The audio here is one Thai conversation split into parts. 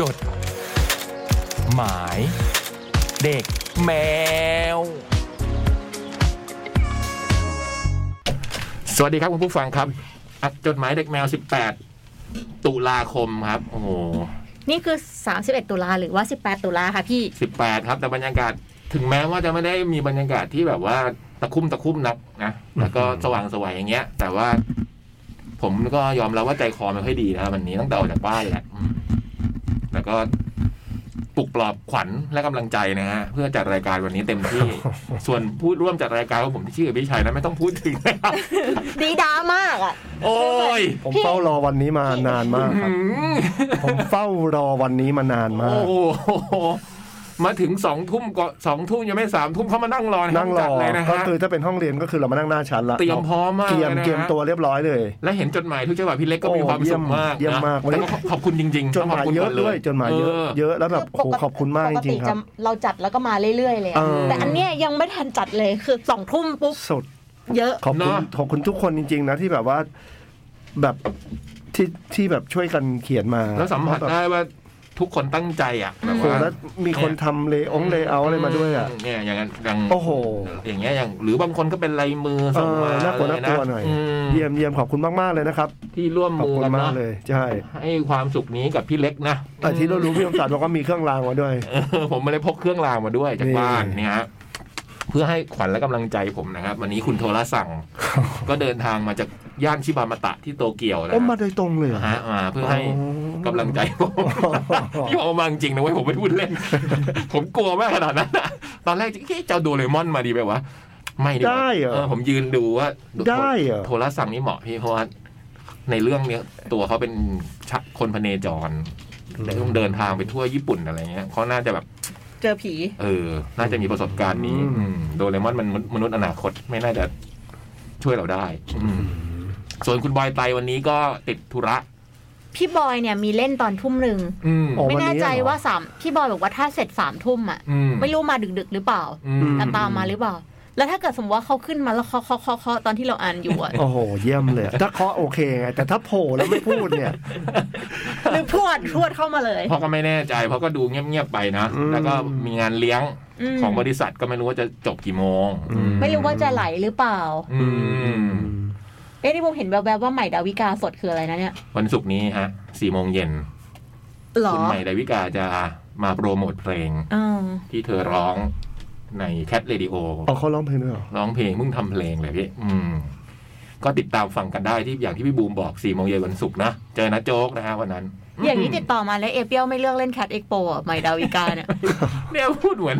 จดหมายเด็กแมวสวัสดีครับคุณผู้ฟังครับจดหมายเด็กแมว18ตุลาคมครับโอ้โหนี่คือ31ตุลาหรือว่า18ตุลาค่ะพี่18ครับแต่บรรยากาศถึงแม้ว่าจะไม่ได้มีบรรยากาศที่แบบว่าตะคุ่มนักนะแล้วก็สว่างสวยอย่างเงี้ยแต่ว่าผมก็ยอมรับว่าใจคอไม่ค่อยดีนะวันนี้ตั้งแต่ออกจากบ้านแหละแล้วก็ปลุกปลอบขวัญและกำลังใจนะฮะเพื่อจัดรายการวันนี้เต็มที่ ส่วนพูดร่วมจัดรายการของผมที่ชื่อพี่ชัยนะไม่ต้องพูดถึงนะครับ ดีดามากอ่ะโอ้ย ผมเฝ้ารอวันนี้มานานมากครับ ผมเฝ้ารอวันนี้มานานมาก โอ้โหมาถึง 20:00 นก็ 20:00 นยังไม่ 30:00 นเขามานั่งรอนั่งจัดเลยนะฮะก็คือถ้าเป็นห้องเรียนก็คือเรามานั่งหน้าชั้นละเตรียมพร้อมมากเลยนะเตรียมตัวเรียบร้อยเลยและเห็นจดหมายทุกฉบับพี่เล็กก็มีความสุขมากเยี่ยมมากวันนี้ขอบคุณจริงๆจดหมายเยอะด้วยจดหมายเยอะแล้วแบบโหขอบคุณมากจริงๆครับเราจัดแล้วก็มาเรื่อยๆเลยแต่อันเนี้ยยังไม่ทันจัดเลยคือ 20:00 นปุ๊บสุดเยอะขอบคุณทุกคนจริงๆนะที่แบบว่าแบบที่แบบช่วยกันเขียนมาแล้วสัมผัสได้ว่าทุกคนตั้งใจอ่ะแบบว่าแล้วมีคนทำเลย์เอาท์อะไรมาด้วยอ่ะเนี่ยอย่างนั้นโอ้โหอย่างเงี้ยอย่างหรือบางคนก็เป็นลายมือส่งมาน่ากลัวน่ากลัวหน่อยเยี่ยมขอบคุณมากๆเลยนะครับที่ร่วมมือกันมากเลยใช่ให้ความสุขนี้กับพี่เล็กนะแต่ที่เรารู้พี่องศาบอกว่ามีเครื่องรางมาด้วยผมไม่ได้พกเครื่องรางมาด้วยจากบ้านเนี่ยฮะเพื่อให้ขวัญและกำลังใจผมนะครับวันนี้คุณโทรสั่งก็เดินทางมาจากย่านชิบามะตะที่โตเกียวนะมาโดยตรงเลยฮะเพื่อให้กำลังใจผมพี่เอามาจริงนะเว้ยผมไม่พูดเล่นผมกลัวมากขนาดนั้นตอนแรกเจ้าโดเรมอนมาดีไปวะไม่ได้ผมยืนดูว่าโทรสั่งนี่เหมาะพี่เพราะว่าในเรื่องนี้ตัวเขาเป็นคนพเนจรแล้วต้องเดินทางไปทั่วญี่ปุ่นอะไรเงี้ยเขาน่าจะแบบเจอผีน่าจะมีประสบการณ์นี้โดเรมอนมันมนุษย์อนาคตไม่น่าจะช่วยเราได้ส่วนคุณบอยไตวันนี้ก็ติดธุระพี่บอยเนี่ยมีเล่นตอนทุ่มหนึ่งไม่แน่ใจว่าพี่บอยบอกว่าถ้าเสร็จ 3:00 นอ่ะไม่รู้มาดึกๆหรือเปล่าตามมาหรือเปล่าแล้วถ้าเกิดสมมติว่าเขาขึ้นมาแล้วเคาะตอนที่เราอ่านอยู่อ่ะโอ้โหเยี่ยมเลยถ้าเคาะโอเคไงแต่ถ้าโผล่แล้วไม่พูดเนี่ยหรือพวดเข้ามาเลยเพราะก็ไม่แน่ใจเพราะก็ดูเงียบๆไปนะแล้วก็มีงานเลี้ยงของบริษัทก็ไม่รู้ว่าจะจบกี่โมงไม่รู้ว่าจะไหลหรือเปล่านี่ผมเห็นแวบๆว่าใหม่ดาวิกาสดคืออะไรนะเนี่ยวันศุกร์นี้ฮะ 4:00 นคุณใหม่ดาวิกาจะมาโปรโมทเพลงที่เธอร้องใน Cat Radio อ๋อเขาร้องเพลงด้วยเหรอร้องเพลงมึงทำเพลงเลยพี่ก็ติดตามฟังกันได้ที่อย่างที่พี่บูมบอก 4:00 นวันศุกร์นะเจอนะโจ๊กนะฮะวันนั้นอย่างนี้ติดต่อมาแล้วเอเปียวไม่เลือกเล่น Cat Expo อ่ะใหม่ดาวิกาเนี่ยเนี่ยพูดเหมือน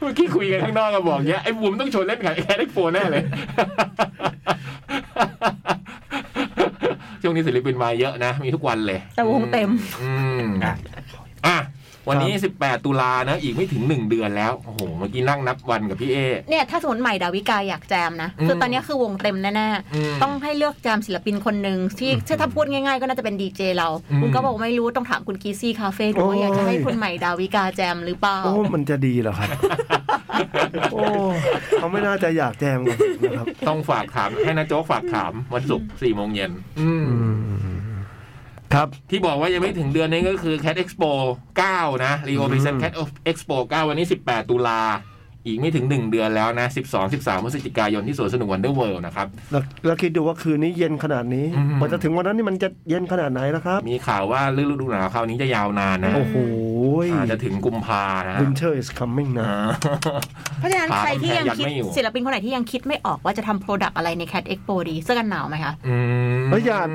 เมื่อกี้คุยกันข้างนอกก็บอกเงี้ยไอ้บูมต้องชวนเล่น Cat Expo แน่เลยช่วงนี้ศิลปินมาเยอะนะมีทุกวันเลยแต่วงเต็มวันนี้18ตุลานะอีกไม่ถึง1เดือนแล้วโอ้โหเมื่อกี้นั่งนับวันกับพี่เอเนี่ยถ้าสมมติใหม่ดาวิกาอยากแจมนะคือตอนนี้คือวงเต็มแน่ๆต้องให้เลือกแจมศิลปินคนนึงที่ถ้าพูดง่ายๆก็น่าจะเป็นดีเจเราคุณก็บอกไม่รู้ต้องถามคุณกีซี่คาเฟ่ดูว่าอยากจะให้คุณใหม่ดาวิกาแจมหรือเปล่าโอ้มันจะดีเหรอครับโอ้เขาไม่น่าจะอยากแจมกันนะครับต้องฝากถามให้นะโจ๊กฝากถามวันศุกร์ 4:00 นครับที่บอกว่ายังไม่ถึงเดือนนี้ก็คือ Cat Expo 9 นะ Rio Present Cat Expo 9 วันนี้18ตุลาอีกไม่ถึง1เดือนแล้วนะ 12-13 พฤศจิกายนที่สวนสนุกวันเดอร์เวิลด์นะครับแล้วคิดดูว่าคืนนี้เย็นขนาดนี้พอจะถึงวันนั้นนี่มันจะเย็นขนาดไหนนะครับมีข่าวว่าฤดูหนาวคราวนี้จะยาวนานนะโอ้โหอาจจะถึงกุมภานะ Winter is coming นะเพราะฉะนั้นใครที่ยังคิดศิลปินคนไหนที่ยังคิดไม่ออกว่าจะทำโปรดักต์อะไรใน Cat Expo ดีเสื้อกันหนาวไหมคะเฮ้ยยัน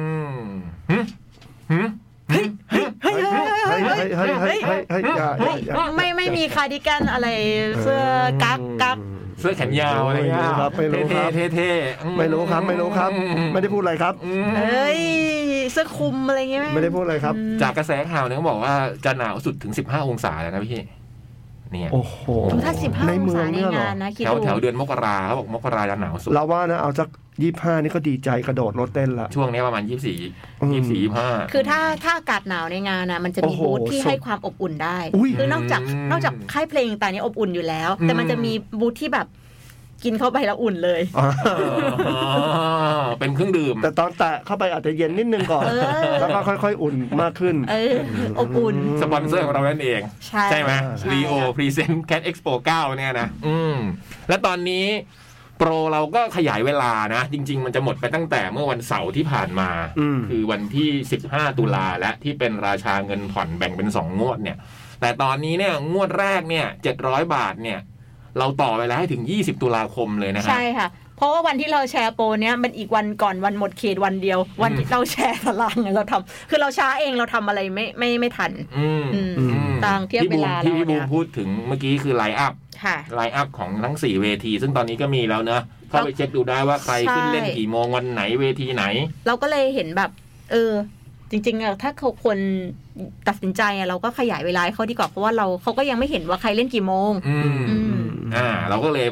ไม่มีคาร์ดิแกนอะไรเสื้อกั๊กเสื้อแขนยาวอะไรเงี้ยเท่ๆไม่รู้ครับไม่ได้พูดอะไรครับเฮ้ยเสื้อคลุมอะไรเงี้ยไม่ได้พูดอะไรครับจากกระแสข่าวเนี่ยเขาบอกว่าจะหนาวสุดถึง15องศาแล้วนะพี่เนี่ยโอ้โหถ้า15องศาในงานนะคิดดูแถวเดือนมกราเขาบอกมกราจะหนาวสุดเราว่านะเอาจาก25นี่ก็ดีใจกระโดดรถเต้นละช่วงนี้ประมาณ24-25คือถ้าอากาศหนาวในงานนะมันจะมีบูธที่ให้ความอบอุ่นได้คือนอกจากค่ายเพลงต่างๆนี่อบอุ่นอยู่แล้วแต่มันจะมีบูธที่แบบ กินเข้าไปแล้วอุ่นเลยเป็นเครื่องดื่มแต่ตอนแตะเข้าไปอาจจะเย็นนิดนึงก่อนแล้วก็ค่อยๆอุ่นมากขึ้นอบอุ่นสปอนเซอร์ของเรานั่นเองใช่ไหม Leo Present Cat Expo 9 เนี่ยนะและตอนนี้โปรเราก็ขยายเวลานะจริงๆมันจะหมดไปตั้งแต่เมื่อวันเสาร์ที่ผ่านมาคือวันที่15ตุลาและที่เป็นราชาเงินผ่อนแบ่งเป็น2งวดเนี่ยแต่ตอนนี้เนี่ยงวดแรกเนี่ย700บาทเนี่ยเราต่อไปแล้วให้ถึง20ตุลาคมเลยนะคะใช่ค่ะเพราะว่าวันที่เราแชร์โปรเนี้ยมันอีกวันก่อนวันหมดเขตวันเดียววันที่เราแชร์ตารางเนี่ยเราทำคือเราช้าเองเราทำอะไรไม่ทันต่างเทียบเวลาแล้วที่พี่บูมพูดถึงเมื่อกี้คือไลน์อัพของทั้ง4เวทีซึ่งตอนนี้ก็มีแล้วเนอะเข้าไปเช็คดูได้ว่าใครขึ้นเล่นกี่โมงวันไหนเวทีไหนเราก็เลยเห็นแบบจริงๆอะถ้าเขาคนตัดสินใจอะเราก็ขยายเวลาเขาดีกว่าเพราะว่าเขาก็ยังไม่เห็นว่าใครเล่นกี่โมงเราก็เลย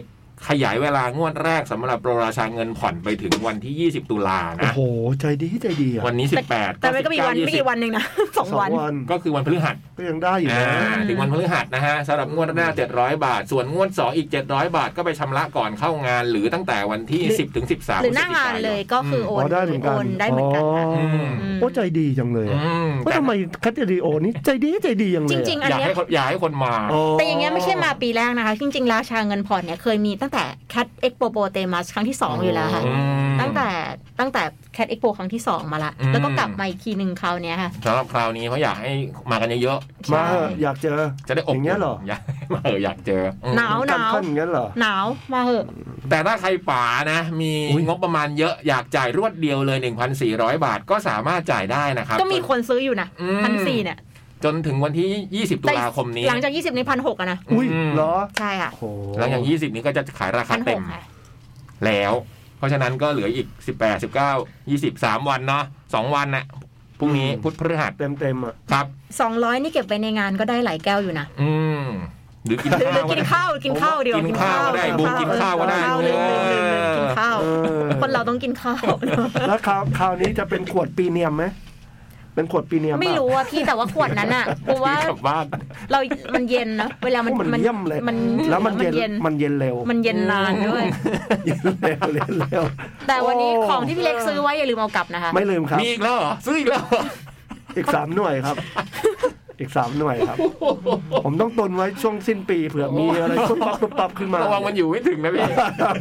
ขยายเวลางวดแรกสำหรับโปรราชาเงินผ่อนไปถึงวันที่20ตุลานะโอ้โหใจดีอ่ะวันนี้18แต่มันก็มีวันไม่กี่วันนึงนะ2วันก็คือวันพฤหัสก็ยังได้อยู่นะถึงวันพฤหัสนะฮะสำหรับงวดแรก700บาทส่วนงวด2อีก700บาทก็ไปชำระก่อนเข้างานหรือตั้งแต่วันที่10ถึง13หรือหน้างานเลยก็คือโอนได้เหมือนกันค่ะโอ้ใจดีจังเลยก็ทำไมแคทเรียโอนี่ใจดีอย่างเลยจริงๆอันเนี้ยอยากให้คนมาแต่อย่างเงี้ยไม่ใช่มาปีแรกนะคะจริงๆราชาเงินผ่อนเนี่ยเคยมีตั้งแต่ Cat Expo ครั้งที่2อยู่แล้วค่ะตั้งแต่ Cat Expo ครั้งที่2มาละแล้วก็กลับมาอีกทีนึงคราวเนี้ยค่ะสำหรับคราวนี้เขาอยากให้มากันเยอะๆมาอยากเจอจะได้อบอย่างเงี้ยหรอมาอยากเจอหนาวๆอย่างเงี้ยหรอหนาวมาเหอะแต่ถ้าใครป๋านะมีงบประมาณเยอะอยากจ่ายรวดเดียวเลย 1,400 บาทก็สามารถจ่ายได้นะครับก็มีคนซื้ออยู่นะ 1,400 เนี่ยจนถึงวันที่20ตุลาคมนี้หลังจาก20นี้ 1,600 อ่ะนะอุ้ยเหรอใช่ค่ะหลังจาก20นี้ก็จะขายราคาเต็มแล้วเพราะฉะนั้นก็เหลืออีก18 19 20 3วันเนาะ2วันน่ะพรุ่งนี้พุธพฤหัสเต็มๆอ่ะครับ200นี่เก็บไว้ในงานก็ได้หลายแก้วอยู่นะหรือกินข้าวเดียวกินข้าวก็ได้บูมกินข้าวก็ได้กินข้าวคนเราต้องกินข้าวแล้วคราวนี้จะเป็นขวดปีเนียมมั้ยเป็นขวดปีเนียมไม่รู้อ่ะพี่แต่ว่าขวดนั้นอ่ะเพราะว่าเรามันเย็นนะเวลามันเยี่ยมเลยแล้วมันเย็นเร็วมันเย็นนานด้วยเย็นเร็วแต่วันนี้ของที่พี่เล็กซื้อไว้อย่าลืมเอากลับนะคะไม่ลืมครับมีอีกแล้วเหรอซื้ออีกแล้วอีก3หน่วยครับอีก3หน่วยครับผมต้องตุนไว้ช่วงสิ้นปีเผื่อมีอะไรตุ๊บขึ้นมาระวังมันอยู่ไม่ถึงนะพี่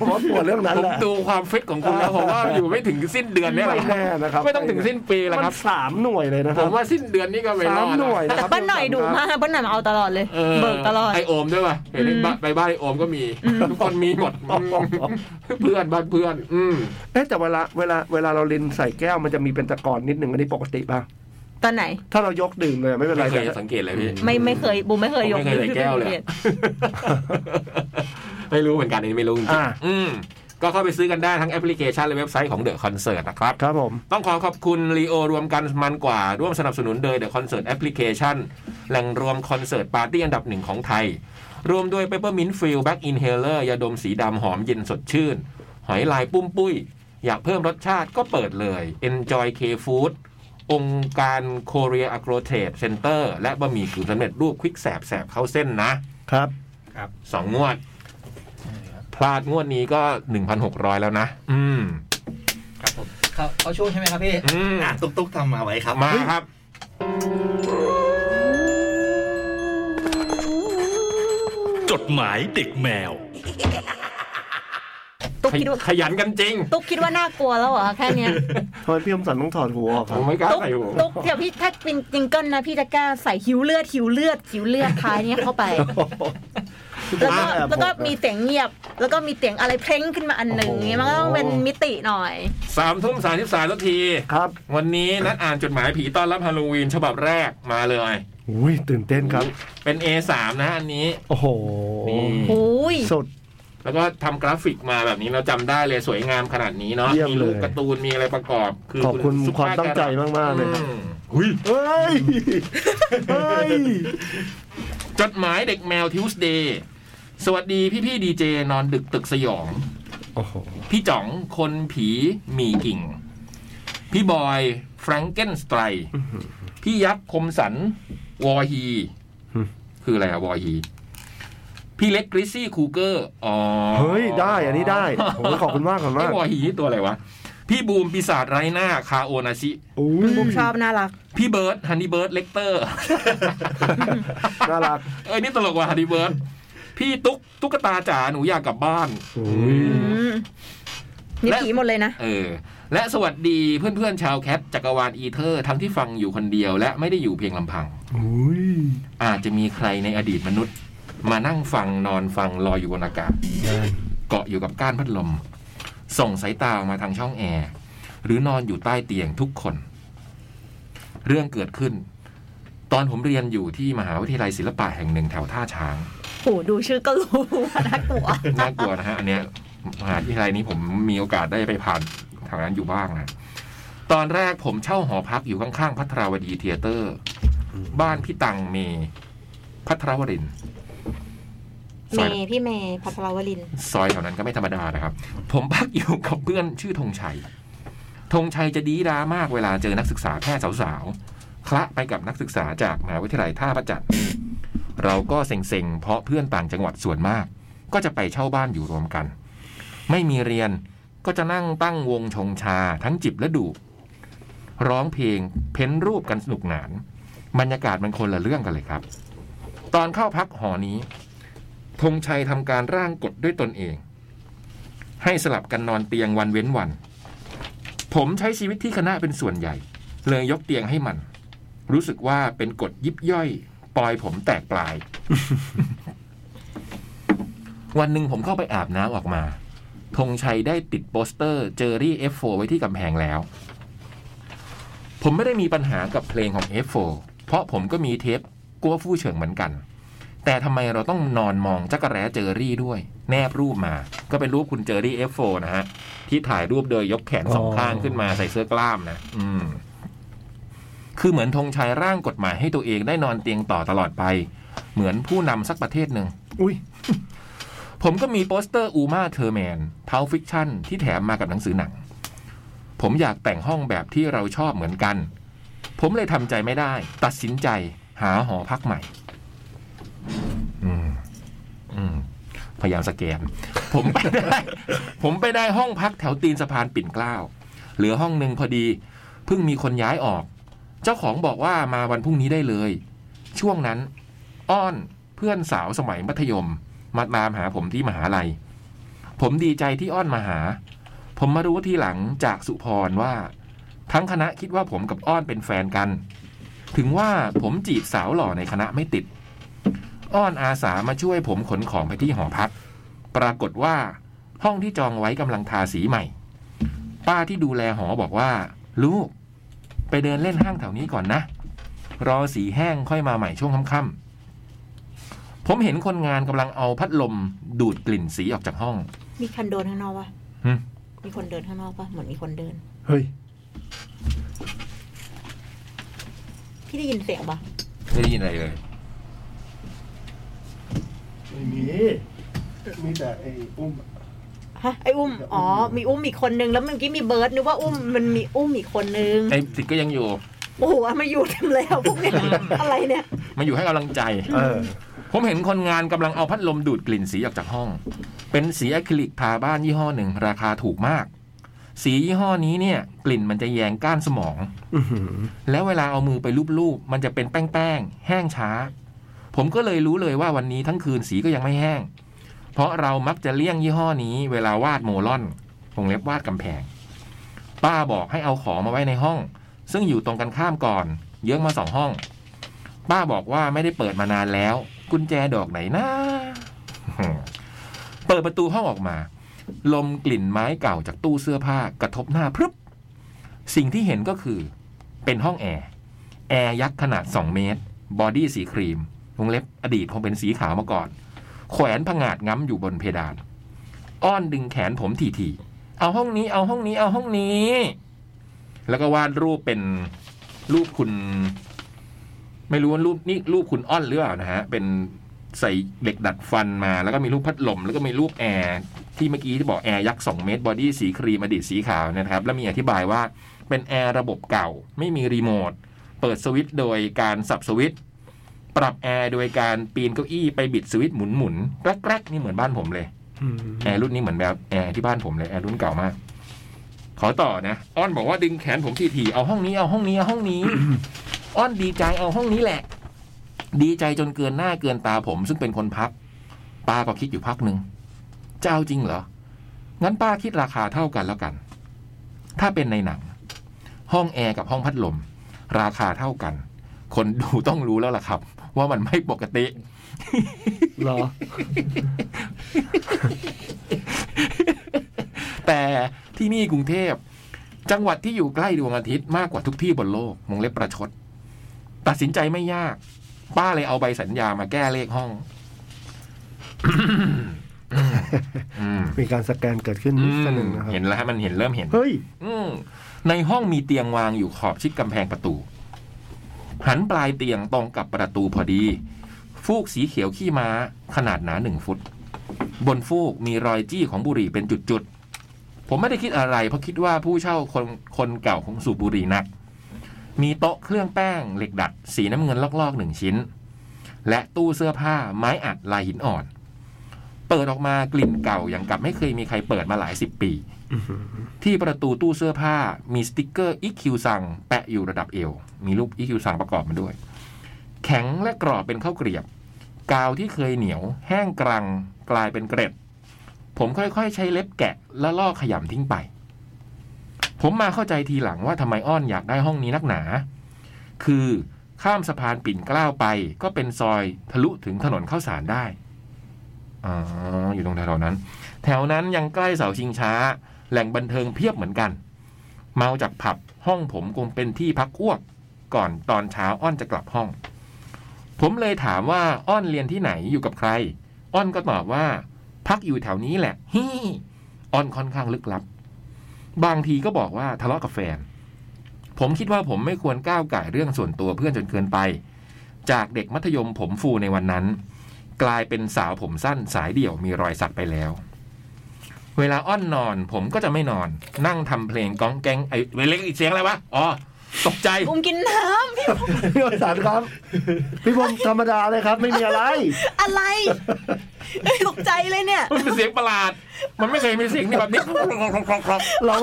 ผมว่าปวดเรื่องนั้นแหละผมดูความฟิตของคุณแล้วผมว่าอยู่ไม่ถึงสิ้นเดือนแน่นะครับไม่ต้องถึงสิ้นปีแล้วครับ3หน่วยเลยนะครับผมว่าสิ้นเดือนนี้ก็ไม่รอดแต่บ้านหน่อยดุมากบ้านหน่อยเอาตลอดเลยเบิกตลอดไอโอมด้วยป่ะเห็นไปบ้านไอโอมก็มีทุกคนมีหมดเพื่อนบ้านเพื่อนแต่เวลาเราลินใส่แก้วมันจะมีเป็นตะกอนนิดนึงอันนี้ปกติป่ะตอนไหนถ้าเรายกดื่มเลยไม่เป็นไรเลยสังเกตเลยพี่ไม่เคยบูมไม่เคยยกดื่มใส่แก้วเลยไม่รู้เหมือนกันอันนี้ไม่รู้จริงก็เข้าไปซื้อกันได้ทั้งแอปพลิเคชันและเว็บไซต์ของ The Concert นะครับครับผมต้องขอบคุณ Leo รวมกันมันกว่าร่วมสนับสนุนโดย The Concert Application แหล่งรวมคอนเสิร์ตปาร์ตี้อันดับ1ของไทยรวมด้วย Peppermint Fill Back Inhaler ยาดมสีดำหอมเย็นสดชื่นหอยลายปุ้มปุ้ยอยากเพิ่มรสชาติก็เปิดเลย Enjoy K Foodองค์การ Korea Agro Trade Center และบะหมี่กึ่งสำเร็จรูปควิกแสบเข้าเส้นนะครับครับ2งวดพลาดงวดนี้ก็ 1,600 แล้วนะครับผมเข้าช่วงใช่ไหมครับพี่ตุ๊กๆทำมาไว้ครับมาครับจดหมายเด็กแมวขยันกันจริงตุ๊กคิดว่าน่ากลัวแล้วเหรอแค่เนี้ยทำไมพี่อมสันต้องถอดหัวออกผมไม่กล้าใส่หัวตุ๊กเดี๋ยวพี่ถ้าเป็นจิงเกิลนะพี่จะกล้าใส่หิวเลือดท้ายเนี้ยเข้าไปแล้วก็มีเสียงเงียบแล้วก็มีเสียงอะไรเพลงขึ้นมาอันหนึ่งมันก็ต้องเป็นมิติหน่อย 3:33 นาทีครับวันนี้นัดอ่านจดหมายผีต้อนรับฮาโลวีนฉบับแรกมาเลยอุ้ยตื่นเต้นครับเป็น A3 นะอันนี้โอ้โหนี่สุดแล้วก็ทำกราฟิกมาแบบนี้เราจำได้เลยสวยงามขนาดนี้เนาะมีรูปการ์ตูนมีอะไรประกอบคือคุณความตั้งใจมากๆเลยครับเฮ้ยจดหมายเด็กแมว Tuesday สวัสดีพี่ๆดีเจนอนดึกตึกสยองพี่จ๋องคนผีมีกิ่งพี่บอยแฟรงเกนสไตร์พี่ยักษ์คมสันวอฮีคืออะไรอะวอฮี พี่เล็กกริซซี่คูเกอร์อ๋อเฮ้ยได้อันนี้ได้ผมขอบคุณมากขอบคุณมากพี่วอฮีตัวอะไรวะพี่บูมปีศาจไร้หน้าคาโอนาชิพี่บูมชอบน่ารักพี่เบิร์ดฮันนี่เบิร์ดเลคเตอร์น่ารักเอ้ยนี่ตลกว่ะฮันนี่เบิร์ดพี่ตุ๊กตุ๊กตาจ๋าหนูอยากกลับบ้านนี่ผีหมดเลยนะและสวัสดีเพื่อนๆชาวแคทจักรวาลอีเทอร์ทั้งที่ฟังอยู่คนเดียวและไม่ได้อยู่เพียงลำพังอาจจะมีใครในอดีตมนุษย์มานั่งฟังนอนฟังลอยอยู่บนอากาศเกาะอยู่กับก้านพัดลมส่งสายตามาทางช่องแอร์หรือนอนอยู่ใต้เตียงทุกคนเรื่องเกิดขึ้นตอนผมเรียนอยู่ที่มหาวิทยาลัยศิลปะแห่งหนึ่งแถวท่าช้างโอ้ดูชื่อก็รู้น่ากลัวน่ากลัวนะฮะอันเนี้ยมหาวิทยาลัยนี้ผมมีโอกาสได้ไปผ่านทางนั้นอยู่บ้างนะตอนแรกผมเช่าหอพักอยู่ข้างๆภัทรวดีเธียเตอร์บ้านพี่ตังเมย์ภัทรวรินทร์เมย์พี่เมย์ภัทรวรินทร์ซอยแถวนั้นก็ไม่ธรรมดานะครับผมพักอยู่กับเพื่อนชื่อธงชัยธงชัยจะดีดามากเวลาเจอนักศึกษาแพทย์สาวๆคละไปกับนักศึกษาจากมหาวิทยาลัยท่าพระจันทร์เราก็เซ็งๆเพราะเพื่อนต่างจังหวัดส่วนมากก็จะไปเช่าบ้านอยู่รวมกันไม่มีเรียนก็จะนั่งตั้งวงชงชาทั้งจิบและดูร้องเพลงเพ้นรูปกันสนุกหนานบรรยากาศมันคนละเรื่องกันเลยครับตอนเข้าพักหอนี้ธงชัยทำการร่างกฎด้วยตนเองให้สลับกันนอนเตียงวันเว้นวันผมใช้ชีวิตที่คณะเป็นส่วนใหญ่เลยยกเตียงให้มันรู้สึกว่าเป็นกฎยิบย่อยปล่อยผมแตกปลาย วันหนึ่งผมเข้าไปอาบน้ำออกมาธงชัยได้ติดโปสเตอร์เจอรี่ F4 ไว้ที่กำแพงแล้วผมไม่ได้มีปัญหากับเพลงของ F4 เพราะผมก็มีเทปกัวฟู่เฉิงเหมือนกันแต่ทำไมเราต้องนอนมองจักระแร้เจอรี่ด้วยแนบรูปมาก็เป็นรูปคุณเจอรี่ F4 นะฮะที่ถ่ายรูปโดยยกแขนสองข้างขึ้นมาใส่เสื้อกล้ามนะคือเหมือนธงชัยร่างกฎหมายให้ตัวเองได้นอนเตียงต่อตลอดไปเหมือนผู้นำสักประเทศหนึ่งอุ้ยผมก็มีโปสเตอร์อูมาเทอร์แมนเท้าฟิกชั่นที่แถมมากับหนังสือหนังผมอยากแต่งห้องแบบที่เราชอบเหมือนกันผมเลยทำใจไม่ได้ตัดสินใจหาหอพักใหม่พยายามสแกน ผมไปได้ห้องพักแถวตีนสะพานปิ่นเกล้าเหลือห้องนึงพอดีเพิ่งมีคนย้ายออกเจ้าของบอกว่ามาวันพรุ่งนี้ได้เลยช่วงนั้นอ้อนเพื่อนสาวสมัยมัธยมมาตามหาผมที่มหาลัยผมดีใจที่อ้อนมาหาผมมารู้ทีหลังจากสุพรว่าทั้งคณะคิดว่าผมกับอ้อนเป็นแฟนกันถึงว่าผมจีบสาวหล่อในคณะไม่ติดอ้อนอาสามาช่วยผมขนของไปที่หอพักปรากฏว่าห้องที่จองไว้กำลังทาสีใหม่ป้าที่ดูแลหอบอกว่าลูกไปเดินเล่นห้างแถวนี้ก่อนนะรอสีแห้งค่อยมาใหม่ช่วงค่ำๆผมเห็นคนงานกำลังเอาพัดลมดูดกลิ่นสีออกจากห้องมีคนเดินข้างนอกป่ะมีคนเดินข้างนอกป่ะเหมือนมีคนเดินเฮ้ยพี่ได้ยินเสียงป่ะไม่ได้ยินอะไรเลยไม่มีมีแต่ไอ้อุ้มฮะไอ้อุ้มอ๋อมีอุ้มอีกคนนึงแล้วเมื่อกี้มีเบิร์ดนึกว่าอุ้มมันมีอุ้มอีกคนนึงไอ้ติดก็ยังอยู่โอ้โหมาอยู่เต็มเลยพวกเนี่ยอะไรเนี่ยมาอยู่ให้กำลังใจผมเห็นคนงานกำลังเอาพัดลมดูดกลิ่นสีออกจากห้องเป็นสีอะคริลิกทาบ้านยี่ห้อหนึ่งราคาถูกมากสียี่ห้อนี้เนี่ยกลิ่นมันจะแยงก้านสมองแล้วเวลาเอามือไปลูบๆมันจะเป็นแป้งๆแห้งช้าผมก็เลยรู้เลยว่าวันนี้ทั้งคืนสีก็ยังไม่แห้งเพราะเรามักจะเลี่ยงยี่ห้อนี้เวลาวาดโมลอนวงเล็บวาดกำแพงป้าบอกให้เอาของมาไว้ในห้องซึ่งอยู่ตรงกันข้ามก่อนเยื้องมา2ห้องป้าบอกว่าไม่ได้เปิดมานานแล้วกุญแจดอกไหนนะเปิดประตูห้องออกมาลมกลิ่นไม้เก่าจากตู้เสื้อผ้ากระทบหน้าพรึบสิ่งที่เห็นก็คือเป็นห้องแอร์ยักษ์ขนาด2เมตรบอดี้สีครีมวงเล็บอดีตคงเป็นสีขาวมาก่อนแขวนผงาดง้ำอยู่บนเพดานอ้อนดึงแขนผมทีๆเอาห้องนี้เอาห้องนี้เอาห้องนี้แล้วก็วาดรูปเป็นรูปคุณไม่รู้ว่ารูปนี่รูปคุณอ้อนหรือเปล่านะฮะเป็นใส่เหล็กดัดฟันมาแล้วก็มีรูปพัดลมแล้วก็มีรูปแอร์ที่เมื่อกี้ที่บอกแอร์ยักษ์2เมตรบอดี้สีครีมอดีตสีขาวนะครับแล้วมีอธิบายว่าเป็นแอร์ระบบเก่าไม่มีรีโมทเปิดสวิตช์โดยการสับสวิตช์ ปรับแอร์โดยการปีนเก้าอี้ไปบิดสวิตช์หมุนๆแกรกๆนี่เหมือนบ้านผมเลยแอร์รุ่นนี้เหมือนแบบแอร์ที่บ้านผมเลยแอร์รุ่นเก่ามากขอต่อนะอ้อนบอกว่าดึงแขนผมทีๆเอาห้องนี้เอาห้องนี้เอาห้องนี้ อ้อนดีใจเอาห้องนี้แหละดีใจจนเกินหน้าเกินตาผมซึ่งเป็นคนพักป้าก็คิดอยู่พักนึงจะเอาจริงเหรองั้นป้าคิดราคาเท่ากันแล้วกันถ้าเป็นในหนังห้องแอร์กับห้องพัดลมราคาเท่ากันคนดูต้องรู้แล้วล่ะครับว่ามันไม่ปกติหรอ แต่ที่นี่กรุงเทพจังหวัดที่อยู่ใกล้ดวงอาทิตย์มากกว่าทุกที่บนโลกมงเล็บประชดตัดสินใจไม่ยากป้าเลยเอาใบสัญญามาแก้เลขห้อง มีการสแกนเกิดขึ้นนิดนึงนะครับเห็นแล้วมันเห็นเริ่มเห็นเฮ้ยในห้องมีเตียงวางอยู่ขอบชิดกำแพงประตูหันปลายเตียงตรงกับประตูพอดีฟูกสีเขียวขี้ม้าขนาดหนา1ฟุตบนฟูกมีรอยจี้ของบุหรี่เป็นจุดๆผมไม่ได้คิดอะไรเพราะคิดว่าผู้เช่าคนเก่าคงสูบบุหรี่หนักมีโต๊ะเครื่องแป้งเหล็กดัดสีน้ำเงินลอกๆ1ชิ้นและตู้เสื้อผ้าไม้อัดลายหินอ่อนเปิดออกมากลิ่นเก่าอย่างกับไม่เคยมีใครเปิดมาหลายสิบปีที่ประตูตู้เสื้อผ้ามีสติ๊กเกอร์ EQ สั่งแปะอยู่ระดับเอวมีรูป EQ สั่งประกอบมาด้วยแข็งและกรอบเป็นข้าวเกรียบกาวที่เคยเหนียวแห้งกรังกลายเป็นเกล็ดผมค่อยๆใช้เล็บแกะและลอกขยำทิ้งไปผมมาเข้าใจทีหลังว่าทำไมอ้อนอยากได้ห้องนี้นักหนาคือข้ามสะพานปิ่นเกล้าไปก็เป็นซอยทะลุถึงถนนข้าวสารได้อยู่ตรงแถวนั้นแถวนั้นยังใกล้เสาชิงช้าแหล่งบันเทิงเพียบเหมือนกันเมาจากผับห้องผมคงเป็นที่พักอ้วกก่อนตอนเช้าอ้อนจะกลับห้องผมเลยถามว่าอ้อนเรียนที่ไหนอยู่กับใครอ้อนก็ตอบว่าพักอยู่แถวนี้แหละฮี่อ้อนค่อนข้างลึกลับบางทีก็บอกว่าทะเลาะกับแฟนผมคิดว่าผมไม่ควรก้าวก่ายเรื่องส่วนตัวเพื่อนจนเกินไปจากเด็กมัธยมผมฟูในวันนั้นกลายเป็นสาวผมสั้นสายเดี่ยวมีรอยสักไปแล้วเวลาอ้อนนอนผมก็จะไม่นอนนั่งทำเพลงก้องแกงไอ้เล็กอีกเสียงอะไรวะอ๋อตกใจผมกินน้ำพี่ผมพี่สารครับพี่ผมธรรมดาเลยครับไม่มีอะไรอะไรตกใจเลยเนี่ยมันเป็นเสียงประหลาดมันไม่เคยมีเสียงแบบนี้เรา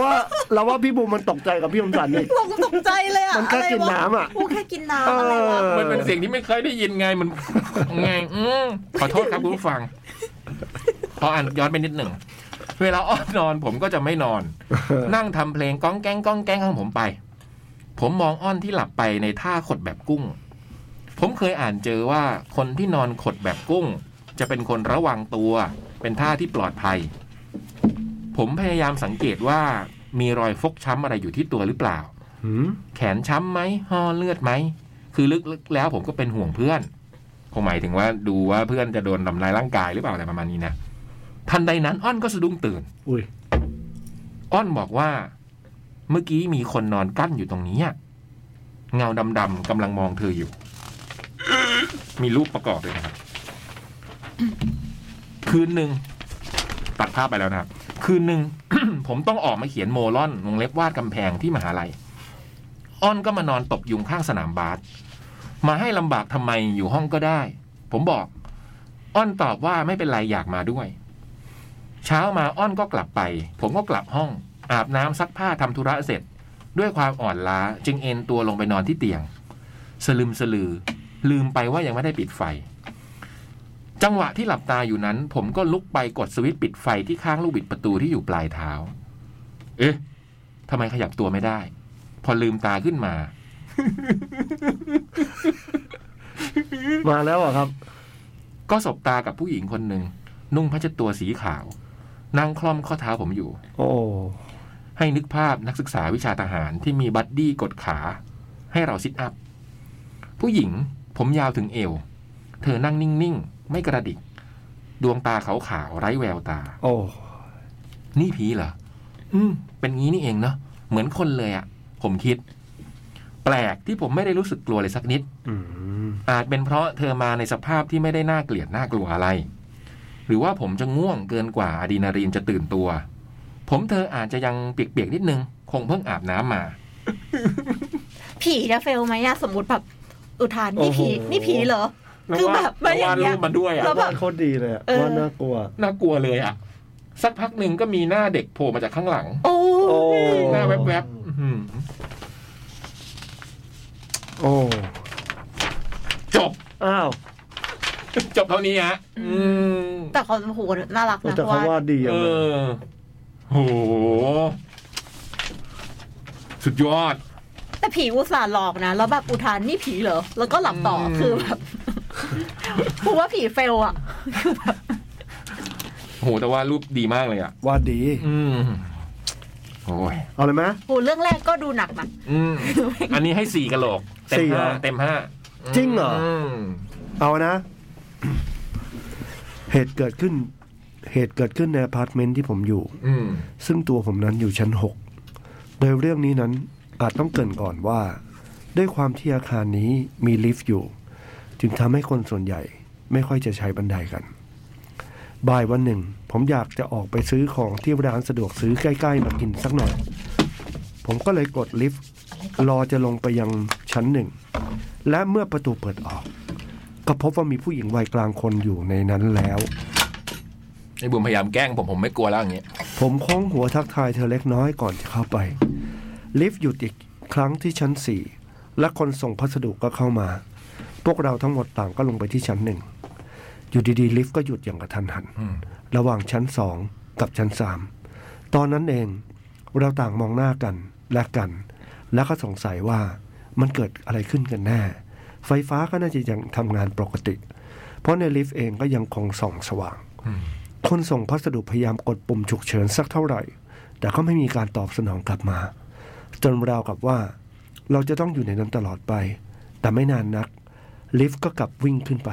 ว่าพี่บุ๋มมันตกใจกับพี่อมสันนี่ตกใจเลยอ่ะมันแค่กินน้ำอ่ะกูแค่กินน้ำอะไรวะมันเป็นเสียงที่ไม่เคยได้ยินไงมันไงขอโทษครับคุณผู้ฟังขออ่านย้อนไปนิดหนึ่งเวลาอ้อนนอนผมก็จะไม่นอนนั่งทำเพลงก้องแกงก้องแกงของผมไปผมมองอ้อนที่หลับไปในท่าขดแบบกุ้งผมเคยอ่านเจอว่าคนที่นอนขดแบบกุ้งจะเป็นคนระวังตัวเป็นท่าที่ปลอดภัยผมพยายามสังเกตว่ามีรอยฟกช้ำอะไรอยู่ที่ตัวหรือเปล่าแขนช้ำไหมห่อเลือดไหมคือลึกๆแล้วผมก็เป็นห่วงเพื่อนคงหมายถึงว่าดูว่าเพื่อนจะโดนทำร้ายร่างกายหรือเปล่าอะไรประมาณนี้นะทันใดนั้นอ้อนก็สะดุ้งตื่นอ้อนบอกว่าเมื่อกี้มีคนนอนกั้นอยู่ตรงนี้เงาดำๆกำลังมองเธออยู่มีรูปประกอบด้วยนะครับคืนหนึ่งตัดภาพไปแล้วนะครับคืนหนึ่ง ผมต้องออกมาเขียนโมล่อนวงเล็บวาดกำแพงที่มหาลัยอ้อนก็มานอนตบยุงข้างสนามบาสมาให้ลำบากทำไมอยู่ห้องก็ได้ผมบอกอ้อนตอบว่าไม่เป็นไรอยากมาด้วยเช้ามาอ้อนก็กลับไปผมก็กลับห้องอาบน้ำซักผ้าทำธุระเสร็จด้วยความอ่อนล้าจึงเอนตัวลงไปนอนที่เตียงสลึมสลือลืมไปว่ายังไม่ได้ปิดไฟจังหวะที่หลับตาอยู่นั้นผมก็ลุกไปกดสวิตช์ปิดไฟที่ข้างลูกบิดประตูที่อยู่ปลายเท้าเอ๊ะทำไมขยับตัวไม่ได้พอลืมตาขึ้นมา มาแล้วอ่ะครับก็สบตากับผู้หญิงคนหนึ่งนุ่งผ้าเช็ดตัวสีขาวนั่งคล่อมข้อเท้าผมอยู่โอ้ให้นึกภาพนักศึกษาวิชาทหารที่มีบัดดี้กดขาให้เราซิทอัพผู้หญิงผมยาวถึงเอวเธอนั่งนิ่งๆไม่กระดิกดวงตาขาวๆไร้แววตาโอ้นี่ผีเหรอเป็นงี้นี่เองเนาะเหมือนคนเลยอ่ะผมคิดแปลกที่ผมไม่ได้รู้สึกกลัวเลยสักนิดอาจเป็นเพราะเธอมาในสภาพที่ไม่ได้น่าเกลียดน่ากลัวอะไรหรือว่าผมจะง่วงเกินกว่าอะดรีนาลีนจะตื่นตัวผมเธออาจจะยังเปียกๆนิดนึงคงเพิ่งอาบน้ำมา ผีจะเฟลไหมสมมติแบบ อุทานนี่ผีนี่ผีเหรอคือแบบไม่อย่างเงี้ยมันด้วยอ่ะมันโคตรดีเลยอ่ะว่าน่ากลัวน่ากลัวเลยอ่ะสักพักนึงก็มีหน้าเด็กโผล่มาจากข้างหลังโอ้หน้าแวบๆโอ้จบอ้าวจบเท่านี้ฮะแต่เขาโหน่ารักนะเขาวาดดีอ่ะโอ้โหสุดยอดแต่ผีอุตส่าห์หลอกนะแล้วแบบอุทานนี่ผีเหรอแล้วก็หลับต่อคือแบบพูดว่าผีเฟลอ่ะคือแบบโหแต่ว่ารูปดีมากเลยอ่ะวาดดีโอ้ยเอาเลยไหมโหเรื่องแรกก็ดูหนักมันอันนี้ให้4กะโหลกเต็มห้าจริงเหรอเอานะเหตุเกิดขึ้นในอพาร์ตเมนต์ที่ผมอยู่ซึ่งตัวผมนั้นอยู่ชั้น6โดยเรื่องนี้นั้นอาจต้องเกริ่นก่อนว่าด้วยความที่อาคารนี้มีลิฟต์อยู่จึงทำให้คนส่วนใหญ่ไม่ค่อยจะใช้บันไดกันบ่ายวันหนึ่งผมอยากจะออกไปซื้อของที่ร้านสะดวกซื้อใกล้ๆมากินสักหน่อยผมก็เลยกดลิฟต์รอจะลงไปยังชั้น1และเมื่อประตูเปิดออกก็พบว่ามีผู้หญิงวัยกลางคนอยู่ในนั้นแล้วไอ้บุญพยายามแกล้งผมไม่กลัวแล้วอย่างเงี้ยผมโค้งหัวทักทายเธอเล็กน้อยก่อนจะเข้าไปลิฟต์หยุดอีกครั้งที่ชั้น4และคนส่งพัสดุก็เข้ามาพวกเราทั้งหมดต่างก็ลงไปที่ชั้น1อยู่ดีๆลิฟต์ก็หยุดอย่างกระทันหันระหว่างชั้น2กับชั้น3ตอนนั้นเองเราต่างมองหน้ากันและกันแล้วก็สงสัยว่ามันเกิดอะไรขึ้นกันแน่ไฟฟ้าก็น่าจะยังทำงานปกติเพราะในลิฟต์เองก็ยังคงส่องสว่างคนส่งพัสดุพยายามกดปุ่มฉุกเฉินสักเท่าไหร่แต่ก็ไม่มีการตอบสนองกลับมาจนราวกับว่าเราจะต้องอยู่ในนั้นตลอดไปแต่ไม่นานนักลิฟต์ก็กลับวิ่งขึ้นไป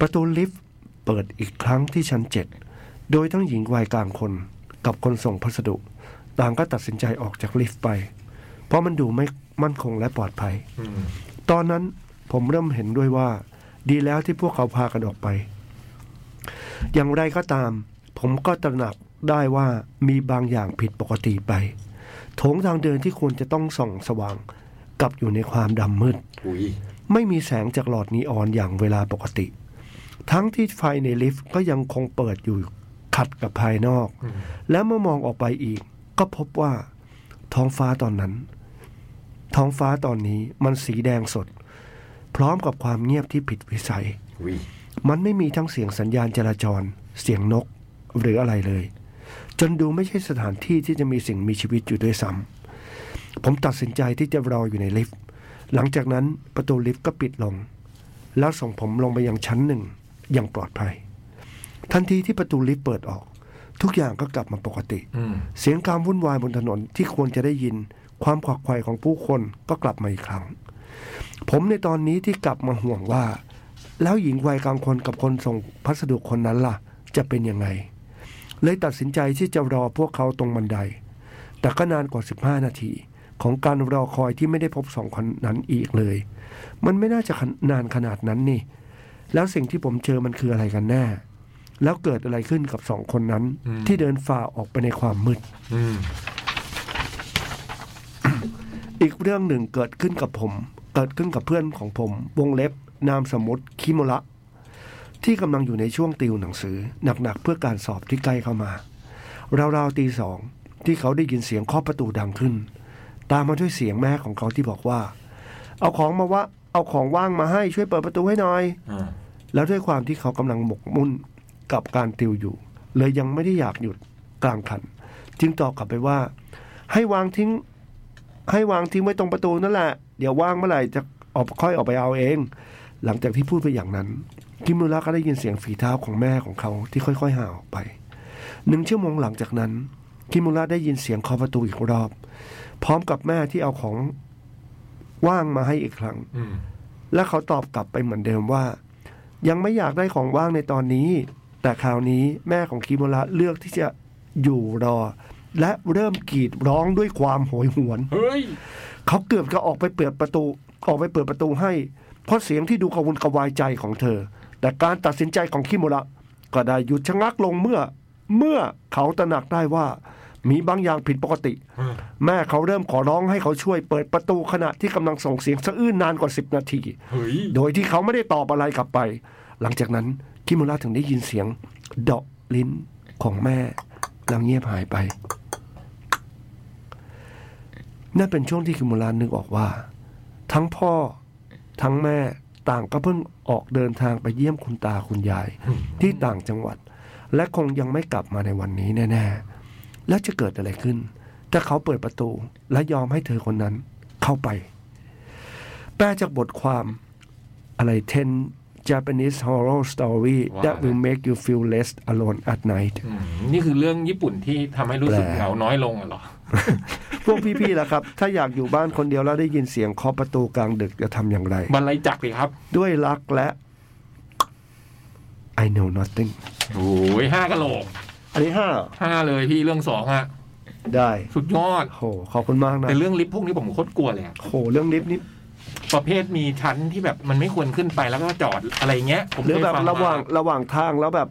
ประตูลิฟต์เปิดอีกครั้งที่ชั้น7โดยทั้งหญิงวัยกลางคนกับคนส่งพัสดุต่างก็ตัดสินใจออกจากลิฟต์ไปเพราะมันดูไม่มั่นคงและปลอดภัยตอนนั้นผมเริ่มเห็นด้วยว่าดีแล้วที่พวกเขาพากันออกไปอย่างไรก็ตามผมก็ตระหนักได้ว่ามีบางอย่างผิดปกติไปโถงทางเดินที่ควรจะต้องส่องสว่างกลับอยู่ในความดำมืดไม่มีแสงจากหลอดนีออนอย่างเวลาปกติทั้งที่ไฟในลิฟต์ก็ยังคงเปิดอยู่ขัดกับภายนอกและเมื่อมองออกไปอีกก็พบว่าท้องฟ้าตอนนี้มันสีแดงสดพร้อมกับความเงียบที่ผิดวิสัยมันไม่มีทั้งเสียงสัญญาณจราจรเสียงนกหรืออะไรเลยจนดูไม่ใช่สถานที่ที่จะมีสิ่งมีชีวิตอยู่ด้วยซ้ำผมตัดสินใจที่จะรออยู่ในลิฟต์หลังจากนั้นประตูลิฟต์ก็ปิดลงแล้วส่งผมลงไปยังชั้น1อย่างปลอดภัยทันทีที่ประตูลิฟต์เปิดออกทุกอย่างก็กลับมาปกติเสียงการวุ่นวายบนถนนที่ควรจะได้ยินความขวักไขว่ของผู้คนก็กลับมาอีกครั้งผมในตอนนี้ที่กลับมาห่วงว่าแล้วหญิงวัยกลางคนกับคนส่งพัสดุคนนั้นล่ะจะเป็นยังไงเลยตัดสินใจที่จะรอพวกเขาตรงบันไดแต่ก็นานกว่า15นาทีของการรอคอยที่ไม่ได้พบ2คนนั้นอีกเลยมันไม่น่าจะนานขนาดนั้นนี่แล้วสิ่งที่ผมเจอมันคืออะไรกันแน่แล้วเกิดอะไรขึ้นกับ2คนนั้นที่เดินฝ่าออกไปในความมืดอีกเรื่องหนึ่งเกิดขึ้นกับเพื่อนของผมวงเล็บนามสมมติคิโมระที่กำลังอยู่ในช่วงติวหนังสือหนักๆเพื่อการสอบที่ใกล้เข้ามาราวๆ 2:00 นที่เขาได้ยินเสียงเคาะประตูดังขึ้นตามมาด้วยเสียงแม่ของเขาที่บอกว่าเอาของว่างมาให้ช่วยเปิดประตูให้หน่อยแล้วด้วยความที่เขากำลังหมกมุ่นกับการติวอยู่เลยยังไม่ได้อยากหยุดกลางคันจึงตอบกลับไปว่าให้วางทิ้งไว้ตรงประตูนั่นแหละเดี๋ยวว่างเมื่อไหร่จะค่อยออกไปเอาเองหลังจากที่พูดไปอย่างนั้นคิมูระก็ได้ยินเสียงฝีเท้าของแม่ของเขาที่ค่อยๆห่างออกไป1ชั่วโมงหลังจากนั้นคิมูระได้ยินเสียงเคาะประตูอีกรอบพร้อมกับแม่ที่เอาของว่างมาให้อีกครั้งและเขาตอบกลับไปเหมือนเดิมว่ายังไม่อยากได้ของว่างในตอนนี้แต่คราวนี้แม่ของคิมูระเลือกที่จะอยู่รอและเริ่มกรีดร้องด้วยความโหยหวน hey. เขาเกือบจะออกไปเปิดประตูให้เพราะเสียงที่ดูกระวนกระวายใจของเธอแต่การตัดสินใจของคิโมระก็ได้หยุดชะงักลงเมื่อเขาตระหนักได้ว่า มีบางอย่างผิดปกติแม่เขาเริ่มขอร้องให้เขาช่วยเปิดประตูขณะที่กำลังส่งเสียงสะอื้นนานกว่า10นาทีโดยที่เขาไม่ได้ตอบอะไรกลับไปหลังจากนั้นคิมูระถึงได้ยินเสียงเดาะลิ้นของแม่แล้วเงียบหายไปนั่นเป็นช่วงที่คิมูระนึกออกว่าทั้งพ่อทั้งแม่ต่างก็เพิ่งออกเดินทางไปเยี่ยมคุณตาคุณยายที่ต่างจังหวัดและคงยังไม่กลับมาในวันนี้แน่ๆแล้วจะเกิดอะไรขึ้นถ้าเขาเปิดประตูและยอมให้เธอคนนั้นเข้าไปแปลจากบทความอะไร10 Japanese horror story that will make you feel less alone at night นี่คือเรื่องญี่ปุ่นที่ทำให้รู้สึกเหงาน้อยลงเหรอ พวกพี่ๆล่ะครับถ้าอยากอยู่บ้านคนเดียวแล้วได้ยินเสียงเคาะประตูกลางดึกจะทำอย่างไรบรรลัยจักเลยครับด้วยรักและI know nothing โอ้ยห้ากะโหลกอันนี้ห้าเลยพี่เรื่อง2ฮะได้สุดยอดโหขอบคุณมากนะแต่เรื่องลิฟต์พวกนี้ผมโคตรกลัวเลยโหเรื่องลิฟต์นี่ประเภทมีชั้นที่แบบมันไม่ควรขึ้นไปแล้วก็จอดอะไรเงี้ยผมเคยฟังแบบระหว่างทางแล้วแบบ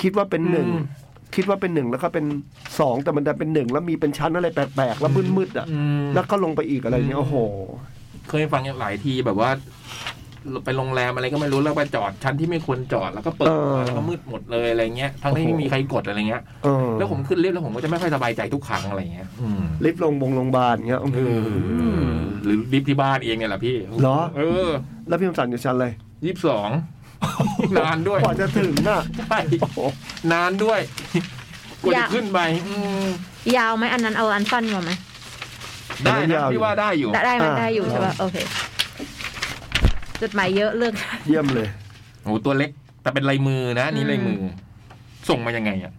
คิดว่าเป็น1คิดว่าเป็น1แล้วก็เป็น2แต่มันดันเป็น1แล้วมีเป็นชั้นอะไรแปลกๆแล้วมืดๆอ่ะแล้วก็ลงไปอีกอะไรเงี้ยโอ้โหเคยฟังหลายทีแบบว่าไปโรงแรมอะไรก็ไม่รู้แล้วไปจอดชั้นที่ไม่ควรจอดแล้วก็เปิดแล้วก็มืดหมดเลยอะไรเงี้ยทั้งที่ไม่มีใครกดอะไรเงี้ยแล้วผมขึ้นลิฟต์แล้วผมก็จะไม่ค่อยสบายใจทุกครั้งอะไรเงี้ยลิฟต์โรงพยาบาลเงี้ยหรือลิฟต์ที่บ้านเองเนี่ยแหละพี่เหรอแล้วพี่คมสันอยู่ชั้นอะไร22นานด้วยกว่าจะถึงน่ะใช่นานด้วยกว่าจะขึ้นไปยาวไหมอันนั้นเอาอันสั้นมาไหมได้พี่ว่าได้อยู่ได้อยู่ใช่ป่ะโอเคจดหมายเยอะเรื่องเยี่ยมเลยโอ้ตัวเล็กแต่เป็นลายมือนะนี่ลายมือส่งมายังไงอ่ะ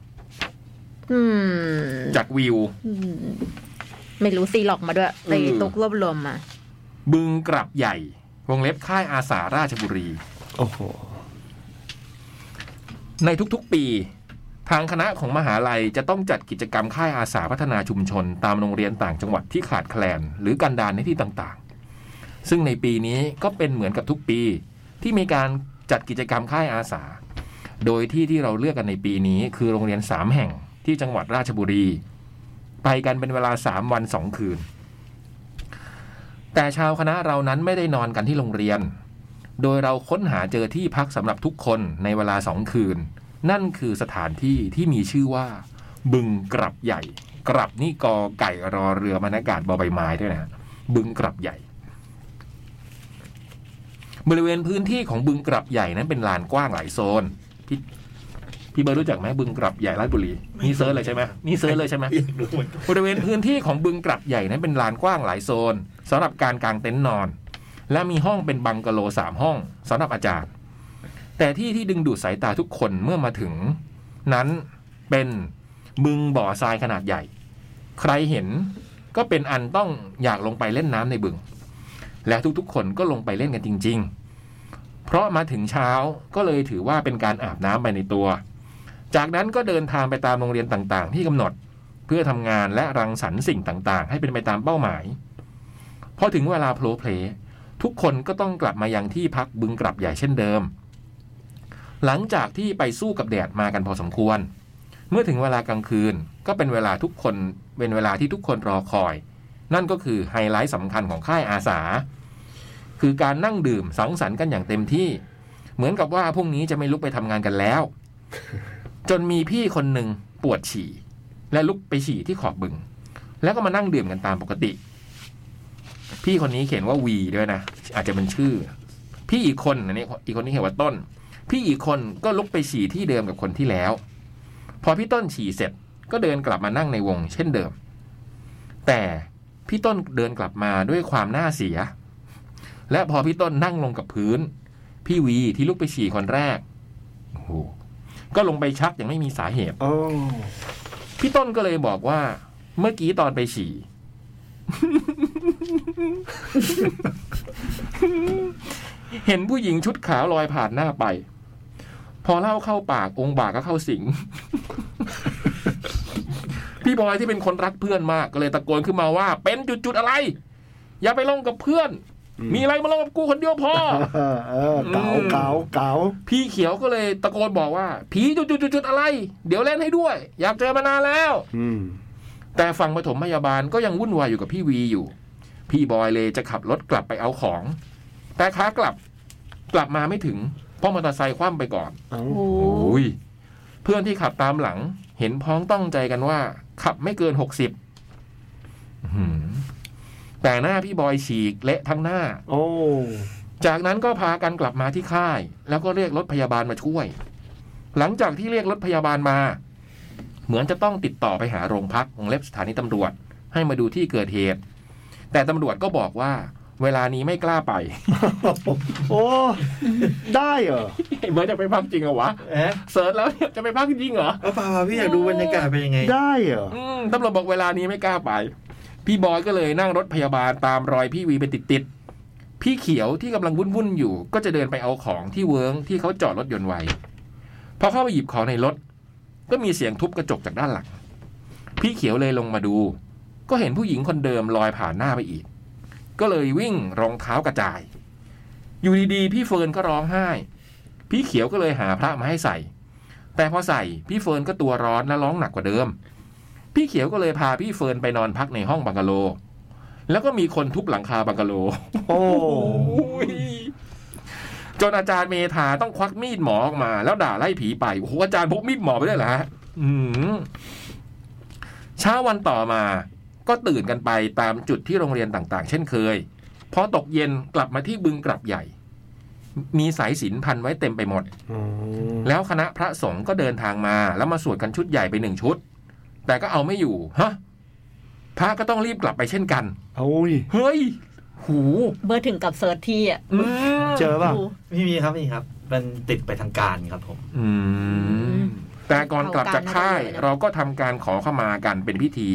จากวิวไม่รู้ซีล็อกมาด้วยไปตกรวบรวมมาบึงกลับใหญ่วงเล็บค่ายอาสาราชบุรีโอ้โหในทุกๆปีทางคณะของมหาลัยจะต้องจัดกิจกรรมค่ายอาสาพัฒนาชุมชนตามโรงเรียนต่างจังหวัดที่ขาดแคลนหรือกันดารในที่ต่างๆซึ่งในปีนี้ก็เป็นเหมือนกับทุกปีที่มีการจัดกิจกรรมค่ายอาสาโดยที่เราเลือกกันในปีนี้คือโรงเรียน3แห่งที่จังหวัดราชบุรีไปกันเป็นเวลา3วัน2คืนแต่ชาวคณะเรานั้นไม่ได้นอนกันที่โรงเรียนโดยเราค้นหาเจอที่พักสำหรับทุกคนในเวลา2คืนนั่นคือสถานที่ที่มีชื่อว่าบึงกลับใหญ่กลับนี่กอไก่รอเรือมรณากาศบอใบไม้ด้วยนะบึงกลับใหญ่บริเวณพื้นที่ของบึงกลับใหญ่นั้นเป็นลานกว้างหลายโซนพี่เบิร์ดรู้จักไหมบึงกลับใหญ่ราชบุรีนี่เซิร์ชเลยใช่ไหมบริเวณพื้นที่ของบึงกลับใหญ่นั้นเป็นลานกว้างหลายโซนสำหรับการกางเต็นท์นอนและมีห้องเป็นบังกะโล3ห้องสำหรับอาจารย์แต่ที่ดึงดูดสายตาทุกคนเมื่อมาถึงนั้นเป็นบึงบ่อทรายขนาดใหญ่ใครเห็นก็เป็นอันต้องอยากลงไปเล่นน้ำในบึงและทุกๆคนก็ลงไปเล่นกันจริงๆเพราะมาถึงเช้าก็เลยถือว่าเป็นการอาบน้ำไปในตัวจากนั้นก็เดินทางไปตามโรงเรียนต่างๆที่กำหนดเพื่อทำงานและรังสรรค์สิ่งต่างๆให้เป็นไปตามเป้าหมายพอถึงเวลาโพลเพลทุกคนก็ต้องกลับมายังที่พักบึงกลับใหญ่เช่นเดิมหลังจากที่ไปสู้กับแดดมากันพอสมควรเมื่อถึงเวลากลางคืนก็เป็นเวลาที่ทุกคนรอคอยนั่นก็คือไฮไลท์สำคัญของค่ายอาสาคือการนั่งดื่มสังสรรค์กันอย่างเต็มที่เหมือนกับว่าพรุ่งนี้จะไม่ลุกไปทำงานกันแล้วจนมีพี่คนหนึ่งปวดฉี่และลุกไปฉี่ที่ขอบบึงแล้วก็มานั่งดื่มกันตามปกติพี่คนนี้เขียนว่าวีด้วยนะอาจจะเป็นชื่อพี่อีกคนอันนี้อีกคนนี้เขียนว่าต้นพี่อีกคนก็ลุกไปฉี่ที่เดิมกับคนที่แล้วพอพี่ต้นฉี่เสร็จก็เดินกลับมานั่งในวงเช่นเดิมแต่พี่ต้นเดินกลับมาด้วยความหน้าเสียและพอพี่ต้นนั่งลงกับพื้นพี่วีที่ลุกไปฉี่คนแรกโอ้โหก็ลงไปชักอย่างไม่มีสาเหตุพี่ต้นก็เลยบอกว่าเมื่อกี้ตอนไปฉี่ เห็นผู้หญิงชุดขาวลอยผ่านหน้าไปพอเล่าเข้าปากองค์บากก็เข้าสิง พี่บอยที่เป็นคนรักเพื่อนมากก็เลยตะโกนขึ้นมาว่าเป็นจุดๆอะไรอย่าไปลงกับเพื่อนมีอะไรมาลงกับกูคนเดียวพอเก๋าพี่เขียวก็เลยตะโกนบอกว่าผีจุดๆๆอะไรเดี๋ยวเล่นให้ด้วยอยากเจอมานานแล้ว แต่ฝั่งปฐมพยาบาลก็ยังวุ่นวายอยู่กับพี่วีอยู่พี่บอยเลยจะขับรถกลับไปเอาของแต่ขากลับมาไม่ถึงเพราะมอเตอร์ไซค์คว่ำไปก่อนโอ้ยเพื่อนที่ขับตามหลังเห็นพ้องต้องใจกันว่าขับไม่เกิน60แต่หน้าพี่บอยฉีกเละทั้งหน้าจากนั้นก็พากันกลับมาที่ค่ายแล้วก็เรียกรถพยาบาลมาช่วยหลังจากที่เรียกรถพยาบาลมาเหมือนจะต้องติดต่อไปหาโรงพักวงเล็บสถานีตำรวจให้มาดูที่เกิดเหตุแต่ตำรวจก็บอกว่าเวลานี้ไม่กล้าไปโอ้ได้เหรอเหมือนจะไปพักจริงเหรอวะเสิร์ชแล้วจะไปพักจริงเหรอป่าวพี่อยากดูบรรยากาศเป็นยังไงได้เหรอตำรวจบอกเวลานี้ไม่กล้าไปพี่บอยก็เลยนั่งรถพยาบาลตามรอยพี่วีไปติดๆพี่เขียวที่กำลังวุ่นๆอยู่ก็จะเดินไปเอาของที่เวิร์งที่เขาจอดรถยนต์ไว้พอเข้าไปหยิบของในรถก็มีเสียงทุบกระจกจากด้านหลังพี่เขียวเลยลงมาดูก็เห็นผู้หญิงคนเดิมลอยผ่านหน้าไปอีกก็เลยวิ่งรองเท้ากระจายอยู่ดีๆพี่เฟิร์นก็ร้องไห้พี่เขียวก็เลยหาพระมาให้ใส่แต่พอใส่พี่เฟิร์นก็ตัวร้อนและร้องหนักกว่าเดิมพี่เขียวก็เลยพาพี่เฟิร์นไปนอนพักในห้องบังกะโลแล้วก็มีคนทุบหลังคาบังกะโลโอ้ยจนอาจารย์เมธาต้องควักมีดหมอออกมาแล้วด่าไล่ผีไปโอ้โหอาจารย์พกมีดหมอไปด้วยเหรอฮะเช้าวันต่อมาก็ตื่นกันไปตามจุดที่โรงเรียนต่างๆเช่นเคยพอตกเย็นกลับมาที่บึงกลับใหญ่มีสายสิญจน์พันไว้เต็มไปหมดแล้วคณะพระสงฆ์ก็เดินทางมาแล้วมาสวดกันชุดใหญ่ไป1ชุดแต่ก็เอาไม่อยู่ฮะพระก็ต้องรีบกลับไปเช่นกันโอ้ยเฮ้ยหูเบอร์ถึงกับเสิร์ชที่อ่ะเจอป่ะไม่มีครับนี่ครับมันติดไปทางการครับผมแต่ก่อนกลับจากค่ายเราก็ทำการขอขมากันเป็นพิธี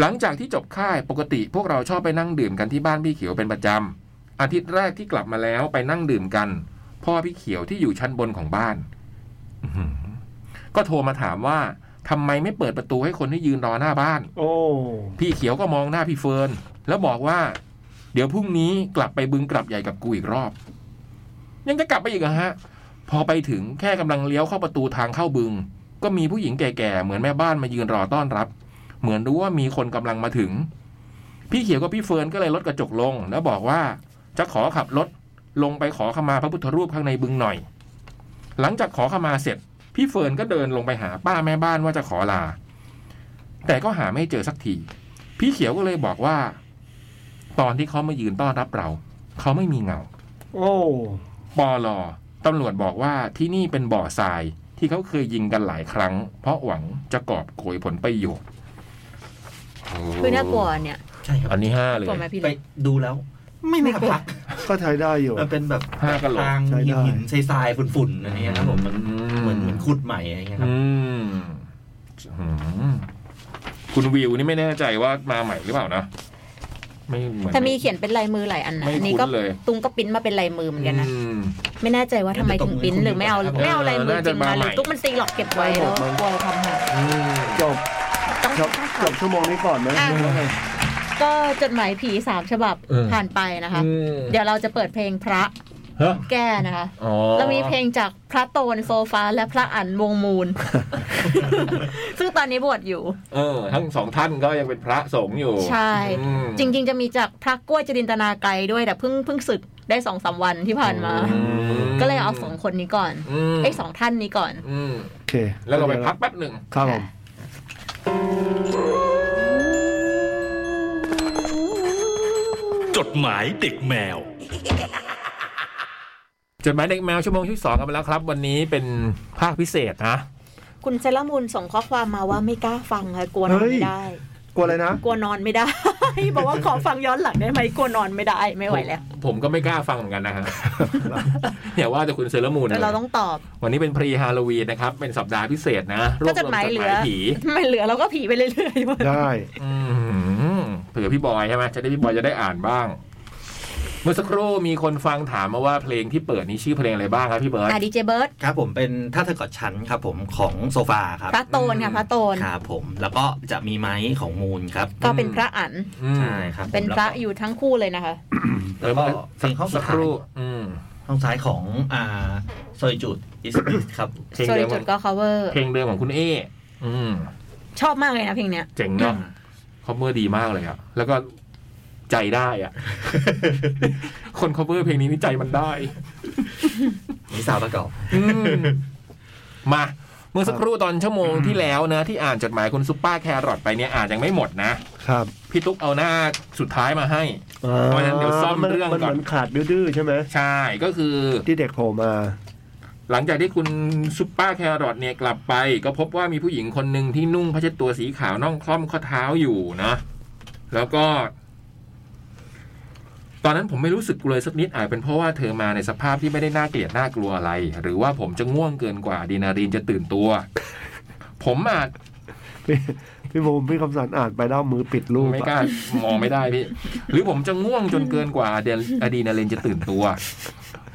หลังจากที่จบค่ายปกติพวกเราชอบไปนั่งดื่มกันที่บ้านพี่เขียวเป็นประจำอาทิตย์แรกที่กลับมาแล้วไปนั่งดื่มกันพ่อพี่เขียวที่อยู่ชั้นบนของบ้านก็โทรมาถามว่าทำไมไม่เปิดประตูให้คนที่ยืนรอหน้าบ้านโอ้พี่เขียวก็มองหน้าพี่เฟิร์นแล้วบอกว่าเดี๋ยวพรุ่งนี้กลับไปบึงกลับใหญ่กับกูอีกรอบยังจะกลับไปอีกเหรอฮะพอไปถึงแค่กำลังเลี้ยวเข้าประตูทางเข้าบึงก็มีผู้หญิงแก่ๆเหมือนแม่บ้านมายืนรอต้อนรับเหมือนรู้ว่ามีคนกำลังมาถึงพี่เขียวกับพี่เฟิร์นก็เลยลดกระจกลงแล้วบอกว่าจะขอขับรถลงไปขอขมาพระพุทธรูปข้างในบึงหน่อยหลังจากขอขมาเสร็จพี่เฟิร์นก็เดินลงไปหาป้าแม่บ้านว่าจะขอลาแต่ก็หาไม่เจอสักทีพี่เขียวก็เลยบอกว่าตอนที่เขามายืนต้อนรับเราเขาไม่มีเงาโอ้ปลอตำรวจบอกว่าที่นี่เป็นบ่อทรายที่เขาเคยยิงกันหลายครั้งเพราะหวังจะกอบโกยผลประโยชน์คือน่ากลัวเนี่ยใช่ครับอันนี้5เลยไปดูแล้วไม่น่ากลัวก็ถ่ายได้อยู่มันเป็นแบบ5กะโหลกหินทรายๆฝุ่นๆอะไรเงี้ยครับผมมันเหมือนขุดใหม่อะไรเงี้ยครับคุณวิวนี่ไม่แน่ใจว่ามาใหม่หรือเปล่านะไม่เหมือนแต่มีเขียนเป็นลายมือหลายอันนะนี่ก็ตุงก็ปริ้นมาเป็นลายมือเหมือนกันนะไม่แน่ใจว่าทำไมถึงปริ้นหรือไม่เอาลายมือจริงมาหรือตุ๊กมันตีหลอกเก็บไว้แล้วกลัวทำค่ะจบจบชั่วโมงนี้ก่อนนะก็จดหมายผี3ฉบับผ่านไปนะคะเดี๋ยวเราจะเปิดเพลงพระแก้นะคะแล้วมีเพลงจากพระโตนโซฟาและพระอั๋นวงมูลซึ่งตอนนี้บวชอยู่ทั้งสองท่านก็ยังเป็นพระสงฆ์อยู่ใช่จริงๆจะมีจากพระกล้วยจรินตนาไกลด้วยแต่เพิ่งศึกได้ 2-3 วันที่ผ่านมาก็เลยเอา2คนนี้ก่อนไอ้2ท่านนี้ก่อนโอเคแล้วเราไปพักแป๊บหนึ่งครับผมจดหมายเด็กแมวจดหมายเด็กแมวชั่วโมงที่2กันไปแล้วครับวันนี้เป็นภาคพิเศษนะคุณเซลมูลส่งข้อความมาว่าไม่กล้าฟังค่ะกลัวนอนไม่ได้กลัวอะไรนะกลัวนอนไม่ได้บอกว่าขอฟังย้อนหลังได้ไหมกลัวนอนไม่ได้ไม่ไหวแล้วผมก็ไม่กล้าฟังเหมือนกันนะฮะอย่าว่าแต่คุณเซลมูลนะเราต้องตอบวันนี้เป็นพรีฮาโลวีนนะครับเป็นสัปดาห์พิเศษนะรวบรวมจดหมายผีไม่เหลือเราก็ผีไปเรื่อยๆได้เผื่อพี่บอยใช่ไหมจะได้พี่บอยจะได้อ่านบ้างเมื่อสักครู่มีคนฟังถามมาว่าเพลงที่เปิดนี้ชื่อเพลงอะไรบ้างครับพี่เบิร์ดดีเจเบิร์ดครับผมเป็นถ้าเธอกอดฉันครับผมของโซฟาครับพระโตนค่ะพระโตนครับผมแล้วก็จะมีไม้ของมูลครับก็เป็นพระอั๋นใช่ครับเป็นพระอยู่ทั้งคู่เลยนะคะแล้วก็สักครู่ห้องซ้ายของซอยจุดอิสติครับเพลงเดิมก็ cover เพลงเดิมของคุณเอ ชอบมากเลยนะเพลงเนี้ยเจ๋งเนาะคัฟเวอร์ดีมากเลยครับแล้วก็ใจได้อ่ะคนคัฟเวอร์เพลงนี้นี่ใจมันได้มีสาวประกอบมาเมื่อสักครู่ตอนชั่วโมงที่แล้วนะที่อ่านจดหมายคุณซุปเปอร์แครอทไปเนี่ยอ่านยังไม่หมดนะครับพี่ตุ๊กเอาหน้าสุดท้ายมาให้เพราะฉะนั้นเดี๋ยวซ่อมเรื่องก่อนมันเหมือนขาดดื้อใช่ไหมใช่ก็คือที่เด็กโผล่มาหลังจากที่คุณซุปเปอร์แครอทเนี่ยกลับไปก็พบว่ามีผู้หญิงคนหนึ่งที่นุ่งผ้าเช็ดตัวสีขาวน่องคล่อมข้อเท้าอยู่นะแล้วก็ตอนนั้นผมไม่รู้สึกกลัวสักนิดอาจเป็นเพราะว่าเธอมาในสภาพที่ไม่ได้น่าเกลียดน่ากลัวอะไรหรือว่าผมจะง่วงเกินกว่าอะดรีนาลีนจะตื่นตัวผมอาจพี่ผมพี่คำสารอ่านไปแล้วมือปิดรูปไม่กล้ามองไม่ได้พี่หรือผมจะง่วงจนเกินกว่าอะดรีนาลีนจะตื่นตัว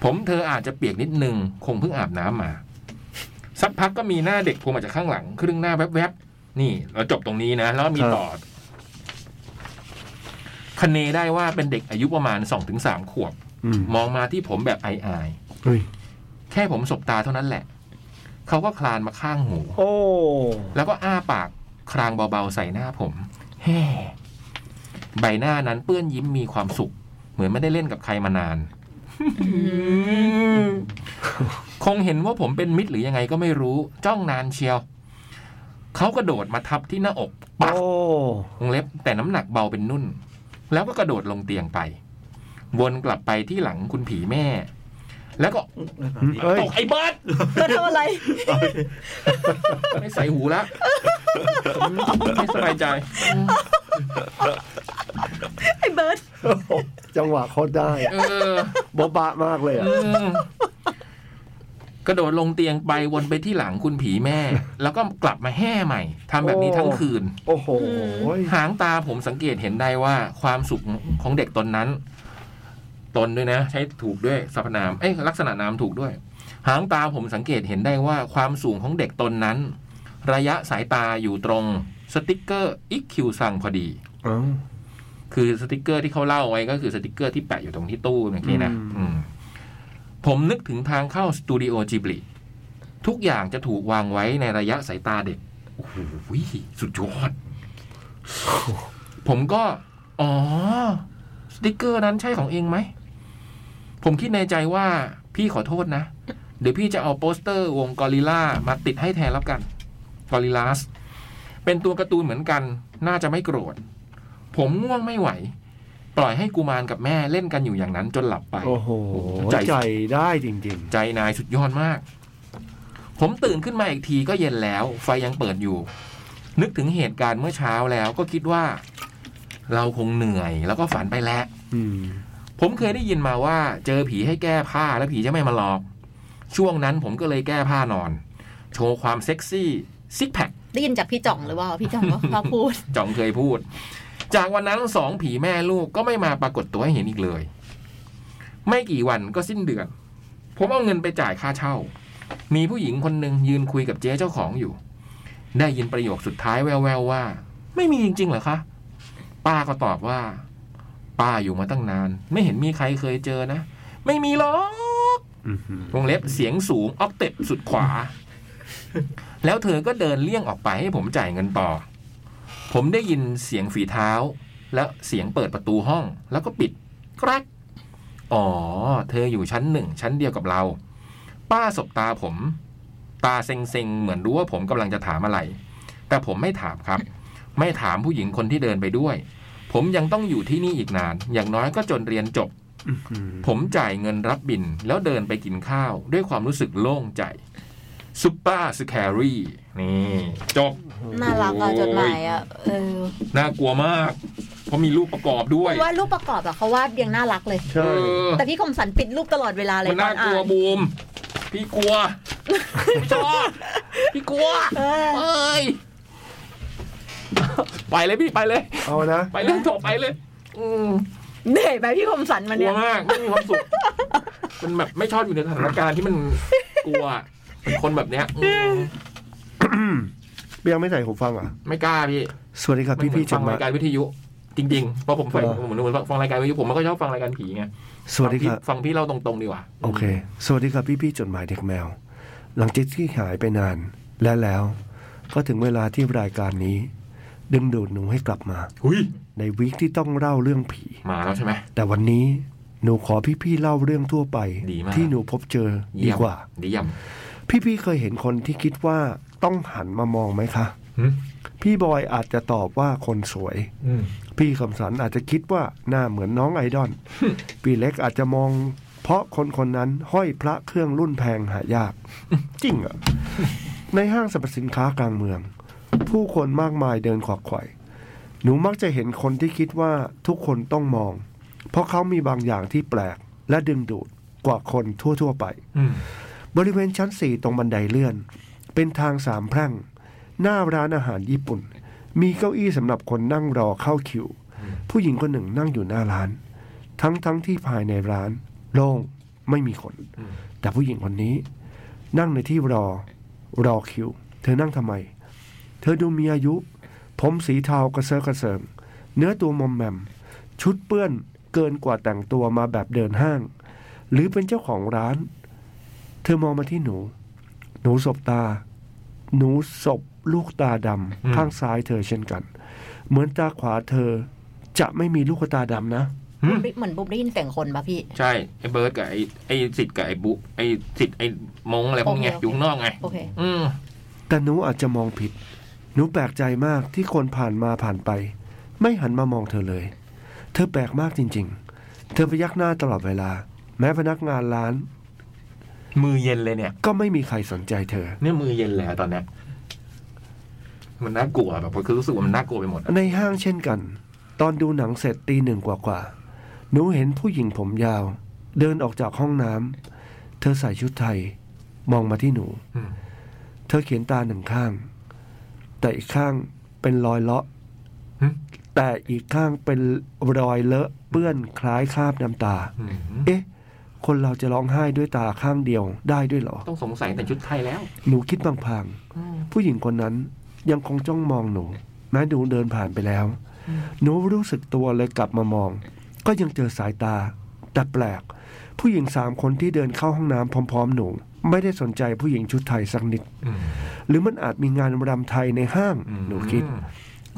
ผมเธออาจจะเปียกนิดนึงคงเพิ่งอาบน้ำมาสักพักก็มีหน้าเด็กโผล่มาจากข้างหลังครึ่งหน้าแวบๆนี่เราจบตรงนี้นะแล้วมีต่อคเนได้ว่าเป็นเด็กอายุประมาณ 2-3 ขวบมองมาที่ผมแบบอายๆแค่ผมสบตาเท่านั้นแหละเขาก็คลานมาข้างหูแล้วก็อ้าปากครางเบาๆใส่หน้าผมแฮ่ใบหน้านั้นเปื้อนยิ้มมีความสุขเหมือนไม่ได้เล่นกับใครมานาน คงเห็นว่าผมเป็นมิตรหรือยังไงก็ไม่รู้จ้องนานเชียวเขากระโดดมาทับที่หน้าอกปักวงเล็บแต่น้ำหนักเบาเป็นนุ่นแล้วก็กระโดดลงเตียงไปวนกลับไปที่หลังคุณผีแม่แล้วก็ตกไอ้เบิร์ดจะทำอะไรไม่ใส่หูละไม่สบายใจไอ้เบิร์ดจังหวะเขาได้โบ๊ะบะมากเลยกระโดดลงเตียงไปวนไปที่หลังคุณผีแม่แล้วก็กลับมาแห่ใหม่ทำแบบนี้ทั้งคืนโอ้โหหางตาผมสังเกตเห็นได้ว่าความสุขของเด็กตนนั้นตนด้วยนะใช้ถูกด้วยสรรพนามลักษณะนามถูกด้วยหางตาผมสังเกตเห็นได้ว่าความสูงของเด็กตนนั้นระยะสายตาอยู่ตรงสติ๊กเกอร์ EQ สั่งพอดีคือสติ๊กเกอร์ที่เขาเล่าไว้ก็คือสติ๊กเกอร์ที่แปะอยู่ตรงที่ตู้เมื่อกี้นะผมนึกถึงทางเข้าสตูดิโอจิบลิทุกอย่างจะถูกวางไว้ในระยะสายตาเด็กโอ้โหสุดยอดผมก็อ๋อสติ๊กเกอร์นั้นใช่ของเองไหมผมคิดในใจว่าพี่ขอโทษนะเดี๋ยวพี่จะเอาโปสเตอร์วงกอริลลามาติดให้แทนแล้วกันกอริลลาสเป็นตัวการ์ตูนเหมือนกันน่าจะไม่โกรธผมง่วงไม่ไหวปล่อยให้กุมารกับแม่เล่นกันอยู่อย่างนั้นจนหลับไปโอ้โหใจได้จริงๆใจนายสุดยอดมากผมตื่นขึ้นมาอีกทีก็เย็นแล้วไฟยังเปิดอยู่นึกถึงเหตุการณ์เมื่อเช้าแล้วก็คิดว่าเราคงเหนื่อยแล้วก็ฝันไปแล้วผมเคยได้ยินมาว่าเจอผีให้แก้ผ้าแล้วผีจะไม่มาหลอกช่วงนั้นผมก็เลยแก้ผ้านอนโชว์ความเซ็กซี่ซิกแพคได้ยินจากพี่จ่องหรือว่าพี่จ่องก็พูดจ่องเคยพูดจากวันนั้นสองผีแม่ลูกก็ไม่มาปรากฏตัวให้เห็นอีกเลยไม่กี่วันก็สิ้นเดือนผมเอาเงินไปจ่ายค่าเช่ามีผู้หญิงคนหนึ่งยืนคุยกับเจ๊เจ้าของอยู่ได้ยินประโยคสุดท้ายแววๆว่าไม่มีจริงๆเหรอคะป้าก็ตอบว่าป้าอยู่มาตั้งนานไม่เห็นมีใครเคยเจอนะไม่มีหรอกวงเล็บเสียงสูงออกเต็ปสุดขวาแล้วเธอก็เดินเลี่ยงออกไปให้ผมจ่ายเงินต่อผมได้ยินเสียงฝีเท้าและเสียงเปิดประตูห้องแล้วก็ปิดกรักอ๋อเธออยู่ชั้นหนึ่งชั้นเดียวกับเราป้าสบตาผมตาเซ็งๆเหมือนรู้ว่าผมกำลังจะถามอะไรแต่ผมไม่ถามครับไม่ถามผู้หญิงคนที่เดินไปด้วยผมยังต้องอยู่ที่นี่อีกนานอย่างน้อยก็จนเรียนจบ ผมจ่ายเงินรับบิลแล้วเดินไปกินข้าวด้วยความรู้สึกโล่งใจซุปเปอร์สแครี่นี่จบน่ารักอะจดหมายอะน่ากลัวมากเพราะมีรูปประกอบด้วยว่ารูปประกอบอะเขาวาดยังน่ารักเลยใช่แต่พี่คมสันปิดรูปตลอดเวลาเลยมันน่ากลัวบูมพี่กลัวชอบพี่กลัวเอ้ยไปเลยพี่ไปเลยเอานะไปเรื่องต่อไปเลยเหนื่อยไปพี่คมสันมันเนี่ยกลัวมากไม่มีความสุขมันแบบไม่ชอบอยู่ในสถานการณ์ที่มันกลัวเป็นคนแบบเนี้ยเบียงไม่ใส่หูฟังอ่ะไม่กล้าพี่สวัสดีครับพี่ๆจดหมายรายการวิทยุจริงๆเพราะผมเหมือนฟังรายการวิทยุผมก็ชอบฟังรายการผีไงสวัสดีครับฟังพี่เราตรงๆดีกว่าโอเคสวัสดีครับพี่ๆจดหมายเด็กแมวหลังจากที่หายไปนานแล้ว ก็ถึงเวลาที่รายการนี้ดึงดูดหนูให้กลับมาในวีคที่ต้องเล่าเรื่องผีมาแล้วใช่ไหมแต่วันนี้หนูขอพี่ๆเล่าเรื่องทั่วไปที่หนูพบเจอดีกว่าพี่ๆเคยเห็นคนที่คิดว่าต้องหันมามองไหมคะพี่บอยอาจจะตอบว่าคนสวยพี่คำสรรอาจจะคิดว่าหน้าเหมือนน้องไอดอลพี่เล็กอาจจะมองเพราะคนๆนั้นห้อยพระเครื่องรุ่นแพงหายากจริงอ่ะในห้างสรรพสินค้ากลางเมืองผู้คนมากมายเดินขวักไขว่หนูมักจะเห็นคนที่คิดว่าทุกคนต้องมองเพราะเขามีบางอย่างที่แปลกและดึงดูดกว่าคนทั่วๆไปบริเวณชั้น4ตรงบันไดเลื่อนเป็นทางสามแพร่งหน้าร้านอาหารญี่ปุ่นมีเก้าอี้สำหรับคนนั่งรอเข้าคิวผู้หญิงคนหนึ่งนั่งอยู่หน้าร้านทั้งที่ภายในร้านโล่งไม่มีคนแต่ผู้หญิงคนนี้นั่งในที่รอคิวเธอนั่งทำไมเธอดูมีอายุผมสีเทากระเซาะกระเซิงเนื้อตัวมอมแมมชุดเปื้อนเกินกว่าแต่งตัวมาแบบเดินห้างหรือเป็นเจ้าของร้านเธอมองมาที่หนูสบตาหนูสบลูกตาดำข้างซ้ายเธอเช่นกันเหมือนตาขวาเธอจะไม่มีลูกตาดำนะเหมือนบุ๊บได้ยินเสียงคนป่ะพี่ใช่ไอ้เบิร์ดกับไอ้สิทธิ์กับไอ้บุ๊ไอ้สิทธิ์ไอ้มงอะไรพวกเนี้ยอยู่ข้างนอกไงโอเคแต่หนูอาจจะมองผิดหนูแปลกใจมากที่คนผ่านไปไม่หันมามองเธอเลยเธอแปลกมากจริงๆเธอพยักหน้าตลอดเวลาแม้พนักงานร้านมือเย็นเลยเนี่ยก็ไม่มีใครสนใจเธอเนี่ยมือเย็นแล้วตอนนี้มันน่ากลัวแบบคือรู้สึกว่ามันน่ากลัวไปหมดในห้างเช่นกันตอนดูหนังเสร็จ 1:00 นกว่าหนูเห็นผู้หญิงผมยาวเดินออกจากห้องน้ำเธอใส่ชุดไทยมองมาที่หนูเธอเขียนตาหนึ่งข้างแต่อีกข้างเป็นรอยเลาะแต่อีกข้างเป็นรอยเลอะเปื้อนคล้ายคราบน้ำตาเอ๊ะคนเราจะร้องไห้ด้วยตาข้างเดียวได้ด้วยเหรอต้องสงสัยแต่ชุดไทยแล้วหนูคิดพลางๆผู้หญิงคนนั้นยังคงจ้องมองหนูแม้หนูเดินผ่านไปแล้วหนูรู้สึกตัวเลยกลับมามองก็ยังเจอสายตาแต่แปลกผู้หญิง3คนที่เดินเข้าห้องน้ำพร้อมๆหนูไม่ได้สนใจผู้หญิงชุดไทยสักนิดหรือมันอาจมีงานรำไทยในห้างหนูคิด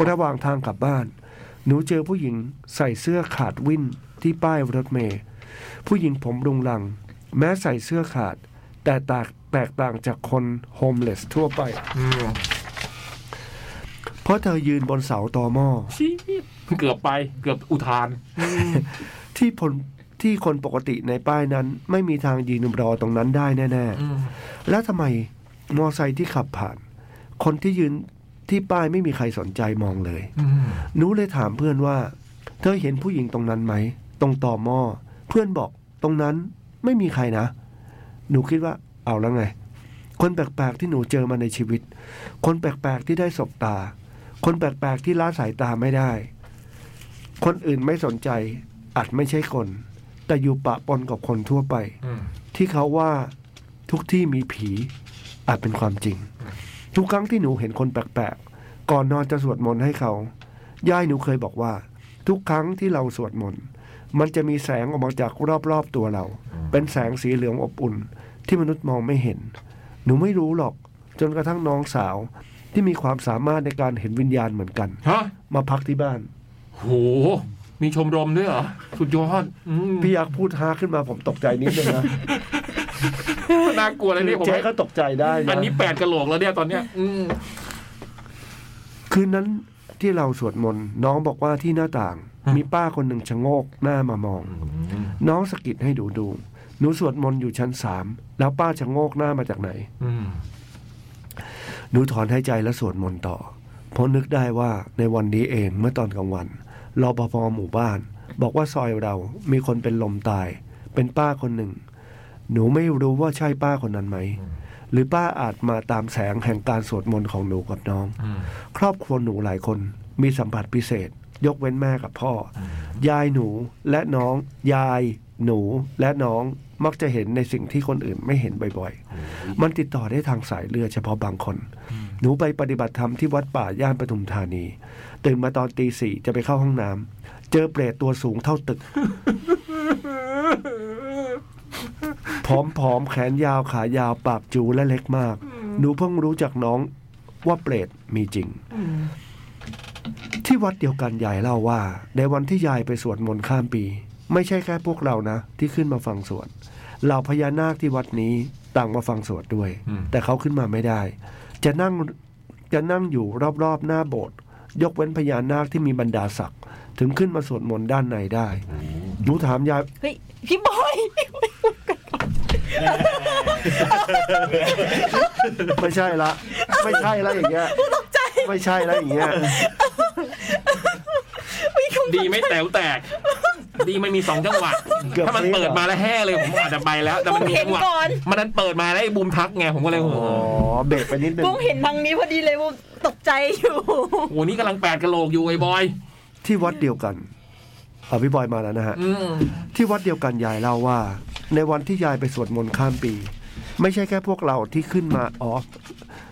ระหว่างทางกลับบ้านหนูเจอผู้หญิงใส่เสื้อขาดวินที่ป้ายรถเมล์ผู้หญิงผมรุงรังแม้ใส่เสื้อขาดแต่แตกต่างจากคนโฮมเลสทั่วไปเพราะเธอยืนบนเสาตอหม้อเกือบอุทานที่คนปกติในป้ายนั้นไม่มีทางยืนรอตรงนั้นได้แน่ๆแล้วทำไมมอไซค์ที่ขับผ่านคนที่ยืนที่ป้ายไม่มีใครสนใจมองเลยหนูเลยถามเพื่อนว่าเธอเห็นผู้หญิงตรงนั้นไหมตรงตอหม้อเพื่อนบอกตรงนั้นไม่มีใครนะหนูคิดว่าเอาแล้วไงคนแปลกๆที่หนูเจอมาในชีวิตคนแปลกๆที่ได้สบตาคนแปลกๆที่ละสายตาไม่ได้คนอื่นไม่สนใจอาจไม่ใช่คนแต่อยู่ปะปนกับคนทั่วไปที่เขาว่าทุกที่มีผีอาจเป็นความจริงทุกครั้งที่หนูเห็นคนแปลกๆก่อนนอนจะสวดมนต์ให้เขายายหนูเคยบอกว่าทุกครั้งที่เราสวดมนต์มันจะมีแสงออกมาจากรอบๆตัวเราเป็นแสงสีเหลืองอบอุ่นที่มนุษย์มองไม่เห็นหนูไม่รู้หรอกจนกระทั่งน้องสาวที่มีความสามารถในการเห็นวิญญาณเหมือนกันมาพักที่บ้านโหมีชมรมด้วยเหรอสุดยอดพี่อยากพูดฮาขึ้นมาผมตกใจนิดนึงนะ น่ากลัวอะไรเนี่ยผมก็ตกใจได้นะอันนี้8กะโหลกแล้วเนี่ยตอนเนี้ยคืนนั้นที่เราสวดมนต์น้องบอกว่าที่หน้าต่างมีป้าคนหนึ่งชะโงกหน้ามามองน้องสะกิดให้ดูหนูสวดมนต์อยู่ชั้น3แล้วป้าชะโงกหน้ามาจากไหนหนูถอนหายใจแล้วสวดมนต์ต่อเพราะนึกได้ว่าในวันนี้เองเมื่อตอนกลางวันรปภ.หมู่บ้านบอกว่าซอยเรามีคนเป็นลมตายเป็นป้าคนหนึ่งหนูไม่รู้ว่าใช่ป้าคนนั้นไหมหรือป้าอาจมาตามแสงแห่งการสวดมนต์ของหนูกับน้องครอบครัวหนูหลายคนมีสัมผัสพิเศษยกเว้นแม่กับพ่อยายหนูและน้องยายหนูและน้องมักจะเห็นในสิ่งที่คนอื่นไม่เห็นบ่อยๆมันติดต่อได้ทางสายเลือดเฉพาะบางคนหนูไปปฏิบัติธรรมที่วัดป่าย่านปทุมธานีตื่นมาตอน 4:00 นจะไปเข้าห้องน้ำเจอเปรตตัวสูงเท่าตึก ผอมๆแขนยาวขายาวปากจูและเล็กมากหนูเพิ่งรู้จักน้อง ว่าเปรตมีจริงที่วัดเดียวกันยายเล่าว่าในวันที่ยายไปสวดมนต์ข้ามปีไม่ใช่แค่พวกเรานะที่ขึ้นมาฟังสวดเหล่าพญานาคที่วัดนี้ต่างมาฟังสวดด้วยแต่เขาขึ้นมาไม่ได้จะนั่งอยู่รอบๆหน้าโบสถ์ยกเว้นพญานาคที่มีบรรดาศักดิ์ถึงขึ้นมาสวดมนต์ด้านในได้หนูถามยายเฮ้ยพี่บอยไม่ใช่ละอย่างเงี้ยไม่ใช่ละอย่างเงี้ยดีไม่แตกแตกดีมันมี2จังหวะถ้ามันเปิดมาแล้วแห่เลยผมอาจจะไปแล้วแต่มันมีจังหวะมันนั้นเปิดมาแล้วไอ้บูมทักไงผมก็เลยโอ้เบรกไปนิดนึงบูมเห็นทางนี้พอดีเลยบูมตกใจอยู่โอ้นี่กำลัง8กะโหลกอยู่ไอ้บอยที่วัดเดียวกันพี่บอยมาแล้วนะฮะที่วัดเดียวกันยายเล่าว่าในวันที่ยายไปสวดมนต์ข้ามปีไม่ใช่แค่พวกเราที่ขึ้นมา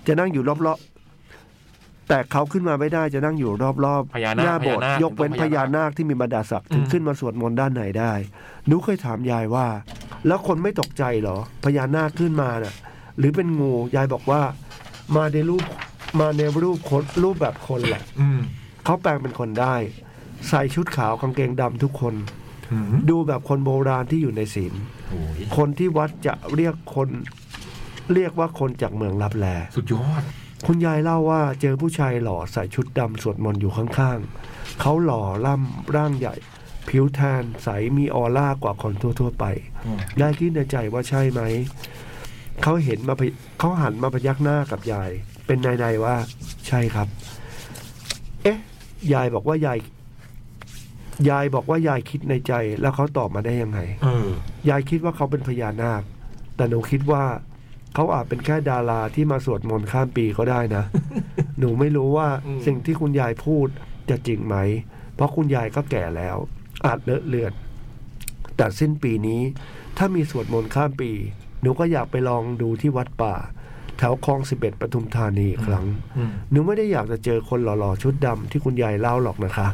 จะนั่งอยู่รอบๆแต่เขาขึ้นมาไม่ได้จะนั่งอยู่รอบๆหน้าโบสถ์ยกเว้นพญานาคที่มีบรรดาศักดิ์ถึงขึ้นมาสวดมนต์ด้านไหนได้หนูเคยถามยายว่าแล้วคนไม่ตกใจเหรอพญานาคขึ้นมาน่ะหรือเป็นงูยายบอกว่ามาในรูปคนรูปแบบคนแหละเขาแปลงเป็นคนได้ใส่ชุดขาวกางเกงดำทุกคนดูแบบคนโบราณที่อยู่ในศีลคนที่วัดจะเรียกว่าคนจากเมืองลับแลสุดยอดคุณยายเล่าว่าเจอผู้ชายหล่อใส่ชุดดำสวดมนต์อยู่ข้างๆเขาหล่อล่ำร่างใหญ่ผิวแทนใสมีออร่ากว่าคนทั่วๆไปยายคิดในใจว่าใช่ไหมเขาหันมาพยักหน้ากับยายเป็นนายๆว่าใช่ครับเอ๊ะยายบอกว่ายายคิดในใจแล้วเขาตอบมาได้ยังไงยายคิดว่าเขาเป็นพญานาคแต่หนูคิดว่าเขาอาจเป็นแค่ดาราที่มาสวดมนต์ข้ามปีก็ได้นะ หนูไม่รู้ว่าสิ่งที่คุณยายพูดจะจริงไหมเพราะคุณยายก็แก่แล้วอาจเลอะเลือนแต่สิ้นปีนี้ถ้ามีสวดมนต์ข้ามปีหนูก็อยากไปลองดูที่วัดป่าแถวคลอง11ปทุมธานีอีกครั้งหนูไม่ได้อยากจะเจอคนหล่อๆชุดดำที่คุณยายเล่าหรอกนะคะ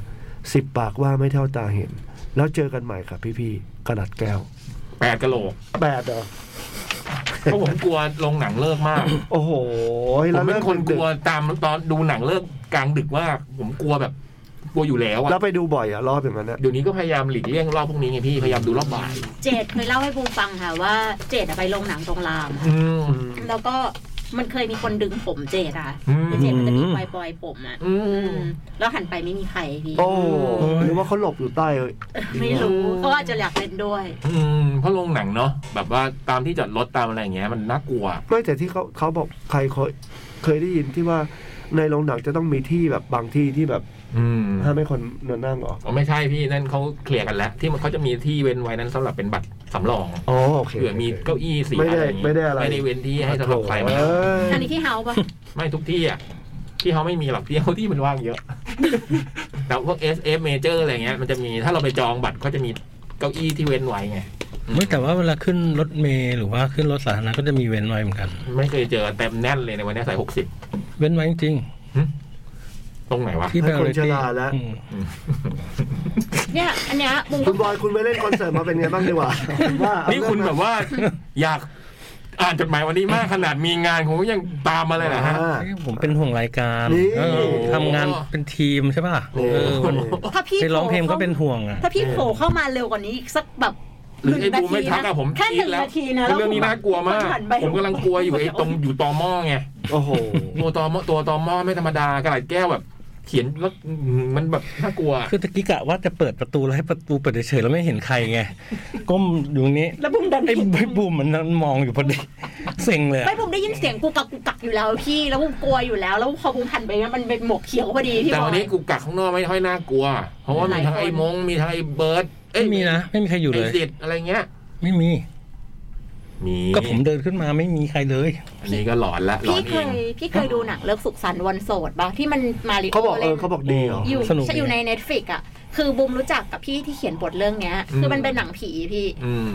10ปากว่าไม่เท่าตาเห็นแล้วเจอกันใหม่ครับพี่ๆกระดาษแก้ว8กะโหลก8เหรอเพราะผมกลัวลงหนังเลิกมากโอ้โหผมเป็นคนกลัวตามตอนดูหนังเลิกกลางดึกว่าผมกลัวแบบกลัวอยู่แล้วอะแล้วไปดูบ่อยอะรอบอย่างนั้นนะเดี๋ยวนี้ก็พยายามหลีกเลี่ยงรอบพวกนี้ไงพี่พยายามดูรอบบ่ายเจดเคยเล่าให้บูมฟังค่ะว่าเจดไปลงหนังตรงรามแล้วก็มันเคยมีคนดึงผมเจดอ่ะเจดมันจะมีปล่อยผมอ่ะแล้วหันไปไม่มีใครพี่โอ้หรือว่าเขาหลบอยู่ใต้ไม่รู้เขาอาจจะอยากเล่นด้วยเพราะโรงหนังเนาะแบบว่าตามที่จอดรถตามอะไรอย่างเงี้ยมันน่ากลัวไม่แต่ที่เขาบอกใครเคยได้ยินที่ว่าในโรงหนังจะต้องมีที่แบบบางที่ที่แบบห้ามให้คนนั่งออกอ๋อไม่ใช่พี่นั่นเขาเคลียร์กันแล้วที่มันเขาจะมีที่เว้นไว้นั้นสำหรับเป็นบัตรสำรองอ๋อโอเคเผื่อมีเก้าอี้4อะไรอย่างงี้ไม่ได้เว้นที่ให้สำหรับใครมาอันนี้ที่เฮาป่ะไม่ทุกที่อ่ะที่เฮาไม่มีหรอกที่เฮาที่มันว่างเยอะแต่พวก SF Major อะไรเงี้ยมันจะมีถ้าเราไปจองบัตรเขาจะมีเก้าอี้ที่เว้นไว้ไงไม่แต่ว่าเวลาขึ้นรถเมล์หรือว่าขึ้นรถสาธารณะก็จะมีเว้นไว้เหมือนกันไม่เคยเจอเต็มแน่นเลยในวันนี้ใส่60เว้นไว้จริงตรงไหนวะที่คนชราแล้วเนี่ยอันเนี้ยคุณบอยคุณไปเล่นคอนเสิร์ตมาเป็นไงบ้างดีกว่านี่คุณแบบว่าอยากอ่านจดหมายวันนี้มากขนาดมีงานผมก็ยังตามมาเลยนะฮะผมเป็นห่วงรายการทำงานเป็นทีมใช่ป่ะถ้าพี่ร้องเพลงก็เป็นห่วงอ่ะถ้าพี่โผล่เข้ามาเร็วกว่านี้อีกสักแบบไอ้บูมไม่ทักอะผมแค่1นาทีนะเรื่องนี้น่ากลัวมากผมกำลังกลัวอยู่ไอ้ตรงอยู่ตอม่อไงโอ้โหตอม่อไม่ธรรมดากระดาษแก้วแบบเขียนแล้วมันแบบน่ากลัวคือตะกี้กะว่าจะเปิดประตูแล้วให้ประตูเปิดเฉยๆแล้วไม่เห็นใครไงก้มอยู่นี้แล้วบูมดันไอ้บูมมันมองอยู่พอดีเซ็งเลยไม่บูมได้ยินเสียงกูกักอยู่แล้วพี่แล้วบูมกลัวอยู่แล้วแล้วพอบูมหันไปมันเป็นหมวกเขียวพอดีที่แต่วันนี้กูกักข้างนอกไม่ค่อยน่ากลัวเพราะว่ามีทั้งไอ้มงมีทั้งไอ้เบิร์ดไม่มีนะไม่มีใครอยู่เลยไอ้สิทธิ์อะไรเงี้ยไม่มีก็ผมเดินขึ้นมาไม่มีใครเลยอันนี้ก็หลอนละพี่เคยดูหนังเลิกสุขสันต์วันโสดป่ะที่มันมาริโอเขาบอกดีเหรออยู่ใน Netflix อ่ะคือบูมรู้จักกับพี่ที่เขียนบทเรื่องเนี้ยคือมันเป็นหนังผีพี่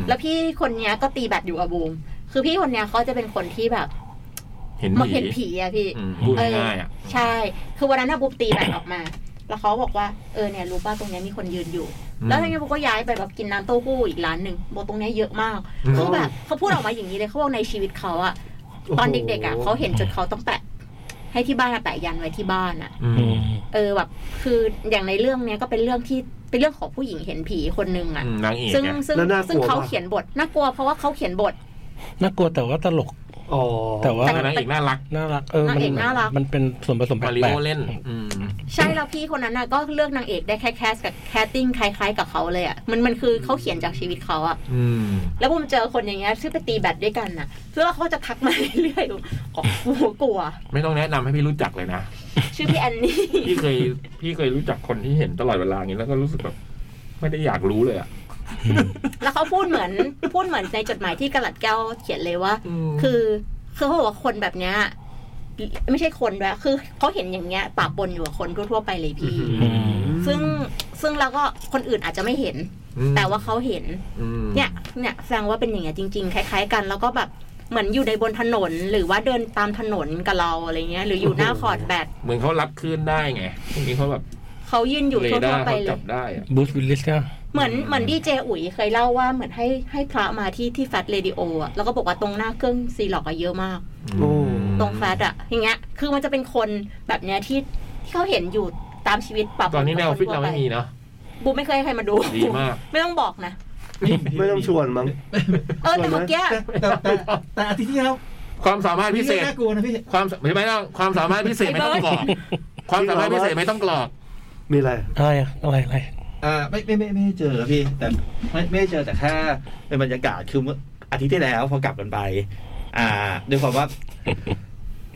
แล้วพี่คนเนี้ยก็ตีแบตอยู่กับบูมคือพี่คนเนี้ยเขาจะเป็นคนที่แบบเห็นผีอ่ะพี่ใช่คือวันนั้นน่ะบูมตีแบตออกมาแล้วเขาบอกว่าเนี่ยรู้ป่ะตรงนี้มีคนยืนอยู่แล้วทั้งนี้ผมก็ย้ายไปแบบกินน้ำเต้าหู้อีกร้านหนึ่งบอกตรงนี้เยอะมากเขาแบบเขาพูดออกมาอย่างนี้เลยเขาบอกในชีวิตเขาอะตอนเด็กๆอะเขาเห็นจนเขาต้องแปะ ให้ที่บ้านแปะยันไว้ที่บ้านอ่ะแบบคืออย่างในเรื่องเนี้ยก็เป็นเรื่องที่เป็นเรื่องของผู้หญิงเห็นผีคนนึงอ่ะซึ่งเขาเขียนบทน่ากลัวเพราะว่าเขาเขียนบทน่ากลัวแต่ว่าตลกแต่ว่านางเอกน่ารักมันเป็นส่วนผสมแปลกๆใช่แล้วพี่คนนั้นน่ะก็เลือกนางเอกได้แค่แคสกับแคสติ้งคล้ายๆกับเขาเลยอ่ะมันคือเขาเขียนจากชีวิตเขาอ่ะแล้วผมเจอคนอย่างเงี้ยชื่อไปตีแบดด้วยกันน่ะแล้วเขาจะทักมาเรื่อยๆกลัวไม่ต้องแนะนำให้พี่รู้จักเลยนะชื่อพี่แอนนี่พี่เคยรู้จักคนที่เห็นตลอดเวลาอย่างนี้แล้วก็รู้สึกแบบไม่ได้อยากรู้เลยอ่ะแล้วเขาพูดเหมือนในจดหมายที่กระหลัดแก้วเขียนเลยว่าคือเขาบอกว่าคนแบบเนี้ยไม่ใช่คนด้วยคือเขาเห็นอย่างเงี้ยปะปนอยู่กับคนทั่วไปเลยพี่ซึ่งแล้วก็คนอื่นอาจจะไม่เห็นแต่ว่าเขาเห็นเนี่ยแสดงว่าเป็นอย่างเงี้ยจริงๆคล้ายๆกันแล้วก็แบบเหมือนอยู่ในบนถนนหรือว่าเดินตามถนนกับเราอะไรเงี้ยหรืออยู่หน้าคอร์ดแบดเหมือนเขารับคลื่นได้ไงพวกนี้เขาแบบเขายืนอยู่ทั่วไปเลยบูสวิลลิสก็เหมือนดีเจอุ๋ยเคยเล่าว่าเหมือนให้พระมาที่แฟตเรดิโออ่ะแล้วก็บอกว่าตรงหน้าเครื่องซีล็อกอะเยอะมากตรงแฟตอ่ะอย่างเงี้ยคือมันจะเป็นคนแบบเนี้ยที่เขาเห็นอยู่ตามชีวิตปรับตอนนี้ในออฟฟิศเราไม่มีเนาะบูไม่เคยให้ใครมาดูดีมากไม่ต้องบอกนะไม่ต้องชวนมั้งแต่เมื่อกี้แต่อาทิตย์ที่แล้วความสามารถพิเศษน่ากลัวนะพี่ความใช่ไหมล่ะความสามารถพิเศษไม่ต้องกรอกความสามารถพิเศษไม่ต้องกรอกมีอะไรอะไรไม่เจอพี่แต่ไม่เจอแต่แค่เป็นบรรยากาศคือเมื่ออาทิตย์ที่แล้วพอกลับกันไปด้วยความว่า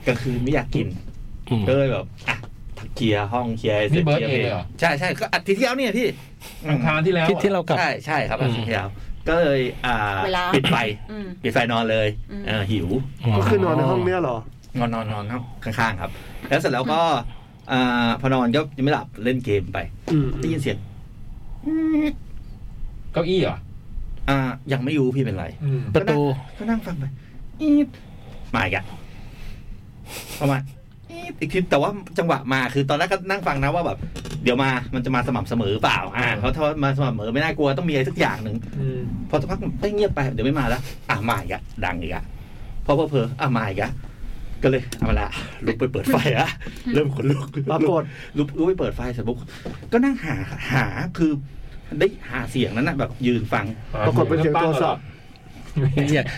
กลางคืนไม่อยากกินก็เลยแบบเคลียร์ห้องเคลียร์เสร็จเคลียร์เลยใช่ใช่ก็อาทิตย์ที่แล้วเนี่ยพี่อังคารที่แล้วที่เรากลับใช่ครับอาทิตย์ที่แล้วก็เลยปิดไฟนอนเลยหิวก็คือนอนในห้องเนี่ยหรอนอนครับข้างๆครับแล้วเสร็จแล้วก็พอนอนก็ยังไม่หลับเล่นเกมไปได้ยินเสียงเก้าอี้เหรอยังไม่รู้พี่เป็นไรประตูก็นั่งฟังไปอีบมาอีกอ่ะประมาณอีบอีกทีแต่ว่าจังหวะมาคือตอนแรกก็นั่งฟังนะว่าแบบเดี๋ยวมันจะมาสม่ำเสมอเปล่าเขาถ้ามาสม่ำเสมอไม่น่ากลัวต้องมีอะไรสักอย่างนึงพอสักพักได้เงียบไปเดี๋ยวไม่มาแล้วมาอีกอ่ะดังอีกอ่ะพอมาอีกอ่ะก็เลยเอาละลุกไปเปิดไฟอะเริ่มขนลุกปรากฏลุกไปเปิดไฟเสร็จปุ๊บก็นั่งหาคือได้หาเสียงนั้นนะแบบยืนฟังปรากฏเป็นเสียงโทรศัพท์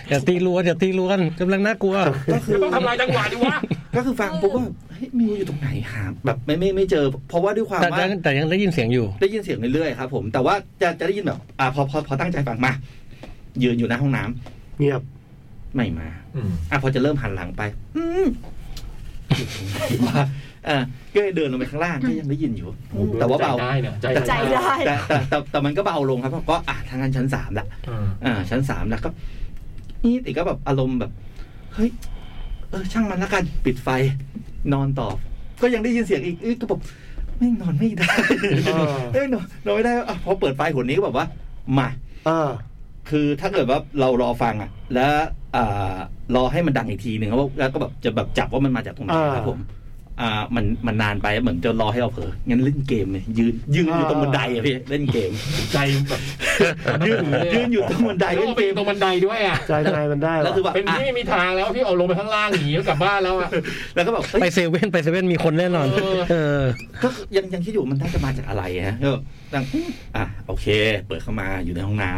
อย่าตีล้วนอย่าตีล้วนกำลังน่ากลัวก็คือทำลายจังหวะดิวะก็คือฟังปุ๊บว่าเฮ้ยมิวอยู่ตรงไหนหาแบบไม่เจอเพราะว่าด้วยความว่าแต่ยังได้ยินเสียงอยู่ได้ยินเสียงเรื่อยๆครับผมแต่ว่าจะได้ยินแบบพอตั้งใจฟังมายืนอยู่หน้าห้องน้ำเงียบไม่มาพอจะเริ่มหันหลังไปก็เดินลงไปข้างล่างก็ยังได้ยินอยู่แต่ว่าเบาใจได้แต่มันก็เบาลงครับเพราะก็ทางชั้น3ละชั้น3แล้วก็นี่ติก็แบบอารมณ์แบบเฮ้ยช่างมันละกันปิดไฟนอนต่อก็ยังได้ยินเสียงอีกก็แบบไม่นอนไม่ได้นอนไม่ได้พอเปิดไฟคนนี้ก็แบบว่ามาคือถ้าเกิดว่าเรารอฟังแล้วรอให้มันดังอีกทีหนึ่งแล้วก็แบบจะแบบจับว่ามันมาจากตรงไหนครับผมมันนานไปเหมือนจะรอให้เราเผลองั้นเล่นเกมเลยยืนอยู่ตรงบันไดอ่ะพี่เล่นเกมใจแบบยืนอยู่ตรงบันไดเล่นเกมตรงบันไดด้วยอ่ะใจมันได้แล้วคือแบบเป็นที่ไม่มีทางแล้วพี่เอาลงไปข้างล่างหนีแล้วกลับบ้านแล้วอ่ะแล้วก็แบบไปเซเว่นมีคนแน่นอนก็ยังคิดอยู่มันน่าจะมาจากอะไรฮะก็ตั้งโอเคเปิดเข้ามาอยู่ในห้องน้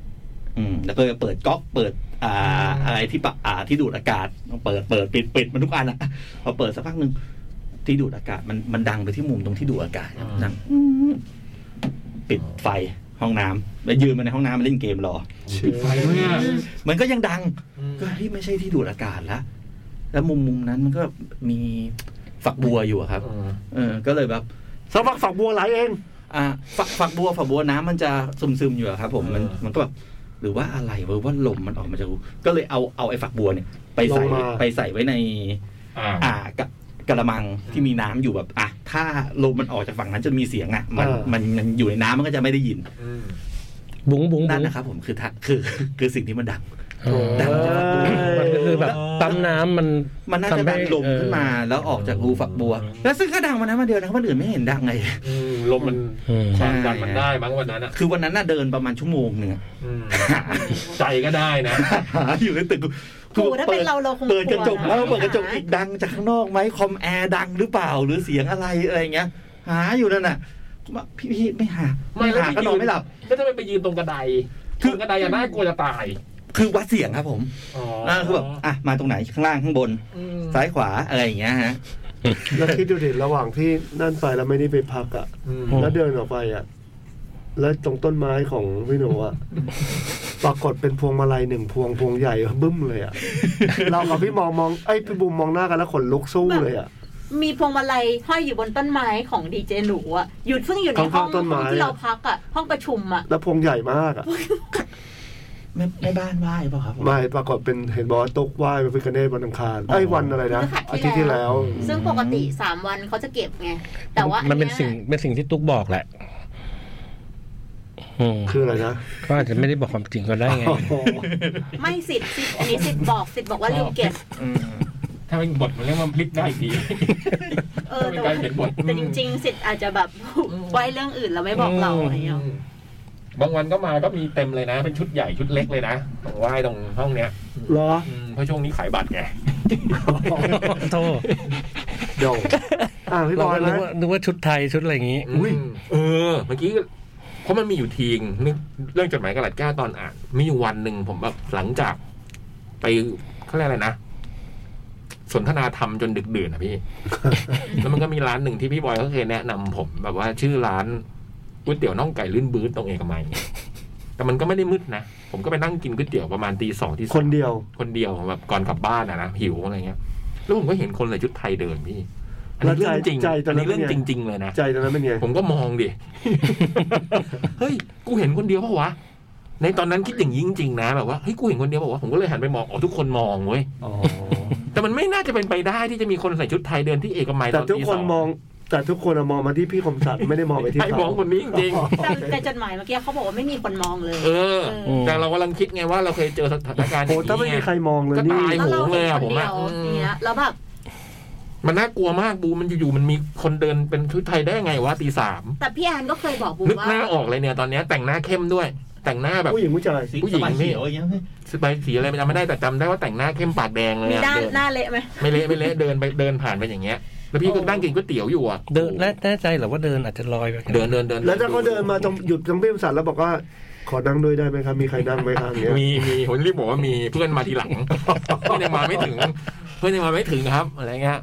ำแล้วก็เปิดก๊อกเปิดอะไรที่ปะที่ดูดอากาศเปิดปิดมันทุกอันอ่ะพอเปิดสักพักนึงที่ดูดอากาศมันดังไปที่มุมตรงที่ดูดอากาศดังปิดไฟห้องน้ำแล้วยืนมาในห้องน้ำมาเล่นเกมรอปิดไฟเนี่ยมันก็ยังดังก็ที่ไม่ใช่ที่ดูดอากาศละแล้วมุมนั้นมันก็มีฝักบัวอยู่ครับก็เลยแบบสักพักฝักบัวไหลเองฝักบัวน้ำมันจะซึมๆอยู่ครับผมมันก็แบบหรือว่าอะไรว่าลมมันออกมาจากก็เลยเอาไอ้ฝักบัวเนี่ยไปใส่ไว้ในกระมังที่มีน้ำอยู่แบบถ้าลมมันออกจากฝั่งนั้นจะมีเสียงมันอยู่ในน้ำมันก็จะไม่ได้ยินบุ้งนั่นนะครับผมคือสิ่งที่มันดังคือแบบตั้มน้ำมันน่าจะดังลมขึ้นมาแล้วออกจากรูฝักบัวแล้วซึ่งก็ดังวันนั้นมาเดียวนะคนอื่นไม่เห็นดังไงลมมันความดันมันได้มั้งวันนั้นคือวันนั้นน่ะเดินประมาณชั่วโมงนึงใจก็ได้นะอยู่ในตึก ถูกถ้าเป็นเราคงเปิดกระจกแล้วเปิดกระจกอีกดังจากข้างนอกไหมคอมแอร์ดังหรือเปล่าหรือเสียงอะไรอะไรเงี้ยหาอยู่นั่นน่ะพี่ไม่หาก็นอนไม่หลับแล้วถ้าไปยืนตรงกระไดอย่าน่ากลัวจะตายคือวัดเสียงครับผมคือแบบอ่ะมาตรงไหนข้างล่างข้างบนซ้ายขวาอะไรอย่างเงี้ยฮะแล้วคิดดูดิระหว่างที่นั่นไปแล้วไม่ได้ไปพักอ่ะแล้วเดินออกไปอ่ะแล้วตรงต้นไม้ของพี่หนูอ่ะปรากฏเป็นพวงมาลัย1พวงใหญ่บึ้มเลยอ่ะเรากับพี่มองไอ้พี่บุมมองหน้ากันแล้วขนลุกสู้เลยอ่ะมีพวงมาลัยห้อยอยู่บนต้นไม้ของดีเจหนูอ่ะอยู่ซึ่งอยู่ในห้องที่เราพักอ่ะห้องประชุมอ่ะแล้วพวงใหญ่มากอ่ะแม่บ้านไหว้ป่ะครับไม่ปรากฏเป็นเห็นบอกว่าตกไหว้พระพิฆเนศวันอังคารไอ้วันอะไรนะอาทิตย์ที่แล้วซึ่งปกติ3วันเขาจะเก็บไงแต่ว่ามันเป็นสิ่งที่ตุ๊กบอกแหละคืออะไรนะก็อาจจะไม่ได้บอกความจริงก็ได้ไงไม่สิทธิ์อันนี้สิทธิ์บอกว่าลืมเก็บถ้าเป็นบทมันเรียกว่าพลิกได้อีกทีแต่จริงๆสิทธิ์อาจจะแบบไว้เรื่องอื่นแล้วไม่บอกเราอะไรอย่างเงี้ยบางวันก็มาก็มีเต็มเลยนะเป็นชุดใหญ่ชุดเล็กเลยนะของไหว้ตรงห้องเนี้ยเหรอเพราะช่วงนี้ขายบัตรไงโธ่โด่งพี่บอยนะนึกว่าชุดไทยชุดอะไรอย่างงี้อุ้ยเมื่อกี้เพราะมันมีอยู่ทีนึงเรื่องจดหมายกระดาษแก้วตอนอ่านมีวันนึงผมแบบหลังจากไปเค้าเรียกอะไรนะสนทนาธรรมจนดึกดื่นอ่ะพี่ แล้วมันก็มีร้านนึงที่พี่บอยเค้าเคยแนะนำผมแบบว่าชื่อร้านก๋วยเตี๋ยวน่องไก่ลื่นบื้นตรงเอกมัยแต่มันก็ไม่ได้มืดนะผมก็ไปนั่งกินก๋วยเตี๋ยวประมาณ 2:00 ที่คนเดียวแบบก่อนกลับบ้านนะหิวอะไรเงี้ยแล้วผมก็เห็นคนใส่ชุดไทยเดินพี่แล้วใจจริงตอนนี้เรื่องจริงๆเลยนะใจตอนนั้นเป็นไงผมก็มองดิเฮ้ยกูเห็นคนเดียวเปล่าวะในตอนนั้นคิดอย่างนี้จริงๆนะแบบว่าเฮ้ยกูเห็นคนเดียวบอกว่าผมก็เลยหันไปมองทุกคนมองเว้ยแต่มันไม่น่าจะเป็นไปได้ที่จะมีคนใส่ชุดไทยเดินที่เอกมัยตอน 2:00 แต่ทุกคนมองมองมาที่พี่คมสันไม่ได้มองไปที่เขามองคนนี้จริงๆแต่จดหมายเมื่อกี้เขาบอกว่าไม่มีคนมองเลยแต่เรากำลังคิดไงว่าเราเคยเจอสถานการณ์นี้ถ้าไม่มีใครมองเลยนี่แล้วเราคนเดียวอย่างเงี้ยแล้วแบบมันน่ากลัวมากบูมันอยู่ๆมันมีคนเดินเป็นชุดไทยได้ไงวะ 3:00 แต่พี่แอนก็เคยบอกบูว่านึกหน้าออกเลยเนี่ยตอนนี้แต่งหน้าเข้มด้วยแต่งหน้าแบบผู้หญิงผู้ชายผู้หญิงนี่สบายสีอะไรจำไม่ได้แต่จำได้ว่าแต่งหน้าเข้มปากแดงเลยอะหน้าเละไหมไม่เละไม่เละเดินไปเดินผ่านไปอย่างเงี้ยแล้วพี่ก็นั่งกินก๋วยเตี๋ยวอยู่อ่ะเดินแน่ใจเหรอว่าเดินอาจจะลอยไปเดินแล้วถ้าเขาเดินมาตรงหยุดตรงพี่ประสานแล้วบอกว่าขอนั่งด้วยได้ไหมครับมีใครนั่งไหมครับเนี่ยมีผมรีบบอกว่ามีเพื่อนมาทีหลังเพื่อนยังมาไม่ถึงครับอะไรเงี้ย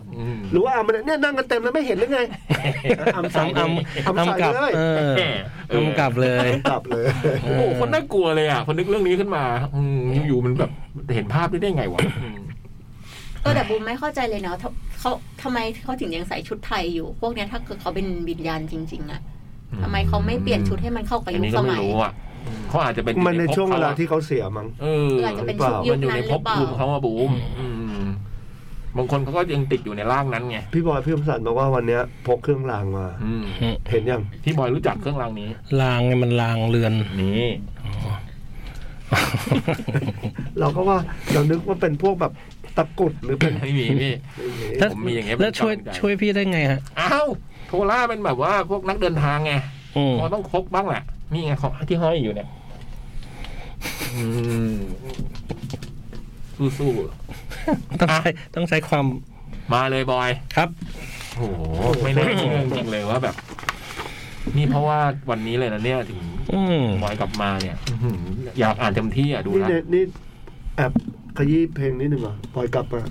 หรือว่ามันเนี่ยนั่งกันเต็มแล้วไม่เห็นหรือไงอำกลับเลยโอ้โหคนน่ากลัวเลยอ่ะพอนึกเรื่องนี้ขึ้นมาอยู่ๆมันแบบเห็นภาพได้ไงวะแต่บูมไม่เข้าใจเลยเนาะเขาทำไมเขาถึงยังใส่ชุดไทยอยู่พวกเนี้ยถ้าเกิดเขาเป็นวิญญาณจริงๆอะทำไมเขาไม่เปลี่ยนชุดให้มันเข้ากับยุคสมัยเขาอาจจะเป็นมันในช่วงเวลาที่เขาเสียมั้งอาจจะเป็นช่วงยุคนั้นหรือเปล่าเขามาบูมบางคนเขาก็ยังติดอยู่ในร่างนั้นไงพี่บอยพี่คมสันบอกว่าวันเนี้ยพกเครื่องรางมาเห็นยังพี่บอยรู้จักเครื่องรางนี้รางไงมันรางเรือนนี่เราก็ว่าเรานึกว่าเป็นพวกแบบตะกุดหรือเป็นไม่มีพี่ผมมีอย่างเงี้ยแล้วช่วยพี่ได้ไงฮะอ้าวโทล่าเป็นแบบว่าพวกนักเดินทางไงก็ต้องพกบ้างแหละนี่ไงของที่ห้อยอยู่เนี่ยสู้ๆต้องใช้ความมาเลยบอยครับโอ้โหไม่น่าเชื่อจริงเลยว่าแบบนี่เพราะว่าวันนี้เลยนะเนี่ยถึงบอยกลับมาเนี่ยอยากอ่านเต็มที่อ่ะดูนะนี่แอบขยี้เพลงนิดหนึ่งอ่ะบอยกลับมา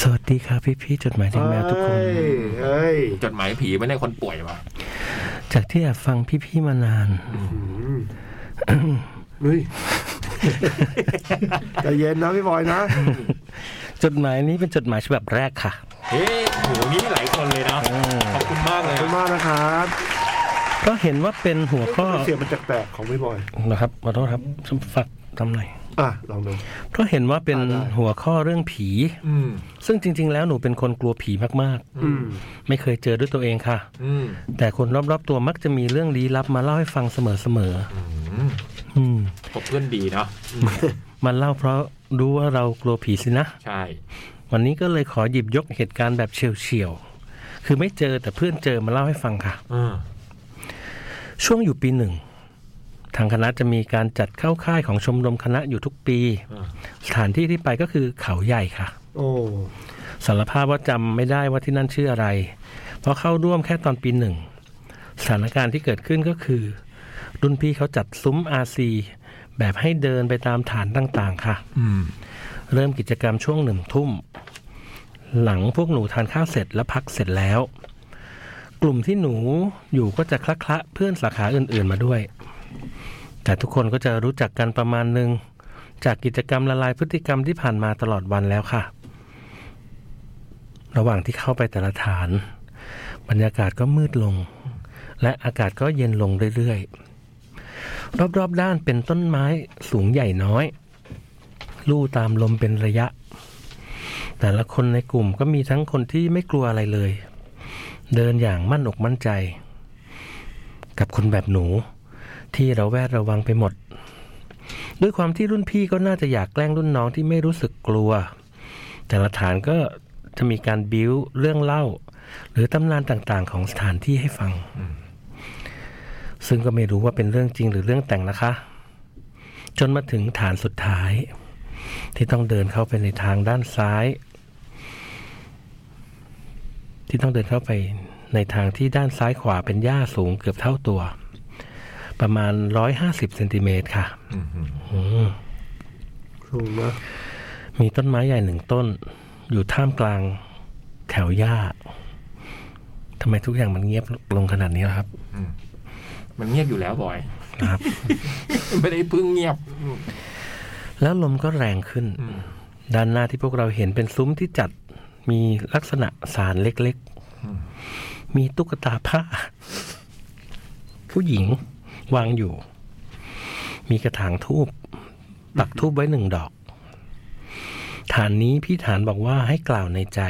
สวัสดีครับพี่ๆจดหมายถึงแมวทุกคนจดหมายผีไม่ได้คนป่วยป่ะจากที่แอบฟังพี่ๆมานานอุ้ยใจเย็นนะพี่บอยนะจดหมายนี้เป็นจดหมายฉบับแรกค่ะเฮ้ยโหนี่หลายคนเลยนะขอบคุณมากเลยขอบคุณมากนะครับก็เห็นว่าเป็นหัวข้อเสียงมันแปลกๆของพี่บอยนะครับขอโทษครับฝักทำหน่อยลองดูเพราะเห็นว่าเป็นหัวข้อเรื่องผีซึ่งจริงๆแล้วหนูเป็นคนกลัวผีมากๆไม่เคยเจอด้วยตัวเองค่ะแต่คนรอบๆตัวมักจะมีเรื่องลี้ลับมาเล่าให้ฟังเสมอๆเพื่อนดีเนาะมันเล่าเพราะรู้ว่าเรากลัวผีสินะใช่วันนี้ก็เลยขอหยิบยกเหตุการณ์แบบเฉียวๆคือไม่เจอแต่เพื่อนเจอมาเล่าให้ฟังค่ะช่วงอยู่ปี 1 ทางคณะจะมีการจัดเข้าค่ายของชมรมคณะอยู่ทุกปีสถานที่ที่ไปก็คือเขาใหญ่ค่ะโอ้สารภาพว่าจำไม่ได้ว่าที่นั่นชื่ออะไรเพราะเข้าร่วมแค่ตอนปีหนึ่งสถานการณ์ที่เกิดขึ้นก็คือรุ่นพี่เขาจัดซุ้ม RC แบบให้เดินไปตามฐานต่างๆค่ะเริ่มกิจกรรมช่วงหนึ่งทุ่มหลังพวกหนูทานข้าวเสร็จและพักเสร็จแล้วกลุ่มที่หนูอยู่ก็จะคละคละเพื่อนสาขาอื่นๆมาด้วยแต่ทุกคนก็จะรู้จักกันประมาณนึงจากกิจกรรมละลายพฤติกรรมที่ผ่านมาตลอดวันแล้วค่ะระหว่างที่เข้าไปแต่ละฐานบรรยากาศก็มืดลงและอากาศก็เย็นลงเรื่อยๆรอบๆด้านเป็นต้นไม้สูงใหญ่น้อยลู่ตามลมเป็นระยะแต่ละคนในกลุ่มก็มีทั้งคนที่ไม่กลัวอะไรเลยเดินอย่างมั่นอกมั่นใจกับคนแบบหนูที่ระแวดระวังไปหมดด้วยความที่รุ่นพี่ก็น่าจะอยากแกล้งรุ่นน้องที่ไม่รู้สึกกลัวแต่ละฐานก็จะมีการบิ้วเรื่องเล่าหรือตำนานต่างๆของสถานที่ให้ฟังซึ่งก็ไม่รู้ว่าเป็นเรื่องจริงหรือเรื่องแต่งนะคะจนมาถึงฐานสุดท้ายที่ต้องเดินเข้าไปในทางด้านซ้ายที่ต้องเดินเข้าไปในทางที่ด้านซ้ายขวาเป็นหญ้าสูงเกือบเท่าตัวประมาณ150เซนติเมตรค่ะสูงมากมีต้นไม้ใหญ่หนึ่งต้นอยู่ท่ามกลางแถวหญ้าทำไมทุกอย่างมันเงียบลงขนาดนี้ล่ะครับมันเงียบอยู่แล้วบ่อยครับ ไม่ได้พึ่งเงียบแล้วลมก็แรงขึ้นด้านหน้าที่พวกเราเห็นเป็นซุ้มที่จัดมีลักษณะศาลเล็กๆมีตุ๊กตาผ้าผู้หญิงวางอยู่มีกระถางธูปปักธูปไว้หนึ่งดอกฐานนี้พี่ฐานบอกว่าให้กล่าวในใจ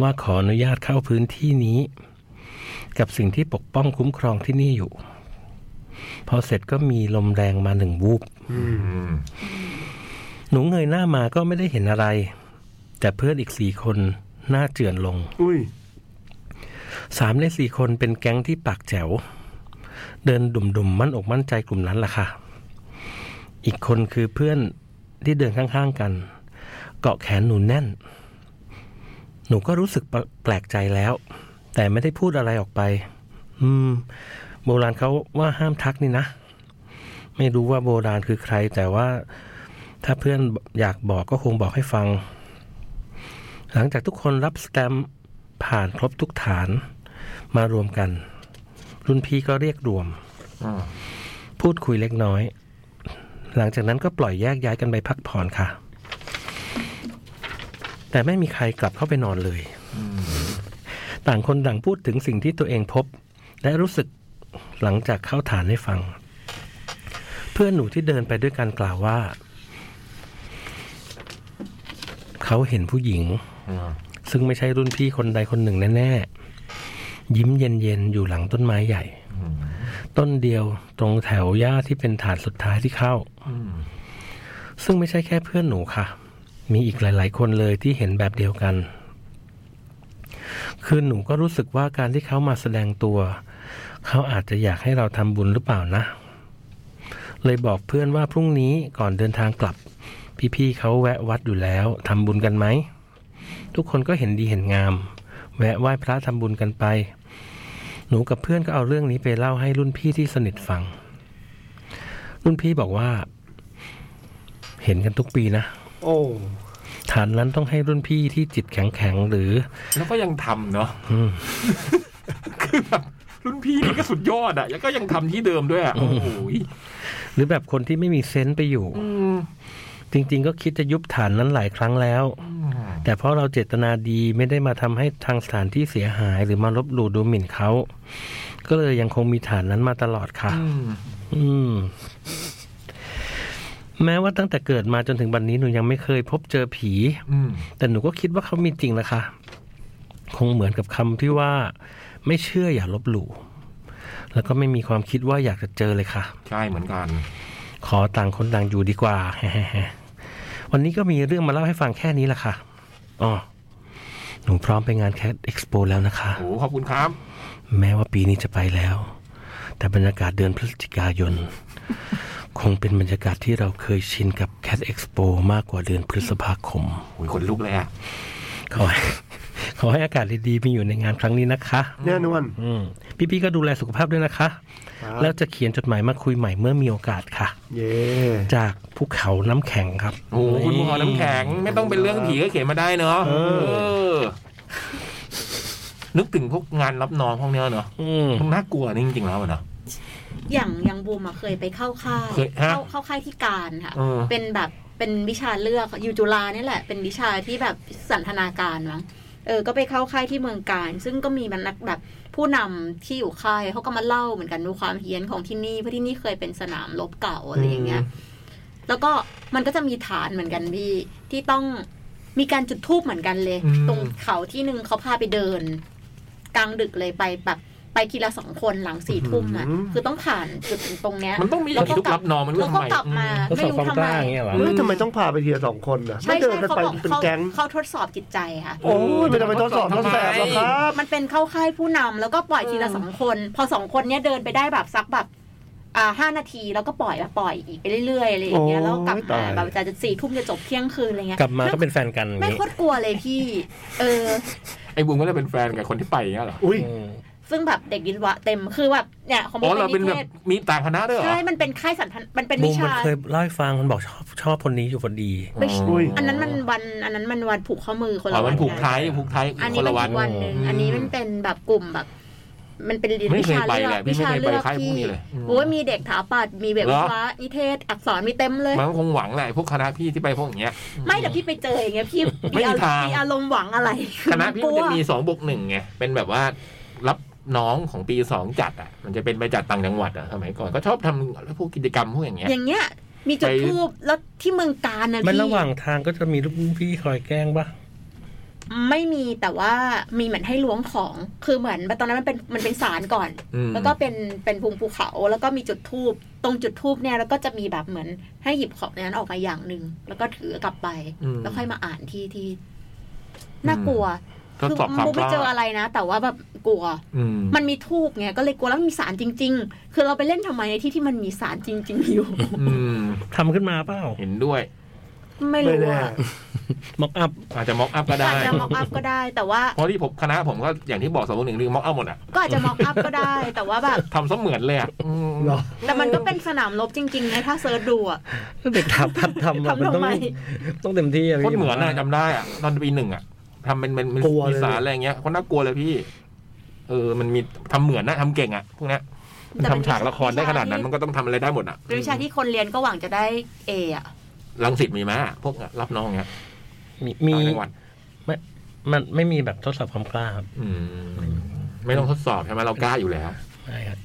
ว่าขออนุญาตเข้าพื้นที่นี้กับสิ่งที่ปกป้องคุ้มครองที่นี่อยู่พอเสร็จก็มีลมแรงมาหนึ่งวูบหนูเงยหน้ามาก็ไม่ได้เห็นอะไรแต่เพื่อนอีก4คนหน้าเจือนลง3ใน4คนเป็นแก๊งที่ปากแจ๋วเดินดุ่มๆมั่นอกมั่นใจกลุ่มนั้นล่ะค่ะอีกคนคือเพื่อนที่เดินข้างๆกันเกาะแขนหนูแน่นหนูก็รู้สึกแปลกใจแล้วแต่ไม่ได้พูดอะไรออกไปโบราณเขาว่าห้ามทักนี่นะไม่รู้ว่าโบราณคือใครแต่ว่าถ้าเพื่อนอยากบอกก็คงบอกให้ฟังหลังจากทุกคนรับสแตมป์ผ่านครบทุกฐานมารวมกันรุ่นพี่ก็เรียกรวมพูดคุยเล็กน้อยหลังจากนั้นก็ปล่อยแยกย้ายกันไปพักผ่อนค่ะแต่ไม่มีใครกลับเข้าไปนอนเลยต่างคนต่างพูดถึงสิ่งที่ตัวเองพบและรู้สึกหลังจากเข้าฐานให้ฟังเพื่อนหนูที่เดินไปด้วยกันกล่าวว่าเขาเห็นผู้หญิงซึ่งไม่ใช่รุ่นพี่คนใดคนหนึ่งแน่ๆยิ้มเย็นๆอยู่หลังต้นไม้ใหญ่ต้นเดียวตรงแถวหญ้าที่เป็นฐานสุดท้ายที่เข้าซึ่งไม่ใช่แค่เพื่อนหนูค่ะมีอีกหลายๆคนเลยที่เห็นแบบเดียวกันคือหนูก็รู้สึกว่าการที่เขามาแสดงตัวเขาอาจจะอยากให้เราทำบุญหรือเปล่านะเลยบอกเพื่อนว่าพรุ่งนี้ก่อนเดินทางกลับพี่ๆเขาแวะวัดอยู่แล้วทำบุญกันไหมทุกคนก็เห็นดีเห็นงามแวะไหว้พระทำบุญกันไปหนูกับเพื่อนก็เอาเรื่องนี้ไปเล่าให้รุ่นพี่ที่สนิทฟังรุ่นพี่บอกว่าเห็นกันทุกปีนะโอ้ฐานนั้นต้องให้รุ่นพี่ที่จิตแข็งๆหรือแล้วก็ยังทำเนาะคือแบบรุ่นพี่นี่ก็สุดยอดอะแล้วก็ยังทำที่เดิมด้วยอะโอ้โหหรือแบบคนที่ไม่มีเซนส์ไปอยู่จริงๆก็คิดจะยุบฐานนั้นหลายครั้งแล้วแต่เพราะเราเจตนาดีไม่ได้มาทำให้ทางสถานที่เสียหายหรือมาลบหลู่ดูหมิ่นเขาก็เลยยังคงมีฐานนั้นมาตลอดค่ะแม้ว่าตั้งแต่เกิดมาจนถึงวันนี้หนูยังไม่เคยพบเจอผีแต่หนูก็คิดว่าเขามีจริงนะคะคงเหมือนกับคำที่ว่าไม่เชื่ออย่าลบหลู่แล้วก็ไม่มีความคิดว่าอยากจะเจอเลยค่ะใช่เหมือนกันขอต่างคนต่างอยู่ดีกว่าวันนี้ก็มีเรื่องมาเล่าให้ฟังแค่นี้ละค่ะอ๋อหนูพร้อมไปงาน Cat Expo แล้วนะคะโอ้ขอบคุณครับแม้ว่าปีนี้จะไปแล้วแต่บรรยากาศเดือนพฤศจิกายน คงเป็นบรรยากาศที่เราเคยชินกับ Cat Expo มากกว่าเดือนพฤษภาคมขนลุกเลยอ่ะขอให้อากาศดีๆมีอยู่ในงานครั้งนี้นะคะแน่นอนพี่ๆก็ดูแลสุขภาพด้วยนะคะแล้วจะเขียนจดหมายมาคุยใหม่เมื่อมีโอกาสค่ะเย้จากภูเขาน้ำแข็งครับโอ้คุณภูเขาน้ำแข็งไม่ต้องเป็นเรื่องผีก็เขียนมาได้เนาะนึกถึงพวกงานรับน้องพวกเนี้ยเนาะพวกน่ากลัวจริงๆแล้วเนาะอย่างบูมอ่ะเคยไปเข้าค่ายที่การค่ะเป็นแบบเป็นวิชาเลือกอยู่จุฬานี่แหละเป็นวิชาที่แบบสันทนาการมั้งก็ไปเข้าค่ายที่เมืองการซึ่งก็มีบรรดาแบบผู้นำที่อยู่ค่ายเขาก็มาเล่าเหมือนกันดูความเฮี้ยนของที่นี่เพราะที่นี่เคยเป็นสนามรบเก่าอะไรอย่างเงี้ยแล้วก็มันก็จะมีฐานเหมือนกันพี่ที่ต้องมีการจุดธูปเหมือนกันเลยตรงเขาที่นึงเขาพาไปเดินกลางดึกเลยไปแบบไปทีละ2คนหลัง 4 ทุ่มอ่ะคือต้องผ่านจุดตรงเนี้ยมันต้องมีแล้วก็กลับนอนมันก็ต้องกลับมาไม่รู้ทำไมทำไมต้องพาไปทีละ2คนน่ะไม่เดินกันไปเป็นแก๊งเข้าทดสอบจิตใจค่ะโอ้ยมันจะไปทดสอบทดแสบหรอครับมันเป็นเข้าค่ายผู้นำแล้วก็ปล่อยทีละ2คนพอ2คนเนี้ยเดินไปได้แบบสักแบบ5นาทีแล้วก็ปล่อยอีกไปเรื่อยๆอะไรอย่างเงี้ยแล้วกลับมาแบบจะ 4 ทุ่มจะจบเที่ยงคืนอะไรเงี้ยกลับมาก็เป็นแฟนกันไม่โคตรกลัวเลยพี่ไอ้บุ๋มก็เลยเป็นแฟนกับคนที่ไปอย่างเงี้ยหรออุ้ยซึ่งแบบเด็กวิทย์วะเต็มคือแบบเนี่ยของมันเป็นนิเทศมีต่างคณะด้วยเหรอใช่มันเป็นค่ายสันทนามันเป็นวิชามันเคยเล่าให้ฟังมันบอกชอบคนนี้อยู่คนดีอันนั้นมันวันผูกข้อมือคนละวันผูกไทยอันนี้มันวันนึงอันนี้มันเป็นแบบกลุ่มแบบมันเป็นวิชาเลือกที่โอ้ยมีเด็กถาปัดมีแบบวิชานิเทศอักษรมีเต็มเลยมันคงหวังแหละพวกคณะพี่ที่ไปพวกอย่างเงี้ยไม่แต่พี่ไปเจออย่างเงี้ยพี่มีอารมณ์หวังอะไรคณะพี่จะมี 2+1 ไงเป็นแบบว่ารับน้องของปี2จัดอ่ะมันจะเป็นไปจัดต่างจังหวัดอ่ะสมัยก่อนก็ชอบทำพวกกิจกรรมพวกอย่างเงี้ยมีจุดทูบแล้วที่เมืองกาญนะพี่มันระหว่างทางก็จะมีลูกพี่คอยแกล้งป่ะไม่มีแต่ว่ามีเหมือนให้ล้วงของคือเหมือนตอนนั้นมันเป็นศาลก่อนแล้วก็เป็นภูเขาแล้วก็มีจุดทูบตรงจุดทูบเนี่ยแล้วก็จะมีแบบเหมือนให้หยิบของนั้นออกมาอย่างนึงแล้วก็ถือกลับไปแล้วค่อยมาอ่านที่น่ากลัวคือมูไม่เจออะไรนะแต่ว่าแบบกลัวมันมีทูบไงก็เลยกลัวแล้วมีสารจริงๆคือเราไปเล่นทำไมในที่ที่มันมีสารจริงๆอยู่ทำขึ้นมาเปล่าเห็นด้วยไม่รู้ว่าม็อกอัพอาจจะม็อกอัพก็ได้อาจจะม็อกอัพก็ได้แต่ว่าเพราะที่ผมคณะผมก็อย่างที่บอก2-1ม็อกอัพหมดอ่ะก็อาจจะม็อกอัพก็ได้แต่ว่าแบบทำเสมือนเลยอ่ะแต่มันก็เป็นสนามรบจริงๆนะถ้าเซิร์ชดูอ่ะเด็กทำมันต้องเต็มที่อ่ะโคตรเหมือนน่ะจำได้อ่ะตอนปี1อ่ะทำเป็นมีสารอะไรอย่างเงี้ยก็น่ากลัวเลยพี่มันมีทำเหมือนนะทำเก่งอ่ะพวกนี้มันทำฉากละครได้ขนาดนั้นมันก็ต้องทำอะไรได้หมดอ่ะวิชาที่คนเรียนก็หวังจะได้เออ่ะรังสิตมีไหมพวกรับน้องเงี้ยมีมันไม่มีแบบทดสอบความกล้าครับไม่ต้องทดสอบใช่ไหมเรากล้าอยู่แล้วใช่ครับ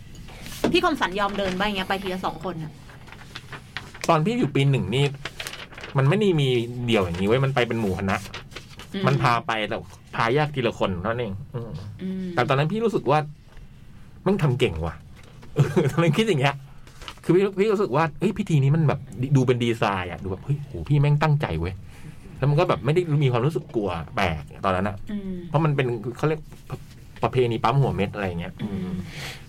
พี่คมสันยอมเดินไปอย่างเงี้ยไปทีละ2คนอ่ะตอนพี่อยู่ปี1นี่มันไม่ได้มีเดี่ยวอย่างนี้ไว้มันไปเป็นหมู่คณะมันพาไปแต่พายากทีละคนเท่านั้นเองแต่ตอนนั้นพี่รู้สึกว่ามันทำเก่งว่ะทำไมคิดอย่างเงี้ยคือพี่รู้สึกว่าเฮ้ยพิธีนี้มันแบบดูเป็นดีไซน์อ่ะดูแบบเฮ้ยโหพี่แม่งตั้งใจเว้ยแล้วมันก็แบบไม่ได้มีความรู้สึกกลัวแปลกตอนนั้นอ่ะเพราะมันเป็นเขาเรียกประเพณีปั๊มหัวเม็ดอะไรเงี้ย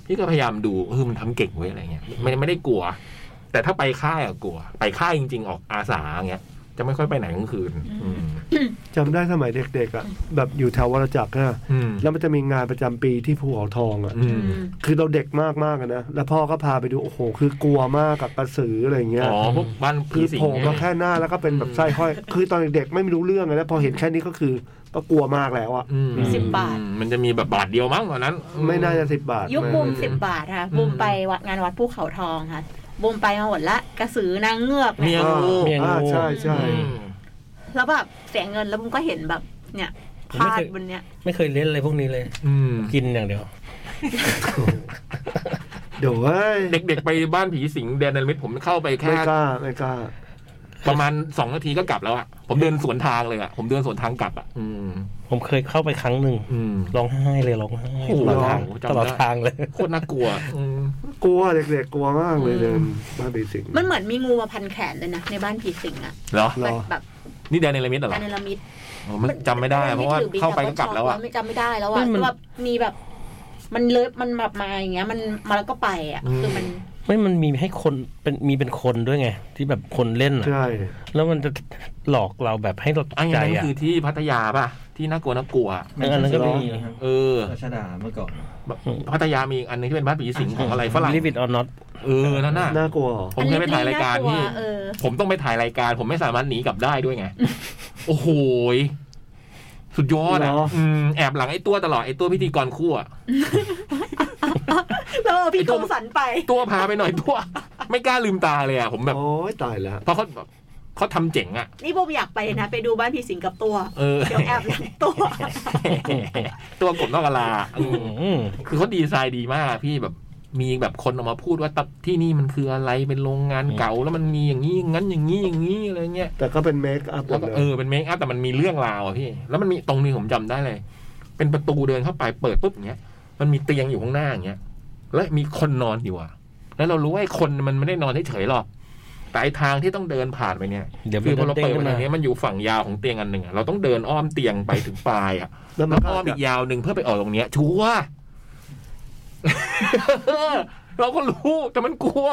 พี่ก็พยายามดูมันทำเก่งเว้ยอะไรเงี้ยไม่ได้กลัวแต่ถ้าไปค่ายอ่ะกลัวไปค่ายจริงๆออกอาสาเงี้ยจะไม่ค่อยไปไหนกลางคืนจำได้สมัยเด็กๆอ่ะแบบอยู่แถววรจักรนะแล้วมันจะมีงานประจำปีที่ภูเขาทองอ่ะคือเราเด็กมากๆนะแล้วพ่อก็พาไปดูโอ้โหคือกลัวมากกับกระสืออะไรเงี้ยอ๋อพวกบ้านผีสิงผมก็แค่หน้าแล้วก็เป็นแบบไส้ห้อยคือตอนเด็กๆไม่รู้เรื่องเลยนะพอเห็นแค่นี้ก็คือก็กลัวมากแล้วอ่ะ10 บาทมันจะมีแบบบาทเดียวมั้งตอนนั้นไม่น่าจะ10 บาทยุคบุ้ม10 บาทค่ะบุ้มไปวัดงานวัดภูเขาทองค่ะบุ้มไปมาหมดละกระสือนางเงือกเมียงูใช่ใช่แล้วแบบเสียเงินแล้วบุ้มก็เห็นแบบเนี่ยพาดบนเนี้ยไม่เคยเล่นอะไรพวกนี้เลยกินอย่างเดียวเดี๋ยวเด็กๆไปบ้านผีสิงแดนนิมิตผมเข้าไปแค่ไม่กล้าประมาณ2 นาทีก็กลับแล้วอ่ะผมเดินสวนทางเลยอ่ะผมเดินสวนทางกลับอ่ะผมเคยเข้าไปครั้งหนึ่งร้องไห้เลยร้องไห้ตลอดทางเลยโคตรน่ากลัวกลัวเด็กๆกลัวมากเลยเดินบ้านผีสิงมันเหมือนมีงูมาพันแขนเลยนะในบ้านผีสิงอ่ะเหรอแบบนี่แดนนิมิตเหรอแดนนิมิตจำไม่ได้เพราะว่าเข้าไปก็กลับแล้วอ่ะไม่จำไม่ได้แล้วอ่ะแบบมีแบบ มันเลิฟมันแบบมาอย่างเงี้ยมันมาแล้วก็ไปอ่ะคือมันไม่มันมีให้คนเป็นมีเป็นคนด้วยไงที่แบบคนเล่นอ่ะใช่แล้วมันจะหลอกเราแบบให้เราตกใจอ่ะนั่นคือที่พัทยาป่ะที่น่ากลัวน่ากลัวอันนั้นก็มีรัชดาเมื่อก่อนพัทยามีอันนึงที่เป็นบ้านผีสิงของอะไรฝรั่ง Live It or Not นั่นน่ะน่ากลัวผมเคยไปถ่ายรายการที่ผมต้องไปถ่ายรายการผมไม่สามารถหนีกลับได้ด้วยไงโอ้โหสุดยอดอ่ะแอบหลังไอ้ตัวตลอดไอ้ตัวพิธีกรคู่อ่ะแล้วพี่คมสันไปตัวพาไปหน่อยตัวไม่กล้าลืมตาเลยอ่ะผมแบบโอ๊ยตายแล้วเพราะเขาทำเจ๋งอ่ะนี่ผมอยากไปนะไปดูบ้านพี่สิงกับตัวเดี๋ยวแอบหลังตัวตัวกบนอกกะลาคือเขาดีไซน์ดีมากพี่แบบมีแบบคนออกมาพูดว่าที่นี่มันคืออะไรเป็นโรงงานเก่าแล้วมันมีอย่างนี้งั้นอย่างนี้อย่างนี้อะไรเงี้ยแต่ก็เป็นเมคอัพแล้วเป็นเมคอัพแต่มันมีเรื่องราวอ่ะพี่แล้วมันมีตรงนี้ผมจำได้เลยเป็นประตูเดินเข้าไปเปิดปุ๊บอย่างเงี้ยมันมีเตียงอยู่ข้างหน้าอย่างเงี้ยแล้วมีคนนอนอยู่อ่ะแล้วเรารู้ว่าไอ้คนมันไม่ได้นอนเฉยๆหรอกแต่ไอ้ทางที่ต้องเดินผ่านไปเนี่ยคือพอเราเปิดมันอย่างเงี้ยมันอยู่ฝั่งยาวของเตียงอันนึงอ่ะเราต้องเดินอ้อมเตียงไปถึงปลายอ่ะแล้วอ้อมอีกยาวนึงเพื่อไปออกตรงเนี้ยชัวร์เราก็รู้แต่มันกลัว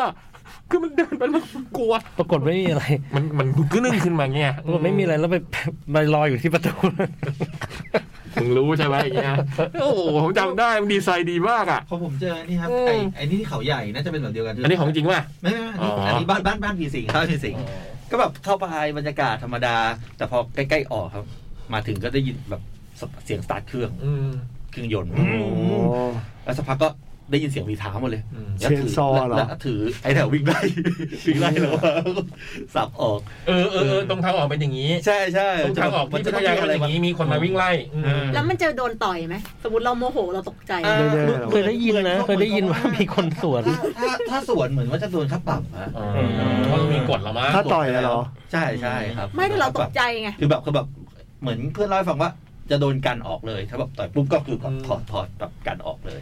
คือมันเดินไปมันกลัวปรากฏไม่มีอะไรมันก็นึ่งขึ้นมาเงี้ยมันไม่มีอะไรแล้วไปลอยอยู่ที่ประตูมึงรู้ใช่ไหมอย่างเงี้ยโอ้โหผมจำได้มันดีไซน์ดีมากอ่ะพอผมเจอนี่ครับไอ้นี่ที่เขาใหญ่น่าจะเป็นแบบเดียวกันอันนี้ของจริงป่ะไม่อันนี้บ้านผีสิงครับผีสิงก็แบบเข้าไปบรรยากาศธรรมดาแต่พอใกล้ๆออกครับมาถึงก็ได้ยินแบบเสียงสตาร์ทเครื่องยนต์แล้วสักพักก็ได้ยินเสียงมีเท้ามาเลยแล้วถือไอ้แถววิ่งไล่แล้วสับออกตรงทางออกเป็นอย่างนี้ใช่ๆตรงทางออกมันจะพยายามอะไรอย่างนี้มีคนมาวิ่งไล่แล้วมันจะโดนต่อยไหมสมมติเราโมโหเราตกใจเคยได้ยินว่ามีคนสวนถ้าสวนเหมือนว่าจะโดนค่าปรับนะมันมีกฎละมั้งถ้าต่อยเหรอใช่ๆครับไม่แต่เราตกใจไงคือแบบเหมือนเพื่อนเล่าให้ฟังว่าจะโดนกันออกเลยถ้าแบบต่อยปุ๊บก็คือถอดแบบกันออกเลย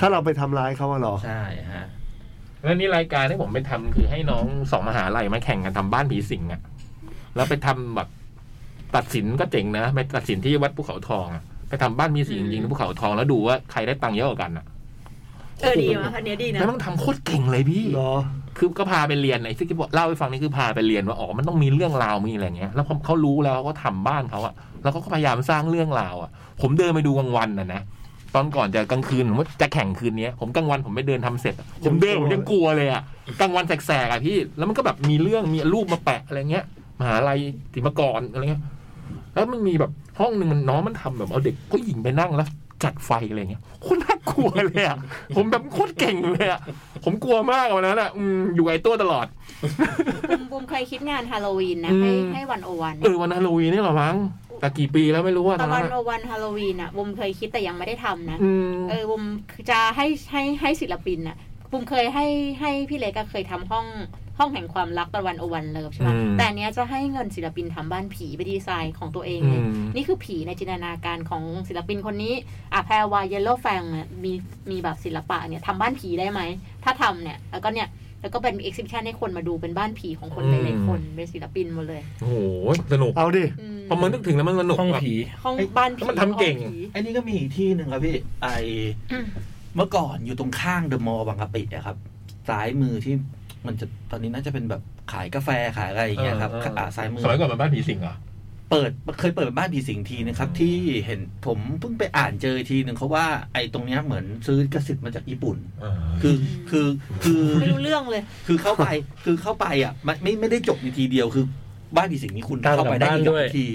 ถ้าเราไปทำร้ายเขาหรอใช่ฮะแล้วนี่รายการที่ผมไปทำคือให้น้องสองมหาลัยมาแข่งกันทำบ้านผีสิงอ่ะแล้วไปทำแบบตัดสินก็เจ๋งนะไปตัดสินที่วัดภูเขาทองไปทำบ้านผีสิงจริงที่ภูเขาทองแล้วดูว่าใครได้ตังค์เยอะกว่ากันอ่ะดีมากอันนี้ดีนะแล้วต้องทำโคตรเก่งเลยพี่คือก็พาไปเรียนไอ้ที่เล่าให้ฟังนี่คือพาไปเรียนว่าอ๋อมันต้องมีเรื่องราวมีอะไรเงี้ยแล้วพอเขารู้แล้วเขาทำบ้านเขาอ่ะแล้วเขาก็พยายามสร้างเรื่องราวอ่ะผมเดินไปดูกลางวันนะตอนก่อนจะกลางคืนผมว่าจะแข่งคืนนี้ผมกลางวันผมไปเดินทำเสร็จผมเดินผมยังกลัวเลยอ่ะกลางวันแสกๆอ่ะพี่แล้วมันก็แบบมีเรื่องมีรูปมาแปะอะไรเงี้ยมหาลัยศิลปากรอะไรเงี้ยแล้วมันมีแบบห้องนึงมันน้องมันทำแบบเอาเด็กผู้หญิงไปนั่งแล้วจัดไฟอะไรเงี้ยโคตรน่ากลัวเลยอ่ะผมแบบโคตรเก่งเลยอ่ะผมกลัวมากวันนั้นอ่ะอยู่ไอ้ตัวตลอดบุ้มเคยคิดงานฮาโลวีนนะให้วันโอวันวันฮาโลวีนนี่หรอมั้งแต่กี่ปีแล้วไม่รู้ว่าตอนวันโอวันฮาโลวีนอ่ะบุ้มเคยคิดแต่ยังไม่ได้ทำนะบุ้มจะให้ศิลปินอ่ะบุ้มเคยให้พี่เล็กก็เคยทำห้องแห่งความรักตอนวันโอวันเลิฟใช่ไหมแต่เนี้ยจะให้เงินศิลปินทำบ้านผีไปดีไซน์ของตัวเองเลยนี่คือผีในจินตนาการของศิลปินคนนี้แพรวาเยลโล่แฟงมีแบบศิลปะเนี่ยทำบ้านผีได้ไหมถ้าทำเนี่ยแล้วก็เป็น exhibition ให้คนมาดูเป็นบ้านผีของคนหลายๆคนเป็นศิลปินหมดเลยโอ้โหสนุกเอาดิพอมันนึกถึงแล้วมันสนุกห้องผีห้องบ้านผีมันทำเก่งไอ้นี่ก็มีอีกที่นึงครับพี่ไอเมื่อก่อนอยู่ตรงข้างเดอะมอลล์บางกะปิอะครับซ้ายมือที่มันจะตอนนี้น่าจะเป็นแบบขายกาแฟขายอะไรอย่างเงี้ยครับซ้ายมือสมัยก่อนเป็นบ้านผีสิงเหรอเคยเปิดเป็นบ้านผีสิงทีนะครับที่เห็นผมเพิ่งไปอ่านเจอทีนึงเขาว่าไอ้ตรงเนี้ยเหมือนซื้อกระสิบมาจากญี่ปุ่นคือไม่รู้เรื่องเลยคือเข้าไปอ่ะไม่ได้จบในทีเดียวคือบ้านผีสิงนี่คุณเข้าไปได้อีกที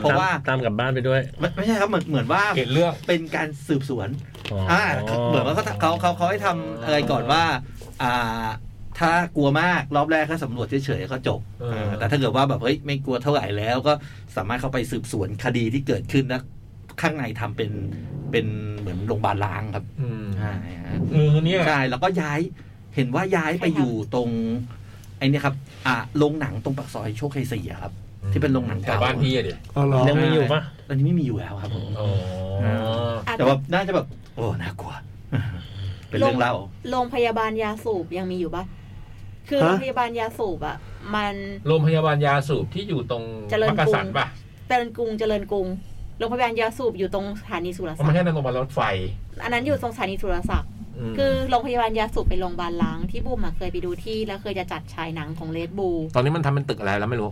เพราะว่าตามกับบ้านไปด้วยไม่ใช่ครับเหมือนว่าเป็นการสืบสวนเหมือนว่าเขาให้ทำอะไรก่อนว่าถ้ากลัวมากรอบแรกก็สำรวจเฉยๆก็จบแต่ถ้าเกิดว่าแบบเฮ้ยไม่กลัวเท่าไหร่แล้วก็สามารถเข้าไปสืบสวนคดีที่เกิดขึ้นนะข้างในทำเป็นเหมือนโรงพยาบาลล้างครับใช่แล้วก็ย้ายเห็นว่าย้ายไปอยู่ตรงไอ้นี่ครับโรงหนังตรงปากซอยโชคชัย4ครับที่เป็นโรงหนังเก่าบ้านพี่ดิยังมีอยู่ปะตอนนี้ไม่มีอยู่แล้วครับผมแต่ว่าน่าจะแบบโอ้น่ากลัวเป็นเรื่องเล่าโรงพยาบาลยาสูบยังมีอยู่ปะคือโรงพยาบาลยาสูบอ่ะมันโรงพยาบาลยาสูบที่อยู่ตรงเจริญกรุงป่ะเจริญกรุง โรงพยาบาลยาสูบอยู่ตรงสถานีสุรศักดิ์ไม่ใช่ในโรงพยาบาลรถไฟอันนั้นอยู่ตรงสถานีสุรศักดิ์คือโรงพยาบาลยาสูบเป็นโรงพยาบาลล้างที่บูมเคยไปดูที่แล้วเคยจะจัดฉายหนังของเรดบูลตอนนี้มันทำเป็นตึกอะไรแล้วไม่รู้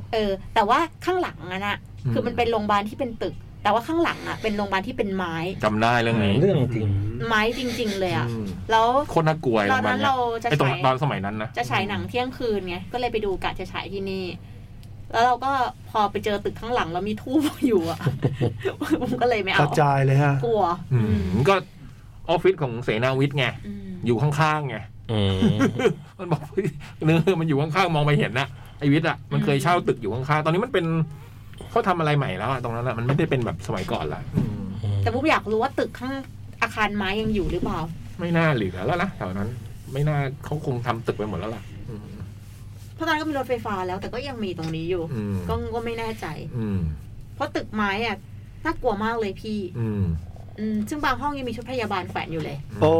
แต่ว่าข้างหลังน่ะคือมันเป็นโรงพยาบาลที่เป็นตึกแต่ว่าข้างหลังอ่ะเป็นโรงพยาบาลที่เป็นไม้จำได้เรื่องนี้เรื่องจริงไม้จริงๆเลยอ่ะแล้วคนน่ากลัวตอนนั้นเราจะฉายตอนสมัยนั้นนะจะฉายหนังเที่ยงคืนไงก็เลยไปดูกะจะฉายที่นี่แล้วเราก็พอไปเจอตึกข้างหลังแล้วมีทูบอยู่อ่ะผมก็เลยไม่เอากระจายเลยฮะกลัวก็ออฟฟิศของเสนาวิทย์ไงอยู่ข้างๆไงมันบอกเนื้อมันอยู่ข้างๆมองไปเห็นนะไอวิทย์อ่ะมันเคยเช่าตึกอยู่ข้างๆตอนนี้มันเป็นเขาทำอะไรใหม่แล้วอะตรงนั้นอะมันไม่ได้เป็นแบบสมัยก่อนละแต่ผมอยากรู้ว่าตึกข้างอาคารไม้ยังอยู่หรือเปล่าไม่น่าเหลือแล้วนะแถวนั้นไม่น่าเขาคงทำตึกไปหมดแล้วล่ะเพราะตอนนั้นก็มีรถไฟฟ้าแล้วแต่ก็ยังมีตรงนี้อยู่ก็ไม่แน่ใจเพราะตึกไม้อะน่ากลัวมากเลยพี่ซึ่งบางห้องยังมีชุดพยาบาลแขวนอยู่เลยโอ้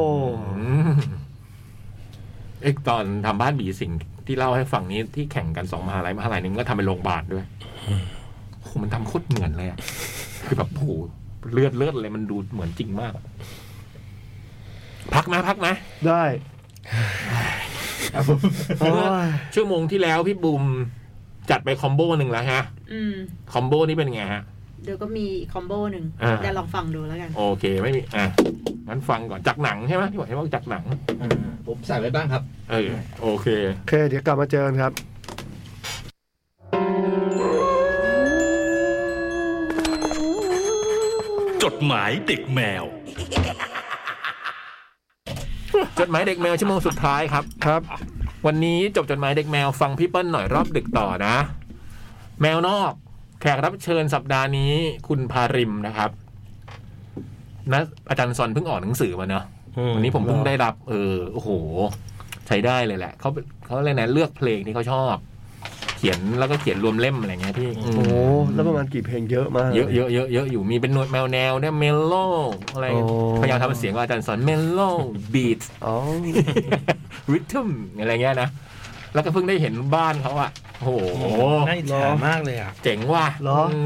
เอ็กตอนทำบ้านบีสิงที่เล่าให้ฟังนี้ที่แข่งกัน2มหาลัยนึงก็ทำเป็นโรงพยาบาลด้วยมันทำโคตรเหมือนเลยอ่ะคือแบบโหเลือดอะไรมันดูเหมือนจริงมากพักนะได้ชั่วโมงที่แล้วพี่บุ๋มจัดไปคอมโบนึงแล้วฮะคอมโบนี่เป็นไงฮะเดี๋ยวก็มีคอมโบนึงเดี๋ยวลองฟังดูแล้วกันโอเคไม่มีงั้นฟังก่อนจากหนังใช่ไหมที่บอกให้ว่าจากหนังผมใส่ไว้บ้างครับโอเคเดี๋ยวกลับมาเจอกันครับจดหมายเด็กแมวจดหมายเด็กแมวชั่วโมงสุดท้ายครับครับวันนี้จบจดหมายเด็กแมวฟังพี่เปิ้ลหน่อยรอบดึกต่อนะแมวนอกแขกรับเชิญสัปดาห์นี้คุณพาริมนะครับนะอาจารย์ซอนเพิ่งออกหนังสือมาเนอะวันนี้ผมเพิ่งได้รับโอ้โหใช้ได้เลยแหละเขาอะไรนะเลือกเพลงที่เขาชอบเขียนแล้วก็เขียนรวมเล่มอะไรเงี้ยพี่โอ้แล้วประมาณกี่เพลงเยอะมากเยอะอยู่มีเป็นหนวดแมวแนวเนี่ยเมโลอะไรพยายามทำเสียงอาจารย์สอนเมโลบีทริทึมอะไรเงี้ยนะแล้วก็เพิ่งได้เห็นบ้านเขาอ่ะโอ้โหน่าอิจฉามากเลยอ่ะเจ๋งว่ะ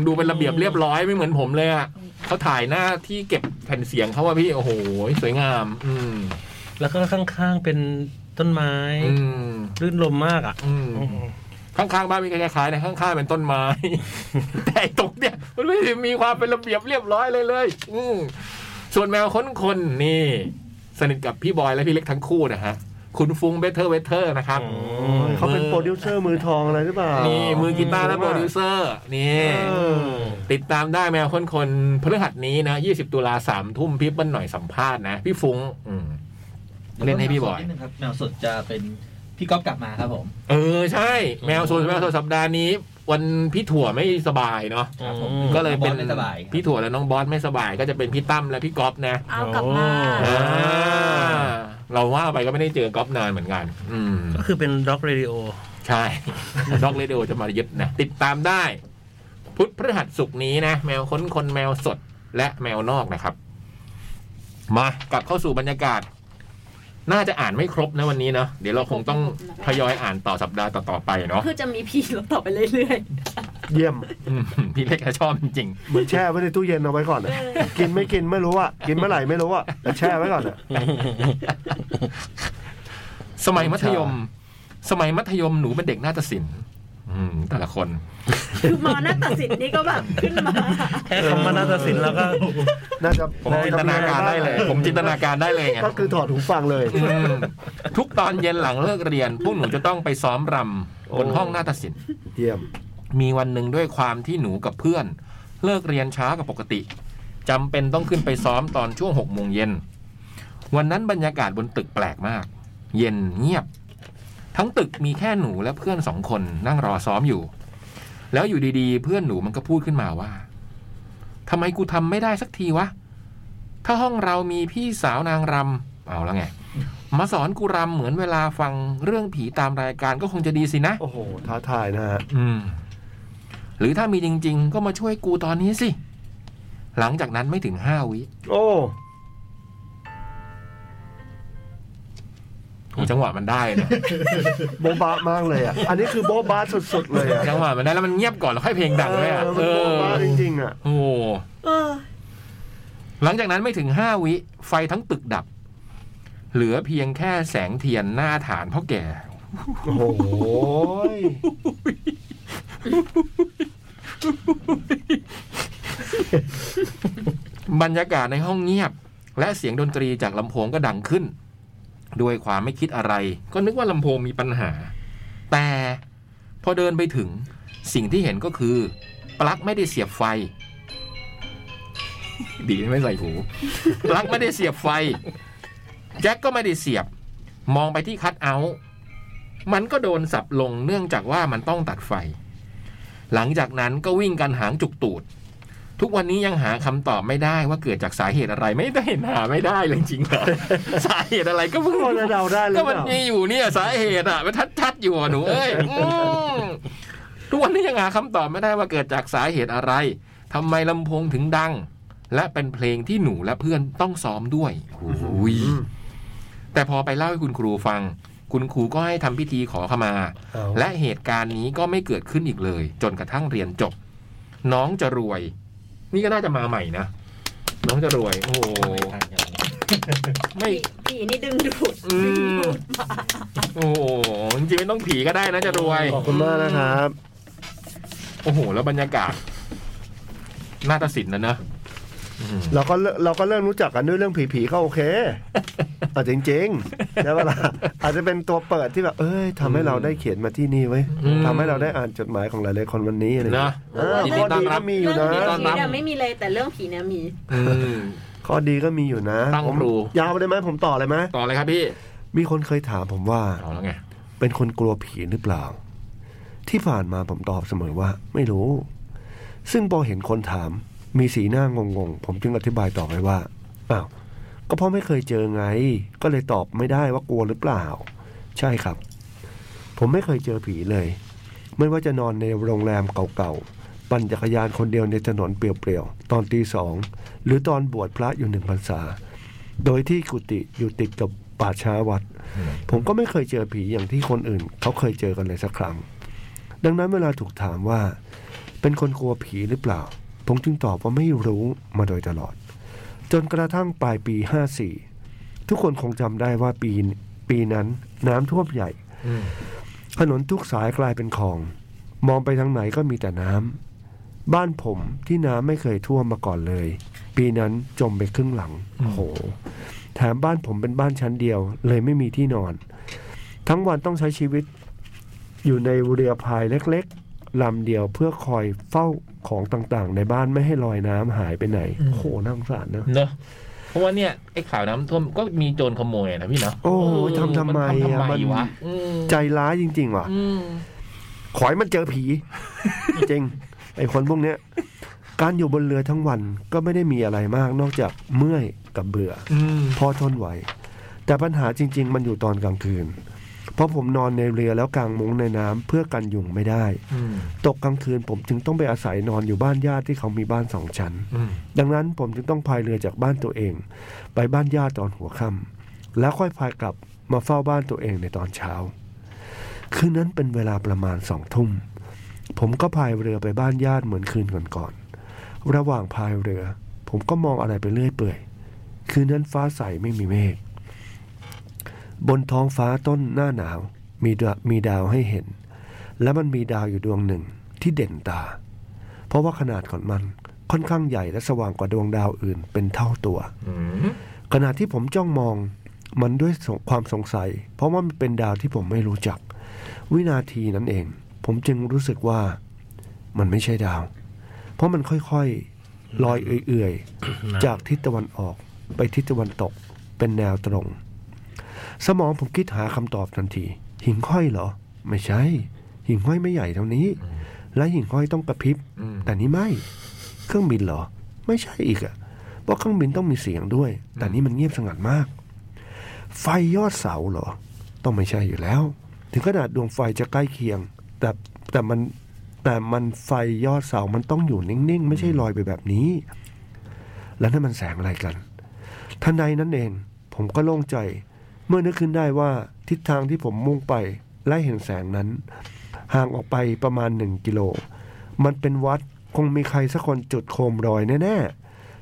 ดูเป็นระเบียบเรียบร้อยไม่เหมือนผมเลยอ่ะเขาถ่ายหน้าที่เก็บแผ่นเสียงเขาว่าพี่โอ้โหสวยงามแล้วก็ข้างๆเป็นต้นไม้รื่นรมมากอ่ะข้างๆบ้านมีคล้ายๆนะข้างๆเป็นต้นไม้แต่ตกเนี่ยมันไม่มีความเป็นระเบียบเรียบร้อยเลยส่วนแมวคนนี่สนิทกับพี่บอยและพี่เล็กทั้งคู่นะฮะคุณฟุ้งเบเทอร์นะครับเขาเป็นโปรดิวเซอร์มือทองอะไรหรือเปล่านี่มือกีตาร์และโปรดิวเซอร์นี่ติดตามได้แมวคนพฤหัสนี้นะ20ตุลา 3:00 น.พี่เปิ้ลหน่อยสัมภาษณ์นะพี่ฟุ้งเล่นให้พี่บอยแมวสดจะเป็นพี่ก๊อฟกลับมาครับผมใช่แมวโซนสัปดาห์นี้วันพี่ถั่วไม่สบายเนาะก็เลยเป็นพี่ถั่วและน้องบอสไม่สบายก็จะเป็นพี่ตั้มและพี่ก๊อฟนะเอากลับมาเราว่าไปก็ไม่ได้เจอก๊อฟนานเหมือนกันก็คือเป็นด็อกเรดิโอใช่ด็อกเรดิโอจะมายึดนะติดตามได้พุธพฤหัสศุกร์นี้นะแมวคนแมวสดและแมวนอกนะครับมากลับเข้าสู่บรรยากาศน่าจะอ่านไม่ครบนะวันนี้เนาะเดี๋ยวเราคงต้องทยอยอ่านต่อสัปดาห์ต่อๆไปเนาะคือจะมีพี่ลดต่อไปเรื่อยๆเยี่ยมพี่เล็กชอบจริงๆเหมือนแช่ไว้ในตู้เย็นเอาไว้ก่อนนะกินไม่กินไม่รู้อ่ะกินเมื่อไหร่ไม่รู้อ่ะแต่แช่ไว้ก่อนนะสมัยมัธยมหนูเป็นเด็กนาฏศิลป์แต่ละคนคือมอนาฏศิลป์นี่ก็แบบขึ้นมาแค่คำว่านาฏศิลป์แล้วก็น่าจะผมจินตนาการได้เลยก็คือถอดหูฟังเลยทุกตอนเย็นหลังเลิกเรียนพวกหนูจะต้องไปซ้อมรำบนห้องนาฏศิลป์เยี่ยมมีวันหนึ่งด้วยความที่หนูกับเพื่อนเลิกเรียนช้ากว่าปกติจำเป็นต้องขึ้นไปซ้อมตอนช่วง 18:00 น.วันนั้นบรรยากาศบนตึกแปลกมากเย็นเงียบทั้งตึกมีแค่หนูและเพื่อน2คนนั่งรอซ้อมอยู่แล้วอยู่ดีๆเพื่อนหนูมันก็พูดขึ้นมาว่าทำไมกูทำไม่ได้สักทีวะถ้าห้องเรามีพี่สาวนางรำเอาแล้วไงมาสอนกูรำเหมือนเวลาฟังเรื่องผีตามรายการก็คงจะดีสินะโอ้โหท้าทายนะฮะหรือถ้ามีจริงๆก็มาช่วยกูตอนนี้สิหลังจากนั้นไม่ถึง5 วิโอ้จังหวะมันได้นะโบ๊ะบ้ามากเลยอ่ะอันนี้คือโบ๊ะบ้าสุดๆเลยอ่ะจังหวะมันได้แล้วมันเงียบก่อนแล้วค่อยเพลงดังด้วยอ่ะโบ๊ะบ้าจริงๆอ่ะโอ้ หลังจากนั้นไม่ถึง5วิไฟทั้งตึกดับเหลือเพียงแค่แสงเทียนหน้าฐานพ่อแก่โอ้ยบรรยากาศในห้องเงียบและเสียงดนตรีจากลำโพงก็ดังขึ้นด้วยความไม่คิดอะไรก็นึกว่าลำโพงมีปัญหาแต่พอเดินไปถึงสิ่งที่เห็นก็คือปลั๊กไม่ได้เสียบไฟดีไม่ใส่หูปลั๊กไม่ได้เสียบไฟแจ็คก็ไม่ได้เสียบมองไปที่คัทเอาท์มันก็โดนสับลงเนื่องจากว่ามันต้องตัดไฟหลังจากนั้นก็วิ่งกันหางจุกตูดทุกวันนี้ยังหาคำตอบไม่ได้ว่าเกิดจากสาเหตุอะไรไม่ได้หาไม่ได้เลยจริงๆสาเหตุอะไรก็เพิ่งจะเดาได้เลยก็มันมีอยู่เนี่ยสาเหตุอ่ะมันชัดๆอยู่หนูเอ้ยทุกวันนี้ยังหาคำตอบไม่ได้ว่าเกิดจากสาเหตุอะไรทำไมลำโพงถึงดังและเป็นเพลงที่หนูและเพื่อนต้องซ้อมด้วยแต่พอไปเล่าให้คุณครูฟังคุณครูก็ให้ทำพิธีขอขมาและเหตุการณ์นี้ก็ไม่เกิดขึ้นอีกเลยจนกระทั่งเรียนจบน้องจะรวยนี่ก็น่าจะมาใหม่นะน้องจะรวยโอ้โหไม่ผีนี่ดึงดูดโอ้โหจริงๆไม่ต้องผีก็ได้นะจะรวยขอบคุณมากนะครับโอ้โหแล้วบรรยากาศนาฏศิลป์นะเนอะเราก็เริ่มรู้จักกันด้วยเรื่องผีๆก็โอเคแต่จริงๆได้เวลาอาจจะเป็นตัวเปิดที่แบบเอ้ยทำให้เราได้เขียนมาที่นี่ไว้ทำให้เราได้อ่านจดหมายของหลายๆคนวันนี้อะไรนะดีต้อนรับมีอยู่นะตอนนี้ไม่มีเลยแต่เรื่องผีเนี่ยมีข้อดีก็มีอยู่นะผมยาวไปได้ไหมผมต่อเลยไหมต่อเลยครับพี่มีคนเคยถามผมว่าเป็นคนกลัวผีหรือเปล่าที่ผ่านมาผมตอบเสมอว่าไม่รู้ซึ่งพอเห็นคนถามมีสีหน้างงๆผมจึงอธิบายต่อไปว่าอ้าวก็เพราะไม่เคยเจอไงก็เลยตอบไม่ได้ว่ากลัวหรือเปล่าใช่ครับผมไม่เคยเจอผีเลยไม่ว่าจะนอนในโรงแรมเก่าๆปั่นจักรยานคนเดียวในถนนเปลี่ยวๆตอน 2:00 นหรือตอนบวชพระอยู่1พรรษาโดยที่กุฏิอยู่ติดกับป่าช้าวัดผมก็ไม่เคยเจอผีอย่างที่คนอื่นเขาเคยเจอกันเลยสักครั้งดังนั้นเวลาถูกถามว่าเป็นคนกลัวผีหรือเปล่าผมจึงตอบว่าไม่รู้มาโดยตลอดจนกระทั่งปลายปี 54ทุกคนคงจำได้ว่าปีนั้นน้ำท่วมใหญ่ถนนทุกสายกลายเป็นคลองมองไปทางไหนก็มีแต่น้ำบ้านผมที่น้ำไม่เคยท่วมมาก่อนเลยปีนั้นจมไปครึ่งหลังโอ้โหแถมบ้านผมเป็นบ้านชั้นเดียวเลยไม่มีที่นอนทั้งวันต้องใช้ชีวิตอยู่ในเรือพายเล็กลำเดียวเพื่อคอยเฝ้าของต่างๆในบ้านไม่ให้ลอยน้ำหายไปไหนโอ้โหน่าสงสารนะเนอะเพราะว่าเนี่ยไอ้ข่าวน้ำท่วมก็มีโจรขโมยนะพี่เนาะโอ้ทำไมวะใจร้ายจริงๆว่ะขอให้มันเจอผีจริงไอ้คนพวกเนี้ยการอยู่บนเรือทั้งวันก็ไม่ได้มีอะไรมากนอกจากเมื่อยกับเบื่อพอทนไหวแต่ปัญหาจริงๆมันอยู่ตอนกลางคืนเพราะผมนอนในเรือแล้วกางมุ้งในน้ำเพื่อกันยุงไม่ได้ตกกลางคืนผมจึงต้องไปอาศัยนอนอยู่บ้านญาติที่เขามีบ้าน2ชั้นดังนั้นผมจึงต้องพายเรือจากบ้านตัวเองไปบ้านญาติตอนหัวค่ำแล้วค่อยพายกลับมาเฝ้าบ้านตัวเองในตอนเช้าคืนนั้นเป็นเวลาประมาณ 20:00 นผมก็พายเรือไปบ้านญาติเหมือนคืนก่อนๆระหว่างพายเรือผมก็มองอะไรไปเรื่อยเปื่อยคืนนั้นฟ้าใสไม่มีเมฆบนท้องฟ้าต้นหน้าหนาวมีดาวให้เห็นและมันมีดาวอยู่ดวงหนึ่งที่เด่นตาเพราะว่าขนาดของมันค่อนข้างใหญ่และสว่างกว่าดวงดาวอื่นเป็นเท่าตัวขณะที่ผมจ้องมองมันด้วยความสงสัยเพราะว่ามันเป็นดาวที่ผมไม่รู้จักวินาทีนั้นเองผมจึงรู้สึกว่ามันไม่ใช่ดาวเพราะมันค่อยๆลอยเอื่อยๆจากทิศตะวันออกไปทิศตะวันตกเป็นแนวตรงสมองผมคิดหาคำตอบทันทีหิ่งห้อยเหรอไม่ใช่หิ่งห้อยไม่ใหญ่เท่านี้และหิ่งห้อยต้องกระพริบแต่นี่ไม่เครื่องบินเหรอไม่ใช่อีกอ่ะเพราะเครื่องบินต้องมีเสียงด้วยแต่นี่มันเงียบสงัดมากไฟยอดเสาเหรอต้องไม่ใช่อยู่แล้วถึงขนาดดวงไฟจะใกล้เคียงแต่มันไฟยอดเสามันต้องอยู่นิ่งๆไม่ใช่ลอยไปแบบนี้แล้วนั่นมันแสงอะไรกันทันใดนั้นเองผมก็โล่งใจเมื่อนึกขึ้นได้ว่าทิศทางที่ผมมุ่งไปและเห็นแสงนั้นห่างออกไปประมาณ1 กิโลมันเป็นวัดคงมีใครสักคนจุดโคมลอยแน่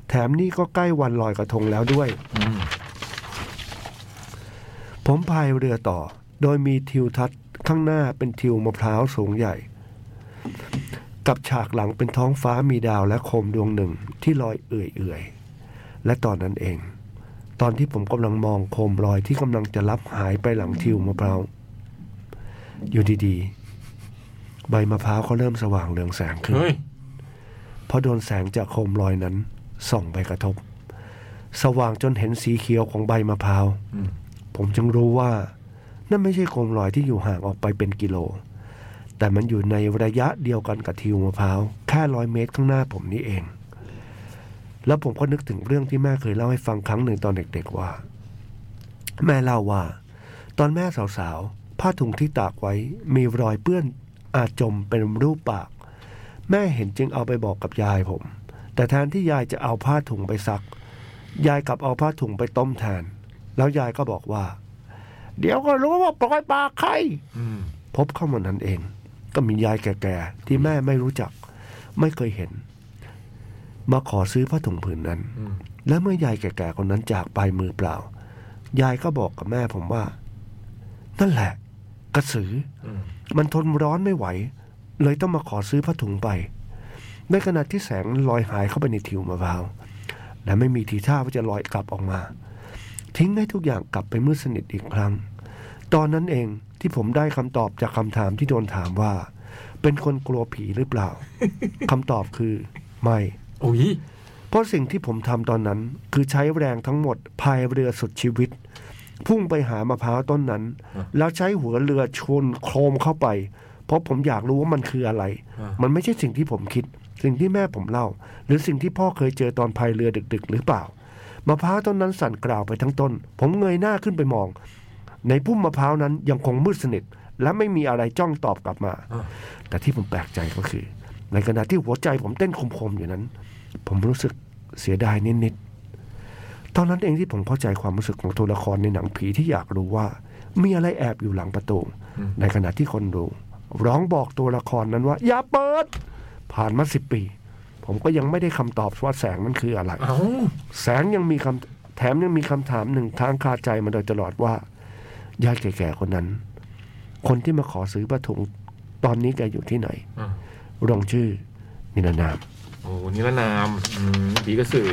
แถมนี่ก็ใกล้วันลอยกระทงแล้วด้วยผมพายเรือต่อโดยมีทิวทัศน์ข้างหน้าเป็นทิวมะพร้าวสูงใหญ่กับฉากหลังเป็นท้องฟ้ามีดาวและโคมดวงหนึ่งที่ลอยเอื่อยๆและตอนนั้นเองตอนที่ผมกำลังมองโคมลอยที่กำลังจะลับหายไปหลังทิวมะพร้าวอยู่ดีๆใบมะพร้าวก็เริ่มสว่างเรืองแสงขึ้นเพราะโดนแสงจากโคมลอยนั้นส่องไปกระทบสว่างจนเห็นสีเขียวของใบมะพร้าวผมจึงรู้ว่านั่นไม่ใช่โคมลอยที่อยู่ห่างออกไปเป็นกิโลแต่มันอยู่ในระยะเดียวกันกับทิวมะพร้าวแค่100 เมตรข้างหน้าผมนี่เองแล้วผมก็นึกถึงเรื่องที่แม่เคยเล่าให้ฟังครั้งหนึ่งตอนเด็กๆว่าแม่เล่าว่าตอนแม่สาวๆผ้าถุงที่ตากไว้มีรอยเปื้อนอาจจมเป็นรูปปากแม่เห็นจึงเอาไปบอกกับยายผมแต่แทนที่ยายจะเอาผ้าถุงไปซักยายกลับเอาผ้าถุงไปต้มแทนแล้วยายก็บอกว่าเดี๋ยวก็รู้ว่าปล่อยปากใครพบเข้ามานั้นเองก็มียายแก่ๆที่แม่ไม่รู้จักไม่เคยเห็นมาขอซื้อผ้าถุงผืนนั้นและเมื่อยายแก่ๆคนนั้นจากไปมือเปล่ายายก็บอกกับแม่ผมว่านั่นแหละกระสือมันทนร้อนไม่ไหวเลยต้องมาขอซื้อผ้าถุงไปในขณะที่แสงลอยหายเข้าไปในทิวมะพร้าวและไม่มีทีท่าว่าจะลอยกลับออกมาทิ้งให้ทุกอย่างกลับไปมืดสนิทอีกครั้งตอนนั้นเองที่ผมได้คำตอบจากคำถามที่โดนถามว่าเป็นคนกลัวผีหรือเปล่า คำตอบคือไม่เพราะสิ่งที่ผมทำตอนนั้นคือใช้แรงทั้งหมดพายเรือสุดชีวิตพุ่งไปหามะพร้าวต้นนั้นแล้วใช้หัวเรือชนโครมเข้าไปเพราะผมอยากรู้ว่ามันคืออะไรมันไม่ใช่สิ่งที่ผมคิดสิ่งที่แม่ผมเล่าหรือสิ่งที่พ่อเคยเจอตอนพายเรือดึกๆหรือเปล่ามะพร้าวต้นนั้นสั่นกล่าวไปทั้งต้นผมเงยหน้าขึ้นไปมองในพุ่มมะพร้าวนั้นยังคงมืดสนิทและไม่มีอะไรจ้องตอบกลับมาแต่ที่ผมแปลกใจก็คือในขณะที่หัวใจผมเต้นคมๆอยู่นั้นผมรู้สึกเสียดายนิดๆตอนนั้นเองที่ผมเข้าใจความรู้สึกของตัวละครในหนังผีที่อยากรู้ว่ามีอะไรแอบอยู่หลังประตูในขณะที่คนดูร้องบอกตัวละครนั้นว่าอย่าเปิดผ่านมา10 ปีผมก็ยังไม่ได้คำตอบว่าแสงนั้นคืออะไรแสงยังมีคำแถมยังมีคำถามหนึ่งทางคาใจมาโดยตลอดว่ายายแก่ๆคนนั้นคนที่มาขอซื้อผ้าถุงตอนนี้แกอยู่ที่ไหนลงชื่อนิรนามโอ้นิรนามผีกระสือ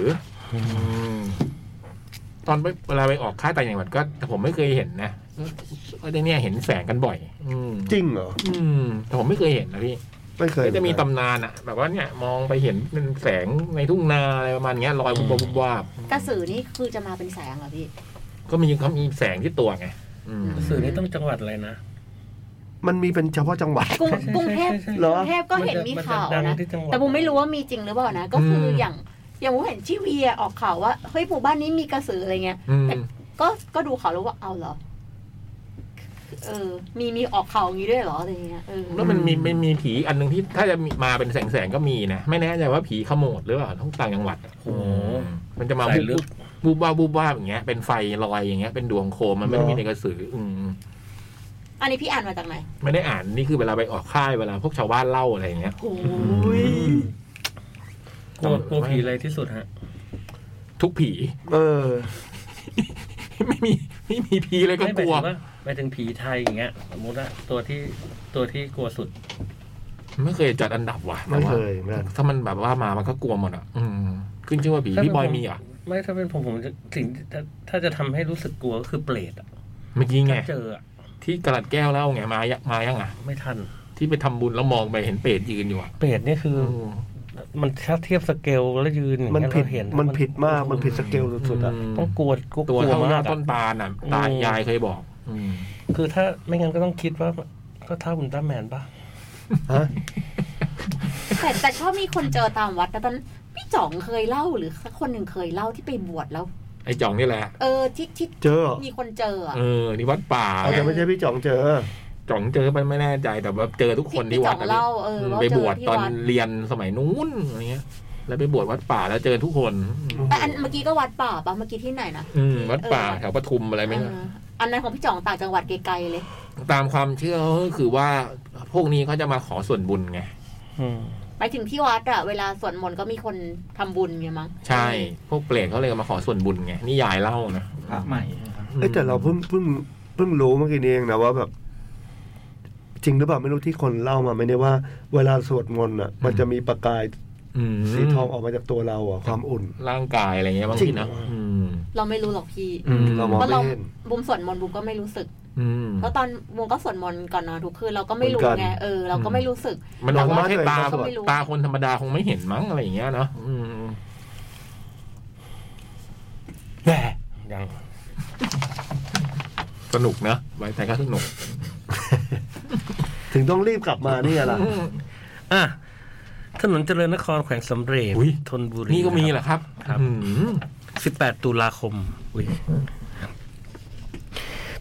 ตอนเวลาไปออกค่ายต่างจังหวัดก็แต่ผมไม่เคยเห็นนะก็ได้เนี่ยเห็นแสงกันบ่อยจริงเหรอแต่ผมไม่เคยเห็นนะพี่ไม่เคยจะมีตำนานอะแบบว่าเนี่ยมองไปเห็นเป็นแสงในทุ่งนาอะไรประมาณเงี้ยลอยบุบบุบวาบกระสือนี่คือจะมาเป็นแสงเหรอพี่ก็มีเขามีแสงที่ตัวไงกระสือนี่ต้องจังหวัดอะไรนะมันมีเป็นเฉพาะจังหวัดกรุงเทพเหรอกรุงเทพก็เห็นมีข่าวนะแต่ผมไม่รู้ว่ามีจริงหรือเปล่านะก็คืออย่างผมเห็นชิวีออกข่าวว่าเฮ้ยหมู่บ้านนี้มีกระสืออะไรเงี้ยแต่ก็ดูข่าวแล้วว่าเอาเหรอมีออกข่าวอย่างนี้ด้วยเหรออะไรเงี้ยแล้วมันมีผีอันนึงที่ถ้าจะมาเป็นแสงก็มีนะไม่แน่ใจว่าผีขโมดหรือเปล่าท้องต่างจังหวัดโอ้มันจะมาบูบบ้าอย่างเงี้ยเป็นไฟลอยอย่างเงี้ยเป็นดวงโคมมันไม่ได้มีในกระสืออันนี้พี่อ่านมาจากไหนไม่ได้อ่านนี่คือเวลาไปออกค่ายเวลาพวกชาวบ้านเล่าอะไรอย่างเงี้ยโอ้ยกลัวผีอะไรที่สุดฮะทุกผีไม่มีผีเลยก็กลัวไม่ถึงผีไทยอย่างเงี้ยสมมติว่าตัวที่กลัวสุดไม่เคยจัดอันดับว่ะไม่เคยถ้ามันแบบว่ามามันก็กลัวหมดอ่ะขึ้นชื่อว่าผีพี่บอยมีอ่ะไม่ถ้าเป็นผมสิ่งถ้าจะทำให้รู้สึกกลัวก็คือเปรตอ่ะเมื่อกี้ไงเจอที่กระดาษแก้วเล่าไงมายังอ่ะไม่ทันที่ไปทำบุญแล้วมองไปเห็นเปรตยืนอยู่อ่ะเปรตนี่คือมันถ้าเทียบสเกลแล้วยืนมันผิดเห็นมันผิดมากมันผิดสเกลสุดๆอ่ะต้องกลัวตัวเท่าหน้าต้นตาลอ่ะตายายเคยบอกคือถ้าไม่งั้นก็ต้องคิดว่าก็เท่าอุลตร้าแมนป่ะฮะแต่ชอบมีคนเจอตามวัดแต่ตอนพี่จ๋องเคยเล่าหรือคนหนึ่งเคยเล่าที่ไปบวชแล้วไอ้จ๋องนี่แหละที่เจอมีคนเจอนี่วัดป่าแต่ไม่ใช่พี่จ๋องเจอจ๋องเจอมันไม่แน่ใจแต่ว่าเจอทุกคนที่วัดนะไปบวชตอนเรียนสมัยนู้นอะไรเงี้ยแล้วไปบวชวัดป่าแล้วเจอทุกคนแต่อันเมื่อกี้ก็วัดป่าป่ะเมื่อกี้ที่ไหนนะวัดป่าแถวปทุมอะไรไหมอันนั้นของพี่จ๋องต่างจังหวัดไกลๆเลยตามความเชื่อคือว่าพวกนี้เขาจะมาขอส่วนบุญไง ไปถึงที่วัดอะเวลาสวดมนต์ก็มีคนทำบุญไงมั้งใช่พวกเปรตเขาเลยมาขอส่วนบุญไงนี่ยายเล่านะพระใหม่เอ้แต่เราเพิ่งรู้เมื่อกี้เองนะว่าแบบจริงหรือเปล่าไม่รู้ที่คนเล่ามาไม่ได้ว่าเวลาสวดมนต์อ่ะมันจะมีประกายสีทองออกมาจากตัวเราอ่ะความอุ่นร่างกายอะไรเงี้ยบางทีนะเราไม่รู้หรอกพี่เพราะเราบุมสวดมนต์บุมก็ไม่รู้สึกเพราะตอนบุมก็สวดมนต์ก่อนนอนทุกคืนเราก็ไม่รู้ไงเราก็ไม่รู้สึกมันออกมาแค่ตาคนธรรมดาคงไม่เห็นมั้งอะไรอย่างเงี้ยเนาะแหมยังสนุกนะไว้แต่ก็สนุกถึงต้องรีบกลับมานี่อะไรอ่ะถนนเจริญนครแขวงสำเร็จธนบุรีนี่ก็มีแหละครับ18 ตุลาคม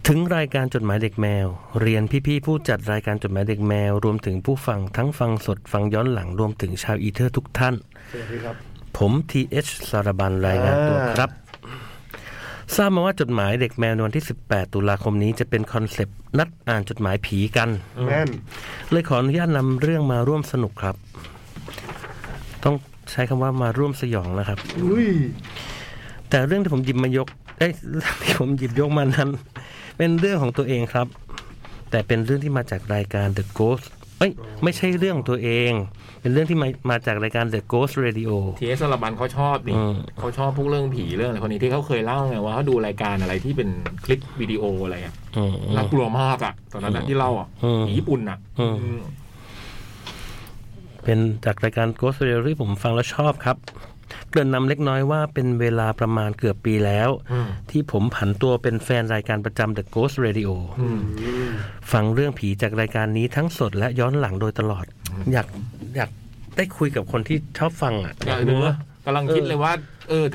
ถึงรายการจดหมายเด็กแมวเรียนพี่ๆผู้จัดรายการจดหมายเด็กแมวรวมถึงผู้ฟังทั้งฟังสดฟังย้อนหลังรวมถึงชาวอีเทอร์ทุกท่านสวัสดีครับผมทีเอชสารบันรายงานตัวครับทราบมาว่าจดหมายเด็กแมววันที่18ตุลาคมนี้จะเป็นคอนเซปต์นัดอ่านจดหมายผีกันเลยขออนุญาตนำเรื่องมาร่วมสนุกครับต้องใช้คำว่ามาร่วมสยองนะครับแต่เรื่องที่ผมหยิบมายกที่ผมหยิบยกมานั้นเป็นเรื่องของตัวเองครับแต่เป็นเรื่องที่มาจากรายการ The Ghost ไม่ใช่เรื่องของตัวเองเป็นเรื่องที่มาจากรายการ The Ghost Radio ทีเอสระบันเขาชอบนี่เขาชอบพวกเรื่องผีเรื่องอะไรคนนี้ที่เขาเคยเล่าไงว่าเขาดูรายการอะไรที่เป็นคลิปวิดีโออะไรอ่ะน่ากลัวมากอ่ะตอนนั้นที่เล่าอ่ะผีญี่ปุ่นอ่ะเป็นจากรายการ Ghost Radio ที่ผมฟังแล้วชอบครับเกริ่นนำเล็กน้อยว่าเป็นเวลาประมาณเกือบปีแล้วที่ผมผันตัวเป็นแฟนรายการประจำ The Ghost Radio ฟังเรื่องผีจากรายการนี้ทั้งสดและย้อนหลังโดยตลอดอยากได้คุยกับคนที่ชอบฟังอ่ะอยากรู้ว่ากำลังคิดเลยว่า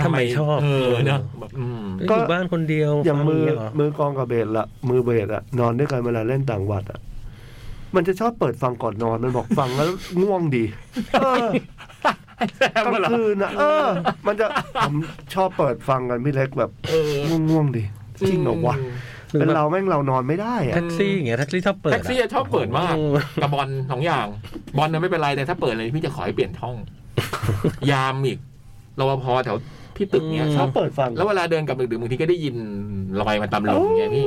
ทำไมชอบเนาะก็อยู่บ้านคนเดียวอย่างมือกองกับเบสละมือเบสอะนอนด้วยกันเวลาเล่นต่างวัดอะมันจะชอบเปิดฟังก่อนนอนมันบอกฟังแล้วง่วงดีกลางคืนอ่ะมันจะชอบเปิดฟังกันพี่เล็กแบบง่วงๆดิจริงเหรอวะเป็นเราแม่งเรานอนไม่ได้แท็กซี่อย่างเงี้ยแท็กซี่ชอบเปิดแท็กซี่ชอบเปิดมากกับบอลสองอย่างบอลน่ะไม่เป็นไรแต่ถ้าเปิดเลยพี่จะขอให้เปลี่ยนช่องยามอีกรปภแถวพี่ตึกเนี้ยชอบเปิดฟังแล้วเวลาเดินกับดึกๆบางทีก็ได้ยินลอยมาตำลมไงพี่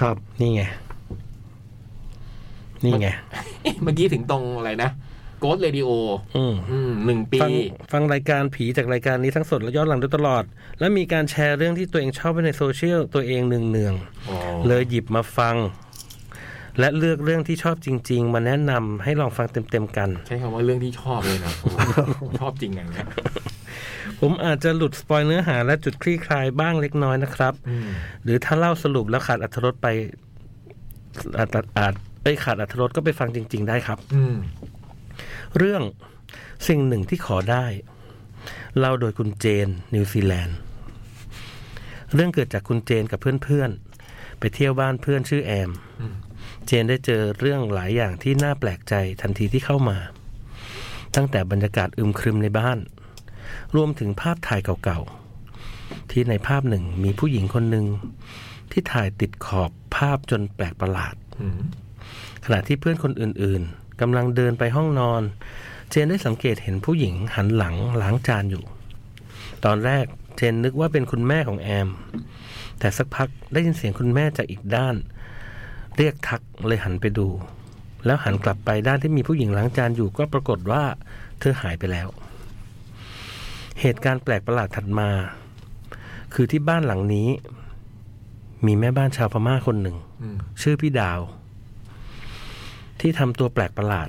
ครับนี่ไงเมื่อกี้ถึงตรงอะไรนะโกสเรดิโอ1 ปีฟังรายการผีจากรายการนี้ทั้งสดและย้อนหลังตลอดและมีการแชร์เรื่องที่ตัวเองชอบไปในโซเชียลตัวเองเนืองๆเลยหยิบมาฟังและเลือกเรื่องที่ชอบจริงๆมาแนะนำให้ลองฟังเต็มๆกันใช้คำว่าเรื่องที่ชอบเลยนะ ชอบจริงอย่างนี้ ผมอาจจะหลุดสปอยเนื้อหาและจุดคลี่คลายบ้างเล็กน้อยนะครับหรือถ้าเล่าสรุปแล้วขาดอรรถรสไปขาดอรรถรสก็ไปฟังจริงๆได้ครับเรื่องสิ่งหนึ่งที่ขอได้เล่าโดยคุณเจนนิวซีแลนด์เรื่องเกิดจากคุณเจนกับเพื่อนๆไปเที่ยวบ้านเพื่อนชื่อแอมเจนได้เจอเรื่องหลายอย่างที่น่าแปลกใจทันทีที่เข้ามาตั้งแต่บรรยากาศอึมครึมในบ้านรวมถึงภาพถ่ายเก่าๆที่ในภาพหนึ่งมีผู้หญิงคนหนึ่งที่ถ่ายติดขอบภาพจนแปลกประหลาดขณะที่เพื่อนคนอื่นๆกำลังเดินไปห้องนอนเจนได้สังเกตเห็นผู้หญิงหันหลังล้างจานอยู่ตอนแรกเจนนึกว่าเป็นคุณแม่ของแอมแต่สักพักได้ยินเสียงคุณแม่จากอีกด้านเรียกทักเลยหันไปดูแล้วหันกลับไปด้านที่มีผู้หญิงล้างจานอยู่ก็ปรากฏว่าเธอหายไปแล้วเหตุการณ์แปลกประหลาดถัดมาคือที่บ้านหลังนี้มีแม่บ้านชาวพม่าคนหนึ่งชื่อพี่ดาวที่ทำตัวแปลกประหลาด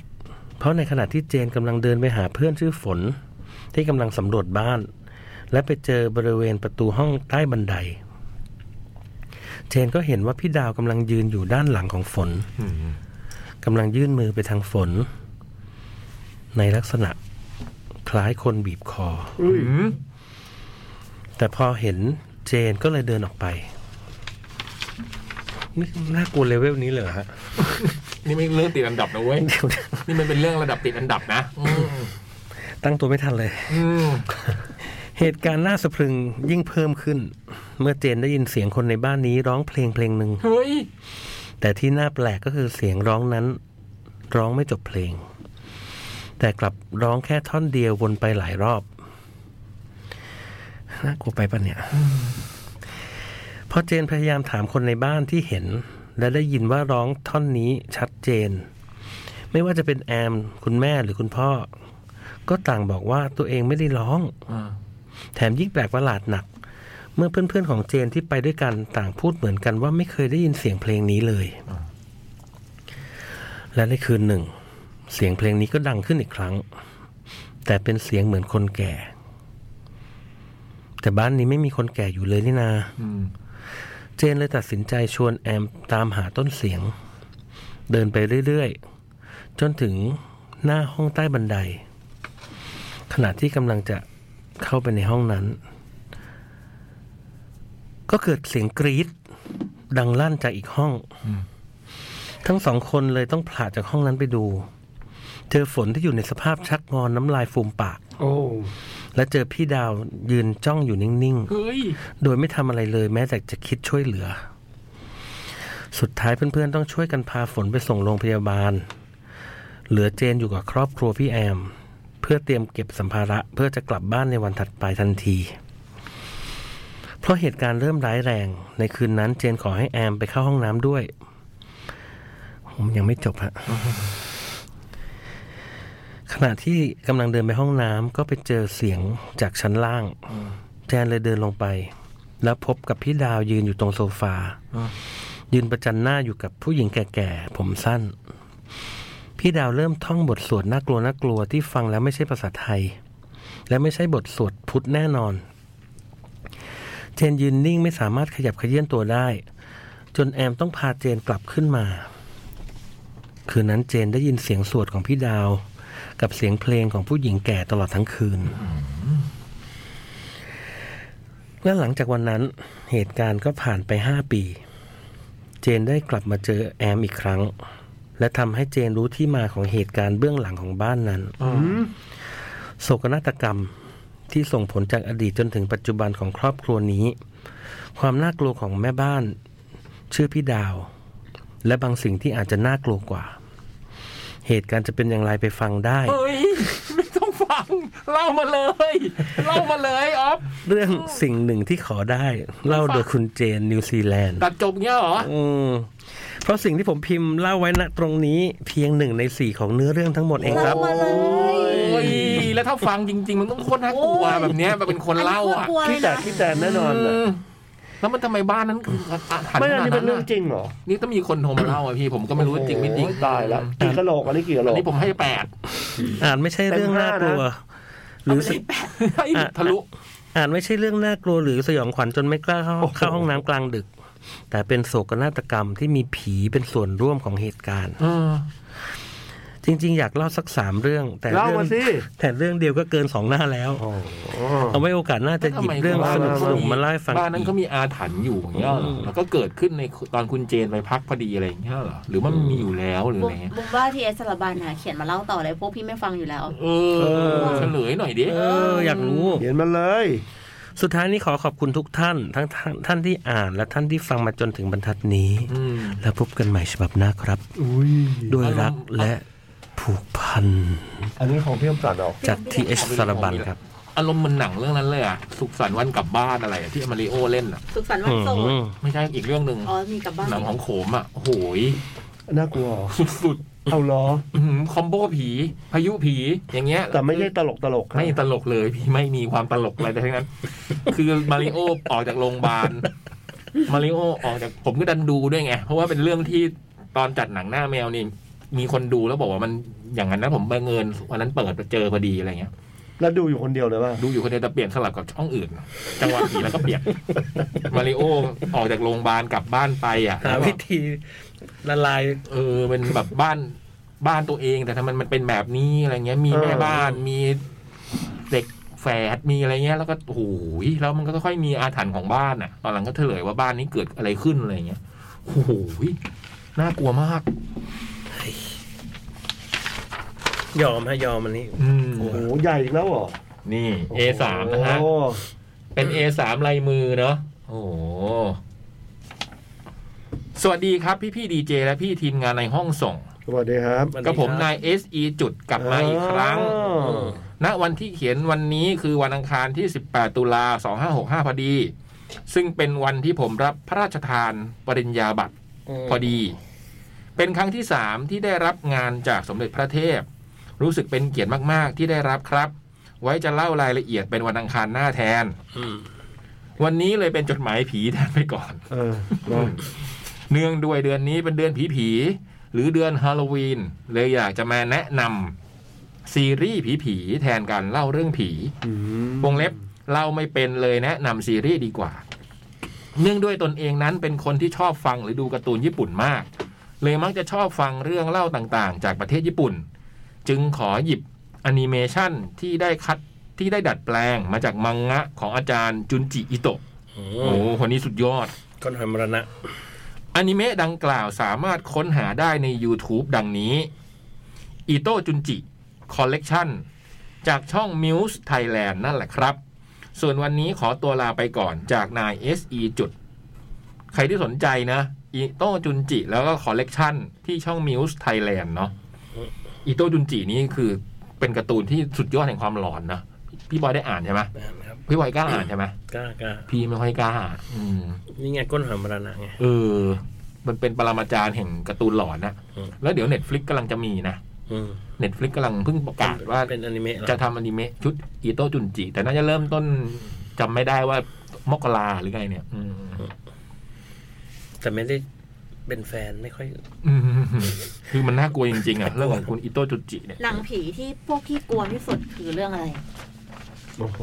เพราะในขณะที่เจนกำลังเดินไปหาเพื่อนชื่อฝนที่กำลังสำรวจบ้านและไปเจอบริเวณประตูห้องใต้บันไดเจนก็เห็นว่าพี่ดาวกำลังยืนอยู่ด้านหลังของฝนกำลังยื่นมือไปทางฝนในลักษณะคล้ายคนบีบคอแต่พอเห็นเจนก็เลยเดินออกไปนี่น่ากลัวเลเวลนี้เลยฮะ นี่ไม่เรื่องติดอันดับนะเว้ย นี่มันเป็นเรื่องระดับติดอันดับนะ ตั้งตัวไม่ทันเลย เหตุการณ์น่าสะพรึงยิ่งเพิ่มขึ้นเมื่อเจนได้ยินเสียงคนในบ้านนี้ร้องเพลงหนึ่ง แต่ที่น่าแปลกก็คือเสียงร้องนั้น ร้องไม่จบเพลงแต่กลับร้องแค่ท่อนเดียววนไปหลายรอบน่ากลัวไปป่ะเนี่ยพอเจนพยายามถามคนในบ้านที่เห็นและได้ยินว่าร้องท่อนนี้ชัดเจนไม่ว่าจะเป็นแอมคุณแม่หรือคุณพ่อก็ต่างบอกว่าตัวเองไม่ได้ร้องแถมยิ่งแปลกประหลาดหนักเมื่อเพื่อนๆของเจนที่ไปด้วยกันต่างพูดเหมือนกันว่าไม่เคยได้ยินเสียงเพลงนี้เลยและในคืนหนึ่งเสียงเพลงนี้ก็ดังขึ้นอีกครั้งแต่เป็นเสียงเหมือนคนแก่แต่บ้านนี้ไม่มีคนแก่อยู่เลยนี่นาเจนเลยตัดสินใจชวนแอมตามหาต้นเสียงเดินไปเรื่อยๆจนถึงหน้าห้องใต้บันไดขณะที่กำลังจะเข้าไปในห้องนั้นก็เกิดเสียงกรี๊ดดังลั่นจากอีกห้องทั้งสองคนเลยต้องผ่าจากห้องนั้นไปดูเจอฝนที่อยู่ในสภาพชักงอนน้ำลายฟูมปากและเจอพี่ดาวยืนจ้องอยู่นิ่งๆโดยไม่ทำอะไรเลยแม้แต่จะคิดช่วยเหลือสุดท้ายเพื่อนๆต้องช่วยกันพาฝนไปส่งโรงพยาบาลเหลือเจนอยู่กับครอบครัวพี่แอมเพื่อเตรียมเก็บสัมภาระเพื่อจะกลับบ้านในวันถัดไปทันทีเพราะเหตุการณ์เริ่มร้ายแรงในคืนนั้นเจนขอให้แอมไปเข้าห้องน้ำด้วยผมยังไม่จบฮะขณะที่กำลังเดินไปห้องน้ำก็ไปเจอเสียงจากชั้นล่างแจนเลยเดินลงไปแล้วพบกับพี่ดาวยืนอยู่ตรงโซฟายืนประจันหน้าอยู่กับผู้หญิงแก่ๆผมสั้นพี่ดาวเริ่มท่องบทสวดน่ากลัวที่ฟังแล้วไม่ใช่ภาษาไทยและไม่ใช่บทสวดพุทธแน่นอนเจนยืนนิ่งไม่สามารถขยับเขยื้อนตัวได้จนแอมต้องพาเจนกลับขึ้นมาคืนนั้นเจนได้ยินเสียงสวดของพี่ดาวกับเสียงเพลงของผู้หญิงแก่ตลอดทั้งคืนและหลังจากวันนั้นเหตุการณ์ก็ผ่านไป5 ปีเจนได้กลับมาเจอแอมอีกครั้งและทำให้เจนรู้ที่มาของเหตุการณ์เบื้องหลังของบ้านนั้นโศกนาฏกรรมที่ส่งผลจากอดีตจนถึงปัจจุบันของครอบครัวนี้ความน่ากลัวของแม่บ้านชื่อพี่ดาวและบางสิ่งที่อาจจะน่ากลัวกว่าเหตุการณ์จะเป็นอย่างไรไปฟังได้เฮ้ยไม่ต้องฟังเล่ามาเลยอ๊อฟเรื่องสิ่งหนึ่งที่ขอได้เล่าโดยคุณเจนนิวซีแลนด์ตัดจบเงี้ยหรอเพราะสิ่งที่ผมพิมพ์เล่าไว้ณตรงนี้เพียง1 ใน 4ของเนื้อเรื่องทั้งหมดเองครับแล้วถ้าฟังจริงๆมันต้องโคตรน่ากลัวแบบนี้มันเป็นคนเล่าอ่ะคิดแต่แน่นอนแล้วมันทำไมบ้านนั้นคือหันไม่นี่เป็นเรื่องจริงเหรอนี่ต้องมีคนโทรมาเล่าอ่ะพี่ผมก็ไม่รู้จริงไม่จริงตายแล้วกี่กะโหลกอันนี้กี่กะโหลกอันนี้ผมให้8ไม่ใช่เรื่องน่ากลัวหรือทะลุไม่ใช่เรื่องน่ากลัวหรือสยองขวัญจนไม่กล้าเข้าห้องน้ำกลางดึกแต่เป็นโศกนาฏกรรมที่มีผีเป็นส่วนร่วมของเหตุการณ์จริงๆอยากเล่าสัก3 เรื่องแต่เรื่องเดียวก็เกิน2 หน้าแล้วเอาไว้โอกาสหน้าจะหยิบเรื่องสนุกๆมาเล่าให้ฟังบ้านนั้นก็มีอาถรรพ์อยู่อย่างเงี้ยแล้วก็เกิดขึ้นในตอนคุณเจนไปพักพอดีอะไรอย่างเงี้ยเหรอหรือว่ามันมีอยู่แล้วหรืออะไรบุกบ้าที่เอสระบานหาเขียนมาเล่าต่อเลยพวกพี่ไม่ฟังอยู่แล้วเฉลยหน่อยดิอยากรู้เขียนมาเลยสุดท้ายนี้ขอขอบคุณทุกท่านทั้งท่านที่อ่านและท่านที่ฟังมาจนถึงบรรทัดนี้แล้วพบกันใหม่ฉบับหน้าครับด้วยรักและผูกพันอันนี้ของพี่อมสันออกจากทีเอสสารบัญครับอารมณ์มันหนังเรื่องนั้นเลยอ่ะสุขสันต์วันกลับบ้านอะไรที่อมาริโอเล่นอ่ะสุขสันต์วันโสดไม่ใช่อีกเรื่องนึงมีกลับบ้านหนังของโขมอ่ะโหยน่ากลัวสุดๆเอาล้อคอมโบผีพายุผีอย่างเงี้ยแต่ไม่ใช่ตลกไม่ตลกเลยพี่ไม่มีความตลกอะไรทั้งนั้นคือมาริโอออกจากโรงพยาบาลมาริโอออกจากผมก็ดันดูด้วยไงเพราะว่าเป็นเรื่องที่ตอนจัดหนังหน้าแมวนี่มีคนดูแล้วบอกว่ามันอย่างนั้นนะผมบังเอิญวันนั้นเปิดเจอพอดีอะไรเงี้ยแล้วดูอยู่คนเดียวเลยป่ะดูอยู่คนเดียวแต่เปลี่ยนสลับกับช่องอื่นจังหวะผีแล้วก็เปลี่ยนมาริโอออกจากโรงพยาบาลกลับบ้านไปอ่ะหาวิธีละลายเป็นแบบบ้านตัวเองแต่ทำไมมันเป็นแบบนี้อะไรเงี้ยมีแม่บ้านมีเด็กแฝดมีอะไรเงี้ยแล้วก็โอ้ยแล้วมันก็ค่อยมีอาถรรพ์ของบ้านอ่ะตอนหลังก็เฉลยว่าบ้านนี้เกิดอะไรขึ้นอะไรเงี้ยโอ้โหน่ากลัวมากยอมอันนี้โอ้โหใหญ่อีกแล้วเหรอนี่ A3 นะฮะเป็น A3 ลายมือเนาะโอ้สวัสดีครับพี่ๆดีเจและพี่ทีมงานในห้องส่ง สวัสดีครับก็ผมนาย SE จุดกลับมาอีกครั้งณวันที่เขียนวันนี้คือวันอังคารที่18ตุลา2565พอดีซึ่งเป็นวันที่ผมรับพระราชทานปริญญาบัตรพอดีเป็นครั้งที่3ที่ได้รับงานจากสมเด็จพระเทพรู้สึกเป็นเกียรติมากๆที่ได้รับครับไว้จะเล่ารายละเอียดเป็นวันอังคารหน้าแทนวันนี้เลยเป็นจดหมายผีแทนไปก่อนเนื่องด้วยเดือนนี้เป็นเดือนผีๆหรือเดือนฮาโลวีนเลยอยากจะมาแนะนำซีรีส์ผีๆแทนการเล่าเรื่องผีวงเล็บเล่าไม่เป็นเลยแนะนำซีรีส์ดีกว่าเนื่องด้วยตนเองนั้นเป็นคนที่ชอบฟังหรือดูการ์ตูนญี่ปุ่นมากเลยมักจะชอบฟังเรื่องเล่าต่างๆจากประเทศญี่ปุ่นจึงขอหยิบแอนิเมชั่นที่ได้ดัดแปลงมาจากมังงะของอาจารย์จุนจิอิโตะโอ้โหคนนี้สุดยอดก้อนหอยมรณะอนิเมะดังกล่าวสามารถค้นหาได้ใน YouTube ดังนี้อิโตะจุนจิคอลเลกชันจากช่อง Muse Thailand นั่นแหละครับส่วนวันนี้ขอตัวลาไปก่อนจากนาย SE จุดใครที่สนใจนะอิโตะจุนจิแล้วก็คอลเลกชันที่ช่อง Muse Thailand เนาะอิโตะจุนจินี่คือเป็นการ์ตูนที่สุดยอดแห่งความหลอนนะพี่บอยได้อ่านใช่ไหมพี่บอยกล้าอ่านใช่ไหมกล้าพี่ไม่ค่อยกล้านี่ไงก้นหอยมรณะไงมันเป็นปรมาจารย์แห่งการ์ตูนหลอนนะแล้วเดี๋ยว Netflix กำลังจะมีนะ Netflix กำลังเพิ่งประกาศว่าจะทำอนิเมะชุดอิโตะจุนจิแต่น่าจะเริ่มต้นจำไม่ได้ว่ามกราหรือไงเนี่ยแต่ไม่ได้เป็นแฟนไม่ค่อยคือมันน่ากลัวจริงๆอ่ะเรื่องของคุณอิโตะจุนจิเนี่ยหนังผีที่พวกพี่กลัวที่สุดคือเรื่องอะไรโอ้โห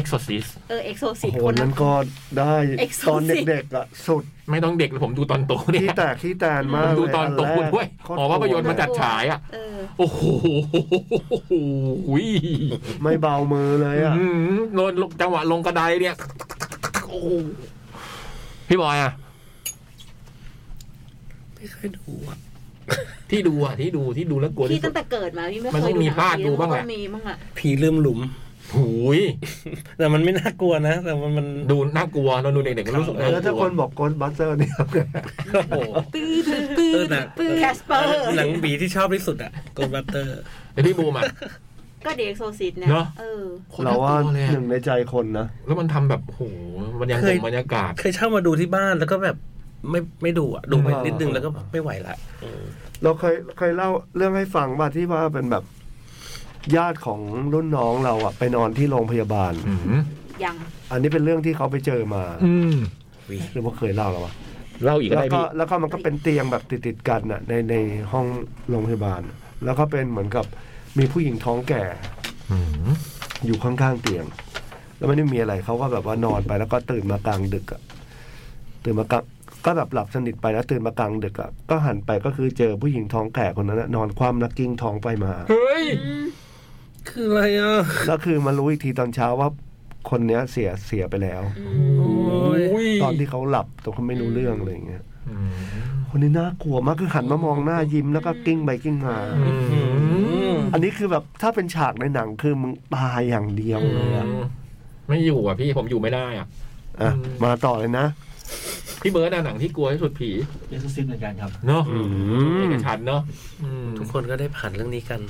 Exorcist Exorcist คนนั้นก็ได้ Exorcist. ตอนเด็กๆอ่ะสุดไม่ต้องเด็กเลยผมดูตอนโตเนี่ยขี้แตนมากผมดูตอนโตด้วยอ๋อว่าภาพยนตร์มาจัดฉายอ่ะโอ้โหไม่เบามือเลยอ่ะโดนจังหวะลงกระไดเนี่ยโอ้พี่บอยอ่ะไม่เคยดูอ่ะที่ดูแล้วกลัวที่ตั้งแต่เกิดมาพี่ไม่เคยดูพลาดดูบ้างแหละผีลืมหลุมหูยแต่มันไม่น่ากลัวนะแต่มันดูน่ากลัวเราดูเด็กๆก็รู้สึกแล้วถ้าคนบอกคนบัสเซอร์เนี่ยโอ้โหตื้อน่ะแคสเปอร์หนังผีที่ชอบที่สุดอ่ะโกบัสเตอร์ไอ้ที่บูมอ่ะก็เด็กโซซิสเนี่ยเราว่าหนึ่งในใจคนนะแล้วมันทำแบบโหมันยังบรรยากาศเคยเช่ามาดูที่บ้านแล้วก็แบบไม่ดูอ่ะดูไปนิดนึงแล้วก็ไม่ไหวละเราเคยเล่าเรื่องให้ฟังว่าที่ว่าเป็นแบบญาติของรุ่นน้องเราอ่ะไปนอนที่โรงพยาบาลยังอันนี้เป็นเรื่องที่เขาไปเจอมาหรือว่าเคยเล่าแล้ววะเล่าอีกได้พี่แล้วก็มันก็เป็นเตียงแบบติดๆกันน่ะในห้องโรงพยาบาลแล้วก็เป็นเหมือนกับมีผู้หญิงท้องแก่อยู่ข้างๆเตียงแล้วไม่ได้มีอะไรเขาก็แบบว่านอนไปแล้วก็ตื่นมากลางดึกอ่ะตื่นมากลางก็แบบหลับสนิทไปแล้วตื่นมากลางดึกอ่ะก็หันไปก็คือเจอผู้หญิงท้องแก่คนนั้นนอนคว่ำนักกิ้งท้องไปมาเฮ้ยคืออะไรอ่ะแล้วคือมารู้อีกทีตอนเช้าว่าคนเนี้ยเสียไปแล้วตอนที่เขาหลับตัวเขาไม่รู้เรื่องอะไรอย่างเงี้ยคนนี้น่ากลัวมากคือหันมามองหน้ายิ้มแล้วก็กิ้งไปกิ้งมาอันนี้คือแบบถ้าเป็นฉากในหนังคือมึงตายอย่างเดียวเลยอ่ะไม่อยู่อ่ะพี่ผมอยู่ไม่ได้อ่ะมาต่อเลยนะพี่เบิร์ดหนังที่กลัวที่สุดผีเอ็กซ์โซซิสต์เหมือนกันครับเนาะเอกฉันท์เนาะทุกคนก็ได้ผ่านเรื่องนี้กัน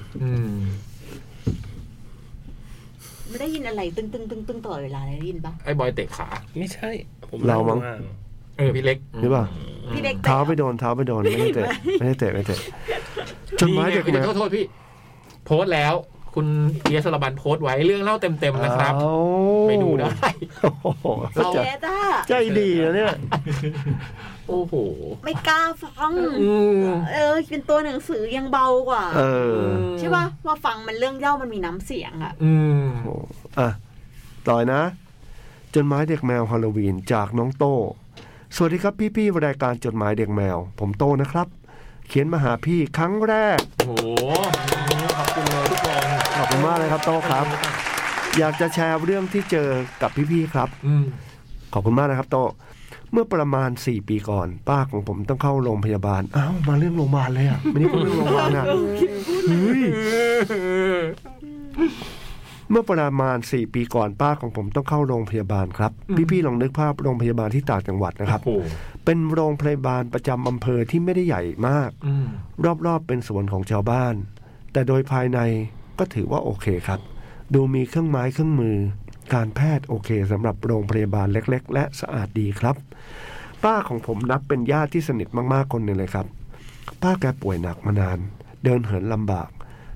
ไม่ได้ยินอะไรตึ้งๆๆต่อเวลาได้ยินปะไอ้บอยเตะขาไม่ใช่ผมเรามั้งพี่เล็กหรือเปล่าพี่เล็กเท้าไปโดนไม่ได้เตะจนไม้เด็กแมวขอโทษพี่โพสต์แล้วคุณเอียสระบันโพสต์ไว้เรื่องเล่าเต็มๆนะครับไปดูได้เราใจดีนะเนี่ยโอ้โหไม่กล้าฟังเป็นตัวหนังสือยังเบากว่าใช่ป่ะว่าฟังมันเรื่องเล่ามันมีน้ำเสียงอ่ะต่อนะจดหมายเด็กแมวฮาโลวีนจากน้องโต้สวัสดีครับพี่ๆรายการจดหมายเด็กแมวผมโต้นะครับเขียนมาหาพี่ครั้งแรกโอ้โหขอบคุณเลยทุกคนขอบคุณมากเลยครับโต้ครับอยากจะแชร์เรื่องที่เจอกับพี่ๆครับขอบคุณมากนะครับโต้เมื่อประมาณ4ปีก่อนป้าของผมต้องเข้าโรงพยาบาลอ้าวมาเรื่องโรงพยาบาลเลยอ่ะวันนี้ก็เรื่องโรงพยาบาลอ่ะ เมื่อประมาณ4ปีก่อนป้าของผมต้องเข้าโรงพยาบาลครับพี่ๆลองนึกภาพโรงพยาบาลที่ต่างจังหวัดนะครับเป็นโรงพยาบาลประจำอำเภอที่ไม่ได้ใหญ่มากรอบๆเป็นสวนของชาวบ้านแต่โดยภายในก็ถือว่าโอเคครับดูมีเครื่องไม้เครื่องมือการแพทย์โอเคสำหรับโรงพยาบาลเล็กๆและสะอาดดีครับป้าของผมนับเป็นญาติที่สนิทมากๆคนหนึ่งเลยครับป้าแกป่วยหนักมานานเดินเหินลำบาก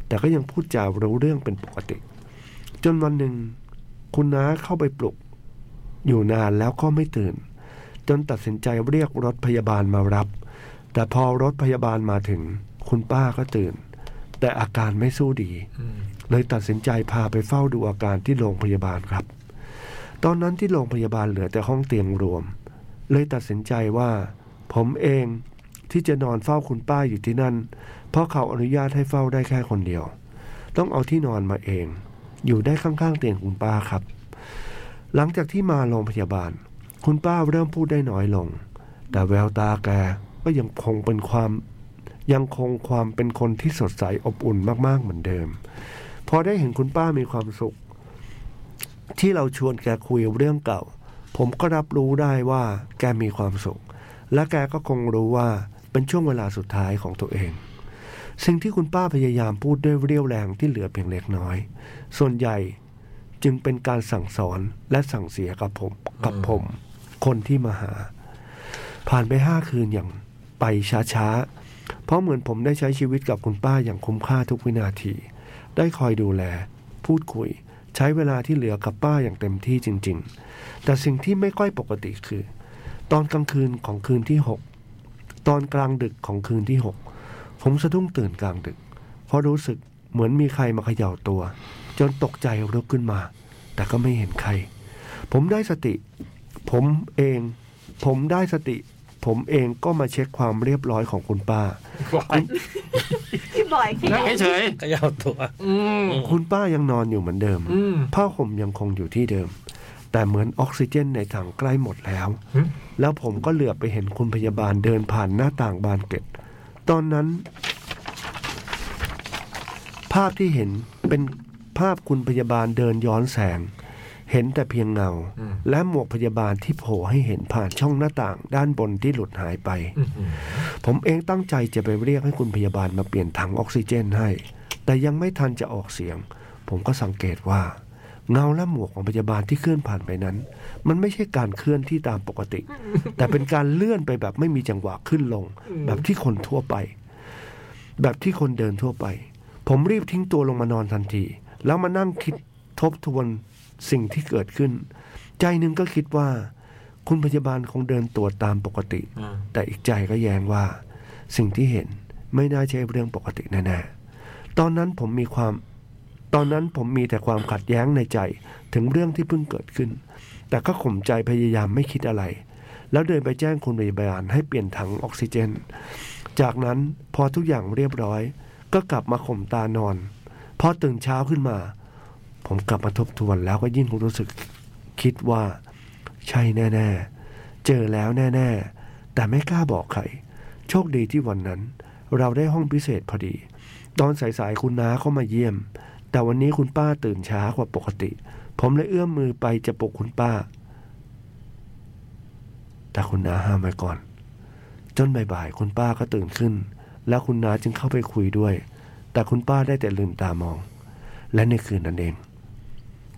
แต่ก็ยังพูดจารู้เรื่องเป็นปกติจนวันหนึ่งคุณน้าเข้าไปปลุกอยู่นานแล้วก็ไม่ตื่นจนตัดสินใจเรียกรถพยาบาลมารับแต่พอรถพยาบาลมาถึงคุณป้าก็ตื่นแต่อาการไม่สู้ดีเลยตัดสินใจพาไปเฝ้าดูอาการที่โรงพยาบาลครับตอนนั้นที่โรงพยาบาลเหลือแต่ห้องเตียงรวมเลยตัดสินใจว่าผมเองที่จะนอนเฝ้าคุณป้าอยู่ที่นั่นเพราะเขาอนุญาตให้เฝ้าได้แค่คนเดียวต้องเอาที่นอนมาเองอยู่ได้ข้างๆเตียงคุณป้าครับหลังจากที่มาโรงพยาบาลคุณป้าเริ่มพูดได้น้อยลงแต่แววตาแกก็ยังคงความเป็นคนที่สดใสอบอุ่นมากๆเหมือนเดิมพอได้เห็นคุณป้ามีความสุขที่เราชวนแกคุยเรื่องเก่าผมก็รับรู้ได้ว่าแกมีความสุขและแกก็คงรู้ว่าเป็นช่วงเวลาสุดท้ายของตัวเองสิ่งที่คุณป้าพยายามพูดด้วยเรี่ยวแรงที่เหลือเพียงเล็กน้อยส่วนใหญ่จึงเป็นการสั่งสอนและสั่งเสียกับผมคนที่มาหาผ่านไป5คืนอย่างไปช้าๆเพราะเหมือนผมได้ใช้ชีวิตกับคุณป้าอย่างคุ้มค่าทุกวินาทีได้คอยดูแลพูดคุยใช้เวลาที่เหลือกับป้าอย่างเต็มที่จริงๆแต่สิ่งที่ไม่ค่อยปกติคือตอนกลางคืนของคืนที่6ตอนกลางดึกของคืนที่6ผมสะดุ้งตื่นกลางดึกเพราะรู้สึกเหมือนมีใครมาเขย่าตัวจนตกใจลุกขึ้นมาแต่ก็ไม่เห็นใครผมได้สติผมเองก็มาเช็คความเรียบร้อยของคุณป้าพี่บอยเฉยๆเขย่าตัวคุณป้ายังนอนอยู่เหมือนเดิมผ้าห่มยังคงอยู่ที่เดิมแต่เหมือนออกซิเจนในถังใกล้หมดแล้วแล้วผมก็เหลือบไปเห็นคุณพยาบาลเดินผ่านหน้าต่างบานเกล็ดตอนนั้นภาพที่เห็นเป็นภาพคุณพยาบาลเดินย้อนแสงเห็นแต่เพียงเงาและหมวกพยาบาลที่โผล่ให้เห็นผ่านช่องหน้าต่างด้านบนที่หลุดหายไปผมเองตั้งใจจะไปเรียกให้คุณพยาบาลมาเปลี่ยนถังออกซิเจนให้แต่ยังไม่ทันจะออกเสียงผมก็สังเกตว่าเงาและหมวกของพยาบาลที่เคลื่อนผ่านไปนั้นมันไม่ใช่การเคลื่อนที่ตามปกติแต่เป็นการเลื่อนไปแบบไม่มีจังหวะขึ้นลงแบบที่คนเดินทั่วไปผมรีบทิ้งตัวลงมานอนทันทีแล้วมานั่งคิดทบทวนสิ่งที่เกิดขึ้นใจนึงก็คิดว่าคุณพยาบาลคงเดินตัวตามปกติแต่อีกใจก็แย้งว่าสิ่งที่เห็นไม่น่าใช่เรื่องปกติแน่ๆตอนนั้นผมมีแต่ความขัดแย้งในใจถึงเรื่องที่เพิ่งเกิดขึ้นแต่ก็ข่มใจพยายามไม่คิดอะไรแล้วเดินไปแจ้งคุณพยาบาลให้เปลี่ยนถังออกซิเจนจากนั้นพอทุกอย่างเรียบร้อยก็กลับมาข่มตานอนพอตื่นเช้าขึ้นมาผมกลับมาทบทวนแล้วก็ยิ่งรู้สึกคิดว่าใช่แน่ๆเจอแล้วแน่ๆแต่ไม่กล้าบอกใครโชคดีที่วันนั้นเราได้ห้องพิเศษพอดีตอนสายๆคุณน้าเข้ามาเยี่ยมแต่วันนี้คุณป้าตื่นช้ากว่าปกติผมเลยเอื้อมมือไปจะปลุกคุณป้าแต่คุณน้าห้ามไว้ก่อนจนบ่ายๆคุณป้าก็ตื่นขึ้นแล้วคุณน้าจึงเข้าไปคุยด้วยแต่คุณป้าได้แต่ลืมตามองและในคืนนั้นเอง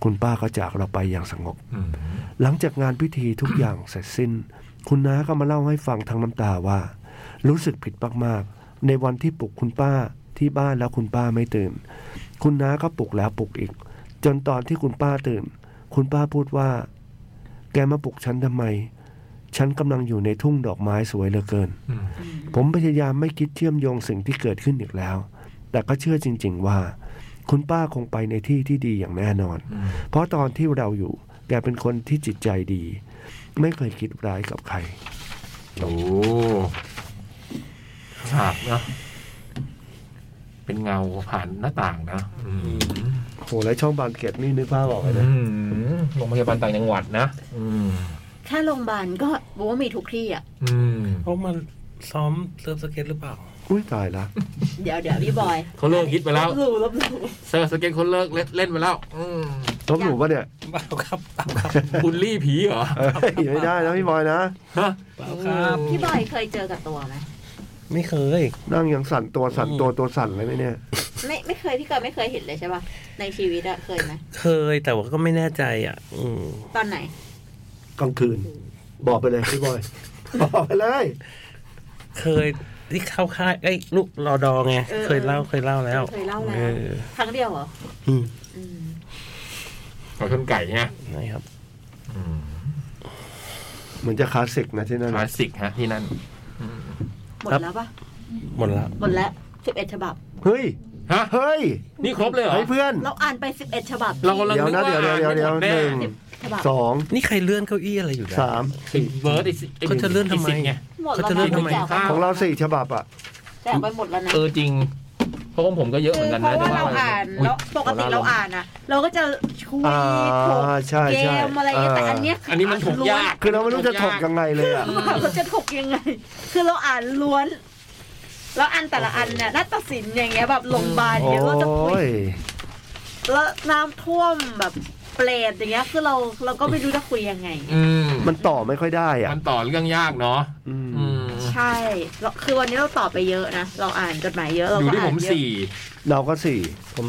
คุณป้าก็จากเราไปอย่างสงบหลังจากงานพิธีทุกอย่างเสร็จสิ้นคุณน้าก็มาเล่าให้ฟังทั้งน้ำตาว่ารู้สึกผิดมากๆในวันที่ปลุกคุณป้าที่บ้านแล้วคุณป้าไม่ตื่นคุณน้าก็ปลุกแล้วปลุกอีกจนตอนที่คุณป้าตื่นคุณป้าพูดว่าแกมาปลุกฉันทำไมฉันกำลังอยู่ในทุ่งดอกไม้สวยเหลือเกินผมพยายามไม่คิดเชื่อมโยงสิ่งที่เกิดขึ้นอีกแล้วแต่ก็เชื่อจริงๆว่าคุณป้าคงไปในที่ที่ดีอย่างแน่นอนเพราะตอนที่เราอยู่แกเป็นคนที่จิตใจดีไม่เคยคิดร้ายกับใครโอ้สาบนะเป็นเงาผ่านหน้าต่างนะโหและช่องบานเกล็ดนี่นึกภาพออกเลยนะโรงพยาบาลต่างจังหวัดนะแค่โรงพยาบาลก็บอกว่ามีทุกที่อ่ะเขามาซ้อมเซิร์ฟสเก็ตหรือเปล่า อุ้ยตายละเดี๋ยวพี่บอยเขาเลิกฮิตไปแล้วลบหลู่เซิร์ฟสเก็ตเขาเลิกเล่นไปแล้วลบหลู่ป่ะเนี่ยเปล่าครับบุลลี่ผีเหรอไม่ได้นะพี่บอยนะฮะเปล่าครับพี่บอยเคยเจอกับตัวไหมไม่เคยนั่งยังสั่นตัวสั่นตัวสั่นเลยไหมเนี่ยไม่เคยพี่เกิดไม่เคยเห็นเลยใช่ป่ะในชีวิตอะเคยไหมเคยแต่ว่าก็ไม่แน่ใจอะตอนไหนกลางคืนบอกไปเลยพี่บอยบอกไปเลยเคยที่เข้าค่ายไอ้ลูกรอดอไงเคยเล่าแล้วครั้งเดียวเหรอขอชนไก่ใช่ไหมนี่ครับเหมือนจะคลาสสิกนะที่นั่นคลาสสิกฮะที่นั่นหมดแล้วปะหมดแล้ว11ฉบับเฮ้ยฮะเฮ้ยนี่ครบเลยเหรอเพื่อนเราอ่านไป11ฉบับเรากำลังนึกว่า1 2นี่ใครเลื่อนเก้าอี้อะไรอยู่3 4เบิร์ดไอ้เขาจะเลื่อนทำไมไงเขาจะเลื่อนทำไมของเรา4ฉบับอ่ะแจกไปหมดแล้วนะจริงเพราะผมก็เยอะเหมือนกันนะแต่ว่าเราอ่านแล้วปกติเราอ่านนะเราก็จะคุยถกเกมอะไรแต่อันนี้มันถกยากคือเราไม่รู้จะถกยังไงเลยอ่ะเราจะถกยังไงคือเราอ่านล้วนแล้วอันแต่ละอันเนี่ยนัดตัดสินอย่างเงี้ยแบบลงบาลเยอะก็จะคุยแล้วน้ำท่วมแบบเปรตอย่างเงี้ยคือเราก็ไม่รู้จะคุยยังไงมันต่อไม่ค่อยได้อ่ะมันต่อเรื่องยากเนาะใช่คือวันนี้เราต่อไปเยอะนะเราอ่านจดหมายเยอะเราก็อ่านเยอะอยู่ที่ผม4เราก็4ผม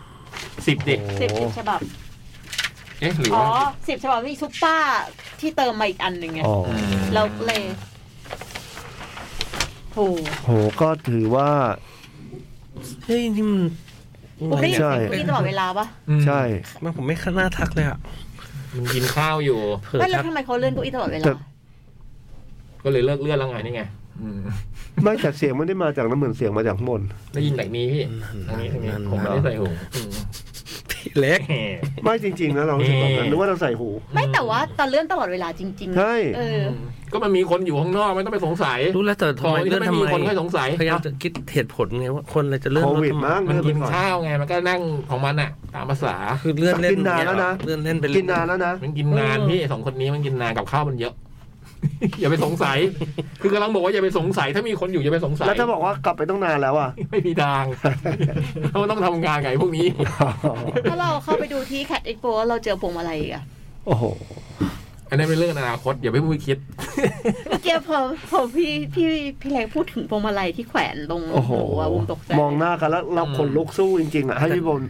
2 10ดิ10ฉบับเอ๊ะหรือว่า10ฉบับมีซุปเปอร์ที่เติมมาอีกอันนึงไงเราเลยโหก็ถือว่าเฮ้ยนี่มันใช่ตลอดเวลาป่ะใช่มันผมไม่น่าทักเลยอ่ะมันกินข้าวอยู่แล้วทำไมเขาเลื่อนเก้าอี้ตลอดเวลาก็เลยเลิกเลื่อนแล้วไงนี่ไงไม่แต่เสียงไม่ได้มาจากน้ำเหมือนเสียงมาจากข้างบนได้ยินแบบนี้พี่ตรงนี้ผมไม่ได้ใส่หูพี่เล็กไม่จริงๆนะเรารู้สึกแบบนั้นนึกว่าเราใส่หูไม่แต่ว่าตอนเลื่อนตลอดเวลาจริงๆใช่ก็มันมีคนอยู่ข้างนอกไม่ต้องไปสงสัยรู้แล้วแต่ทำไมเลื่อนทำไมคนไม่สงสัยพยายามจะคิดเหตุผลไงว่าคนอะไรจะเลื่อนโควิดมั้งมันกินข้าวไงมันก็นั่งของมันอ่ะตามภาษาคือเลื่อนเล่นกินนานแล้วนะเลื่อนเล่นไปกินนานแล้วนะมันกินนานพี่สองคนนี้มันกินนานกับข้าวมันเยอะอย่าไปสงสัยคือกำลังบอกว่าอย่าไปสงสัยถ้ามีคนอยู่อย่าไปสงสัยแล้วถ้าบอกว่ากลับไปต้องนานแล้วอ่ะไม่มีทางเราต้องทำงานไงพวกนี้ถ้าเราเข้าไปดูที่ Cat Expo เราเจอพวงมาลัยอ่ะโอ้โหอันนี้เป็นเรื่องอนาคตอย่าไปพูดคิดเกี่ยวผมพี่แรงพูดถึงพวงมาลัยที่แขวนตรงหัววงตกใจมองหน้ากันแล้วเราขนลุกสู้จริงๆอ่ะให้พี่บน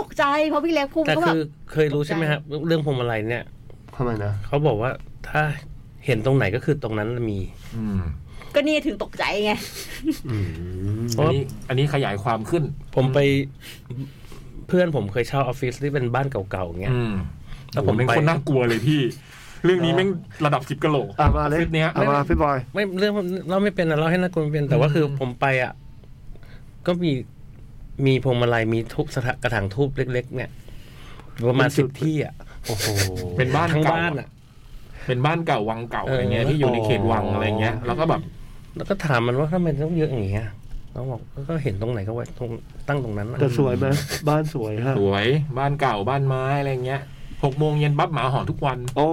ตกใจเพราะพี่แรงพูดก็แบบคือเคยรู้ใช่มั้ยฮะเรื่องพวงมาลัยเนี่ยทำไมนะเขาบอกว่าถ้าเห็นตรงไหนก็คือตรงนั้นมีก็นี่ถึงตกใจไงอันนี้ขยายความขึ้นผมไปเพื่อนผมเคยเช่าออฟฟิศที่เป็นบ้านเก่าๆเงี้ยแล้วผมเป็นคนน่ากลัวเลยพี่เรื่องนี้แม่งระดับ10กะโหลกมาเลยเนี้ยมาพี่บอยไม่เรื่องเราไม่เป็นเราให้น่ากลัวเป็นแต่ว่าคือผมไปอ่ะก็มีพวงมาลัยมีทูบกระถางทูบเล็กๆเนี่ยประมาณ10ที่อ่ะโอ้โหเป็นบ้านทั้งบ้านอ่ะเป็นบ้านเก่าวังเก่าอะไรเงี้ยที่อยู่ในเขตวังอะไรเงี้ยแล้วก็แบบแล้วก็ถามมันว่าทำไมต้องเยอะอย่างเงี้ยน้องบอกก็เห็นตรงไหนก็ไว้ตรงตั้งตรงนั้นแต่สวยมั้ยบ้านสวยฮะสวยบ้านเก่าบ้านไม้อะไรเงี้ย 6:00 นปั๊บหมาหอนทุกวันโอ้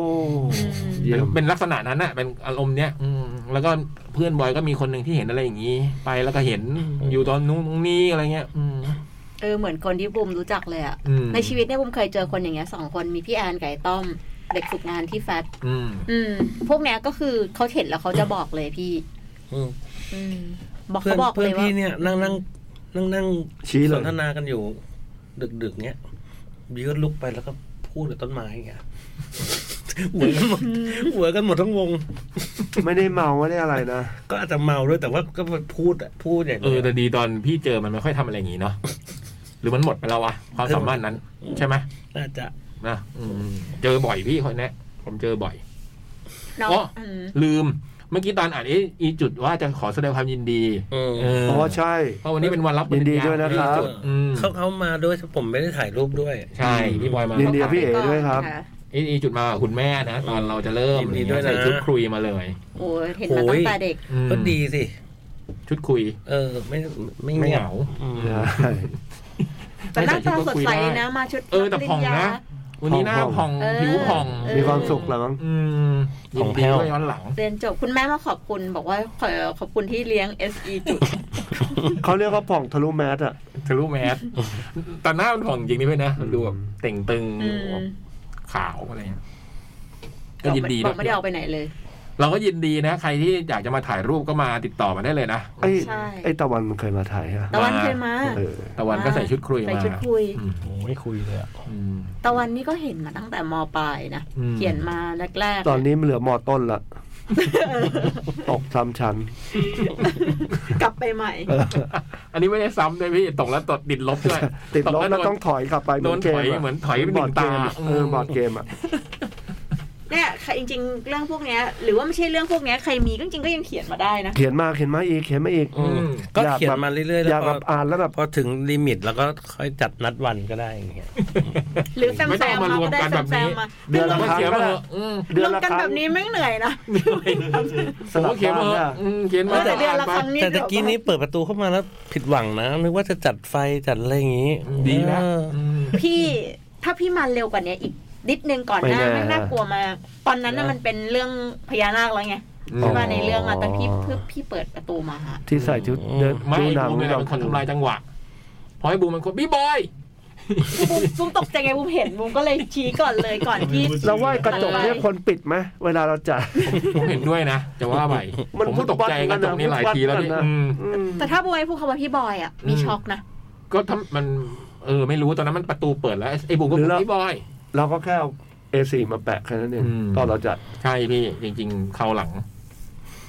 เป็นลักษณะนั้นน่ะเป็นอารมณ์เนี้ยแล้วก็เพื่อนบอยก็มีคนนึงที่เห็นอะไรอย่างงี้ไปแล้วก็เห็นอยู่ตอนนู้นตรงนี้อะไรเงี้ยเหมือนคนที่บุมรู้จักเลยอ่ะในชีวิตเนี่ยบุมเคยเจอคนอย่างเงี้ย2คนมีพี่แอนกับไอ้ต้อมเด็กฝึกงานที่แฟตพวกเนี้ยก็คือเขาเห็นแล้วเขาจะบอกเลยพี่บอกเขาบอกเลยว่าเพื่อนพี่เนี่ยนั่งสนทนากันอยู่ดึกๆเนี้ยบีก็ลุกไปแล้วก็พูดกับต้นไม้อย่างเงี้ยหัวกันหมดทั้งวงไม่ได้เมาไม่ได้อะไรนะก็อาจจะเมาด้วยแต่ว่าก็พูดอย่างเงี้ยแต่ดีตอนพี่เจอมันไม่ค่อยทำอะไรอย่างงี้เนาะหรือมันหมดไปแล้วอะความสามารถนั้นใช่ไหมน่าจะนะเจอบ่อยพี่คนนี้ผมเจอบ่อยอ๋อลืมเมื่อกี้ตอนอ่านอีจุดว่าจะขอแสดงความยินดีอ๋อใช่เพราะวันนี้เป็นวันรับยินดีด้วยนะครับเขามาด้วยผมไม่ได้ถ่ายรูปด้วยใช่พี่บอยมายินดีพี่เอ๋ด้วยครับอีจุดมาคุณแม่นะตอนเราจะเริ่มใส่ชุดคุยมาเลยโอ้ยเห็นมาตั้งแต่เด็กก็ดีสิชุดคุยไม่เหงาแต่หน้าตาสดใสนะมาชุดแต่ผ่องนะ วันนี้หน้าผ่องผิวผ่องมีความสุขแล้วมั้งของแพ้วย้อนหลังเรียนจบคุณแม่มาขอบคุณบอกว่าขอบคุณที่เลี้ยง SE จุดเขาเรียกว่าผ่องทะลุแมสอะทะลุแมสแต่หน้ามันผ่องจริงนี่เว้ยนะดูแบบเต่งตึงขาวอะไรอย่างเงี้ยก็ยินดีบอกไม่ได้เอาไปไหนเลยเราก็ยินดีนะใครที่อยากจะมาถ่ายรูปก็มาติดต่อมาได้เลยนะใช่ไอ้ตะวันมันเคยมาถ่ายฮะตะวันเคยมาตะวันก็ใส่ชุดคุยมาใส่ชุดคุยโอ้ยคุยเลยอ่ะตะวันนี่ก็เห็นมาตั้งแต่ม.ปลายนะเขียนมาแรกๆตอนนี้มันเหลือม.ต้นละตกซ้ำชั้นกลับไปใหม่อันนี้ไม่ได้ซ้ำเลยพี่ตกแล้วตดติดลบด้วยติดลบแล้วต้องถอยกลับไปโดนถอยเหมือนถอยเป็นตาบอร์ดเกมอ่ะเนี่ยจริงๆเรื่องพวกนี้หรือว่าไม่ใช่เรื่องพวกนี้ใครมีก็จริงก็ยังเขียนมาได้นะเขียนมาอีกก็เขียนมาเรื่อยๆแล้วก็อ่านแล้วแบบพอถึงลิมิตแล้วก็ค่อยจัดนัดวันก็ได้อย่างเงี้ยหรือแซมมารวมกันแบบนี้เดือนละครั้งก็เดือนละครั้งแบบนี้ไม่เหนื่อยนะสลับกันเขียนมาแต่เดือนละครั้งนี่แต่ตะกี้นี้เปิดประตูเข้ามาแล้วผิดหวังนะนึกว่าจะจัดไฟจัดอะไรอย่างงี้ดีนะพี่ถ้าพี่มาเร็วกว่านี้อีกนิดนึงก่อนหน้าไม่น่ากลัวมาตอนนั้นน่ะมันเป็นเรื่องพญานาคแล้วไงใช่ป่ะในเรื่องอ่ะตะกี้พี่เปิดประตูมาฮะที่ใส่ชุดเดินไม่บูมเป็นคนทำลายจังหวะพอให้บูมมันคนพี่บอยบูมตกใจไงบูมเห็นบูมก็เลยชี้ก่อนเลยก่อนที่เราว่ากระจกเนี่ยคนปิดมั้ยเวลาเราจัดผมเห็นด้วยนะจะว่าไปผมตกใจกระจกนี่หลายทีแล้วนี่แต่ถ้าบูมให้พูดคำว่าพี่บอยอ่ะมีช็อกนะก็มันไม่รู้ตอนนั้นมันประตูเปิดแล้วไอ้บูมก็พี่บอยเราก็แค่เอา A4 มาแปะแค่นั้นเองตอนเราจัดใช่พี่จริงๆเข้าหลัง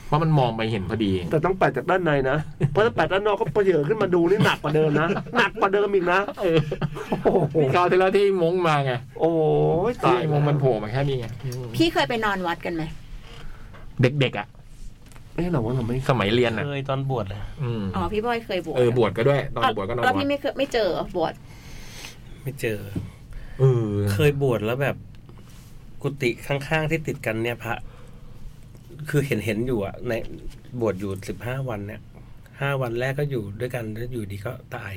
เพราะมันมองไปเห็นพอดีแต่ต้องแปะจากด้านในนะเพราะถ้าแปะด้านนอกก็เปเยอะขึ้นมาดูนี่หนักกว่าเดิมนะหนักกว่าเดิมอีกนะพี่เขาที่แล้วที่มงมาไงโอ้ยตายมงมันโผล่มาแค่นี้ไงพี่เคยไปนอนวัดกันไหมเด็กๆอ่ะไม่หรอกว่าเราไม่สมัยเรียนอ่ะเคยตอนบวชเลยอ๋อพี่บอยเคยบวชบวชก็ด้วยตอนบวชก็นอนวัดแล้วพี่ไม่เจอบวชไม่เจอเคยบวชแล้วแบบกุฏิข้างๆที่ติดกันเนี่ยพระคือเห็นอยู่อ่ะในบวชอยู่15วันเนี่ย5วันแรกก็อยู่ด้วยกันแล้วอยู่ดีก็ตาย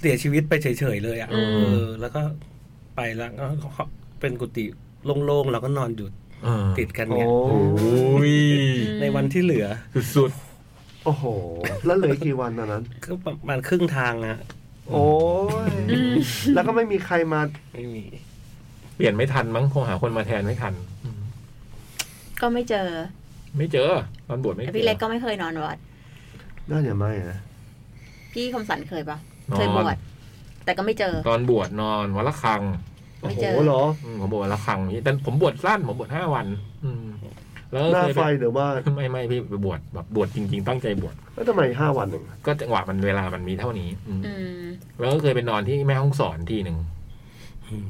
เสียชีวิตไปเฉยๆเลยอ่ะแล้วก็ไปแล้วก็เป็นกุฏิโล่งๆแล้วก็นอนอยู่ติดกันเนี่ยในวันที่เหลือสุดๆโอ้โหแล้วเหลือกี่วันตอนนั้นก็ประมาณครึ่งทางนะโอ้ยแล้วก็ไม่มีใครมาไม่มีเปลี่ยนไม่ทันมั้งคงหาคนมาแทนไม่ทันก็ไม่เจอตอนบวชไม่เจอพี่เล็กก็ไม่เคยนอนวัดน่าจะไม่นะพี่คำสันเคยปะเคยบวชแต่ก็ไม่เจอตอนบวชนอนวันละครั้งโอ้โหเหรอผมบวชวันละครั้งนี่แต่ผมบวชสั้นผมบวช5วันแล้วหน้าไฟหรือว่าไม่พี่ไปบวชแบบบวชจริงๆตั้งใจบวชแล้วทำไม5วันหนึ่งก็จังหวะมันเวลามันมีเท่านี้แล้วก็เคยไปนอนที่แม่ฮ่องสอนที่หนึ่ง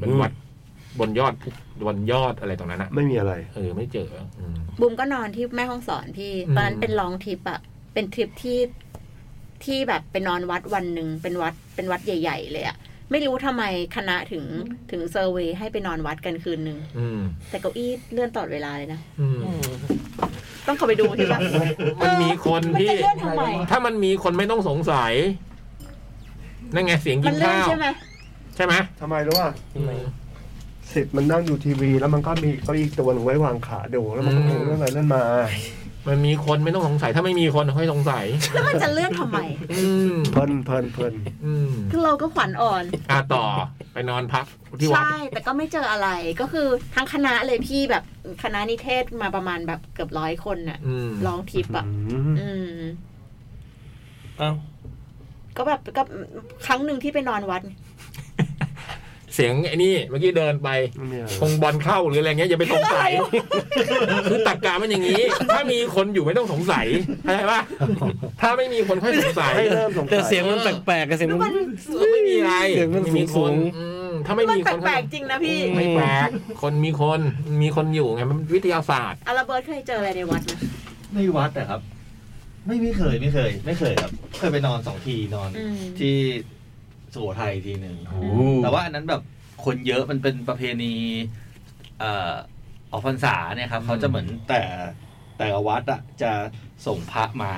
เป็นวัดบนยอดอะไรตรงนั้นนะไม่มีอะไรไม่เจอบุมก็นอนที่แม่ฮ่องสอนพี่ตอนนั้นเป็นลองทริปอะเป็นทริปที่แบบไปนอนวัดวันนึงเป็นวัดใหญ่ๆเลยอะไม่รู้ทำไมคณะถึงเซอร์เวย์ให้ไปนอนวัดกันคืนนึงแต่เก้าอี้เลื่อนตลอดเวลาเลยนะต้องเข้าไปดูที่ว่ามันมีคนที่ถ้ามันมีคนไม่ต้องสงสัยนั่นไงเสียงกินข้าวใช่ไหมทำไมรู้ว่าเสร็จมันนั่งดูทีวีแล้วมันก็มีเก้าอี้ตัวนึงไว้วางขาดูแล้วมันก็ดูเรื่องอะไรเรื่องมามันมีคนไม่ต้องสงสัยถ้าไม่มีคนค่อยสงสัยแล้วมันจะเลื่อนทำไมเพลินคือเราก็ขวัญอ่อนต่อไปนอนพักที่วัดใช่แต่ก็ไม่เจออะไรก็คือทั้งคณะเลยพี่แบบคณะนิเทศมาประมาณแบบเกือบ100คนน่ะลองทิปอ่ะก็แบบก็ครั้งนึงที่ไปนอนวัดเสียงไอ้นี่เมื่อกี้เดินไปคงบอลเข้าหรืออะไรเงี้ยอย่าไปสงสัยคือตรรกะมันอย่างนี้ถ้ามีคนอยู่ไม่ต้องสงสัยเข้าใจป่ะถ้าไม่มีคนค่อยสงสัยแต่เสียงมันแปลกๆกับเสียงมันไม่มีอะไรไม่มีคนถ้าไม่มีคนแปลกจริงนะพี่ไม่แปลกคนมีคนอยู่ไงมันวิทยาศาสตร์ระเบิดเคยเจออะไรในวัดนะในวัดอะครับไม่เคยครับเคยไปนอน2ทีนอนที่สุโขทัยทีนึงแต่ว่าอันนั้นแบบคนเยอะมันเป็นประเพณีออกพรรษาเนี่ยครับเขาจะเหมือนแต่ละวัดอะจะส่งพระมา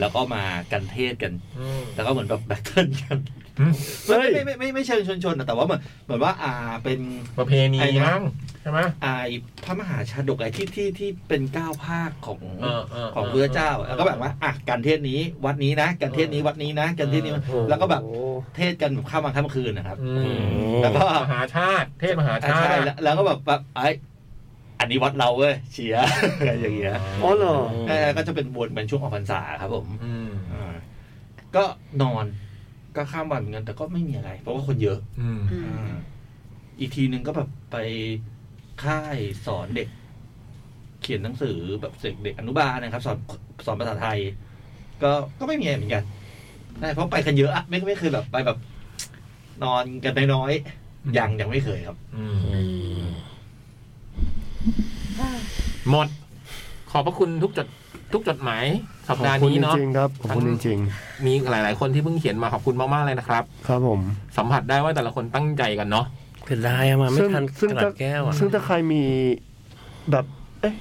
แล้วก็มากันเทศกันแล้วก็เหมือนแบบแบทเทิลกัน ไม่เชิงชนๆนะแต่ว่าเหมือนว่าเป็นประเพณีมั้งใช่ไหมพระมหาชาดกที่เป็น9ภาคของพระเจ้าแล้วก็แบบว่าการเทศนี้วัดนี้นะการเทศนี้วัดนี้นะการเทศนี้แล้วก็แบบเทศกันข้ามวันข้ามคืนนะครับแล้วก็มหาชาติเทศมหาชาติแล้วก็แบบอันนี้วัดเราเว้ยเชียร์อย่างเงี้ยอ๋อเหรอก็จะเป็นบวชเป็นช่วงออกพรรษาครับผมก็นอนก็ข้ามวันเหมือนกันแต่ก็ไม่มีอะไรเพราะว่าคนเยอะอีกทีนึงก็แบบไปค่ายสอนเด็กเขียนหนังสือแบบเด็กอนุบาลนะครับสอนภาษาไทยก็ไม่มีอะไรเหมือนกันได้เพราะไปกันเยอะอะไม่เคยแบบไปแบบนอนกันน้อยๆยังไม่เคยครับหมดขอบพระคุณทุกจดหมายสัปดาห์นี้เนาะขอบคุณจริงครับขอบคุณจริงมีหลายๆคนที่เพิ่งเขียนมาขอบคุณมากๆเลยนะครับครับผมสัมผัสได้ว่าแต่ละคนตั้งใจกันเนาะเป็นลายมาไม่ทันกระดาษแก้วซึ่งถ้าใครมีแบบ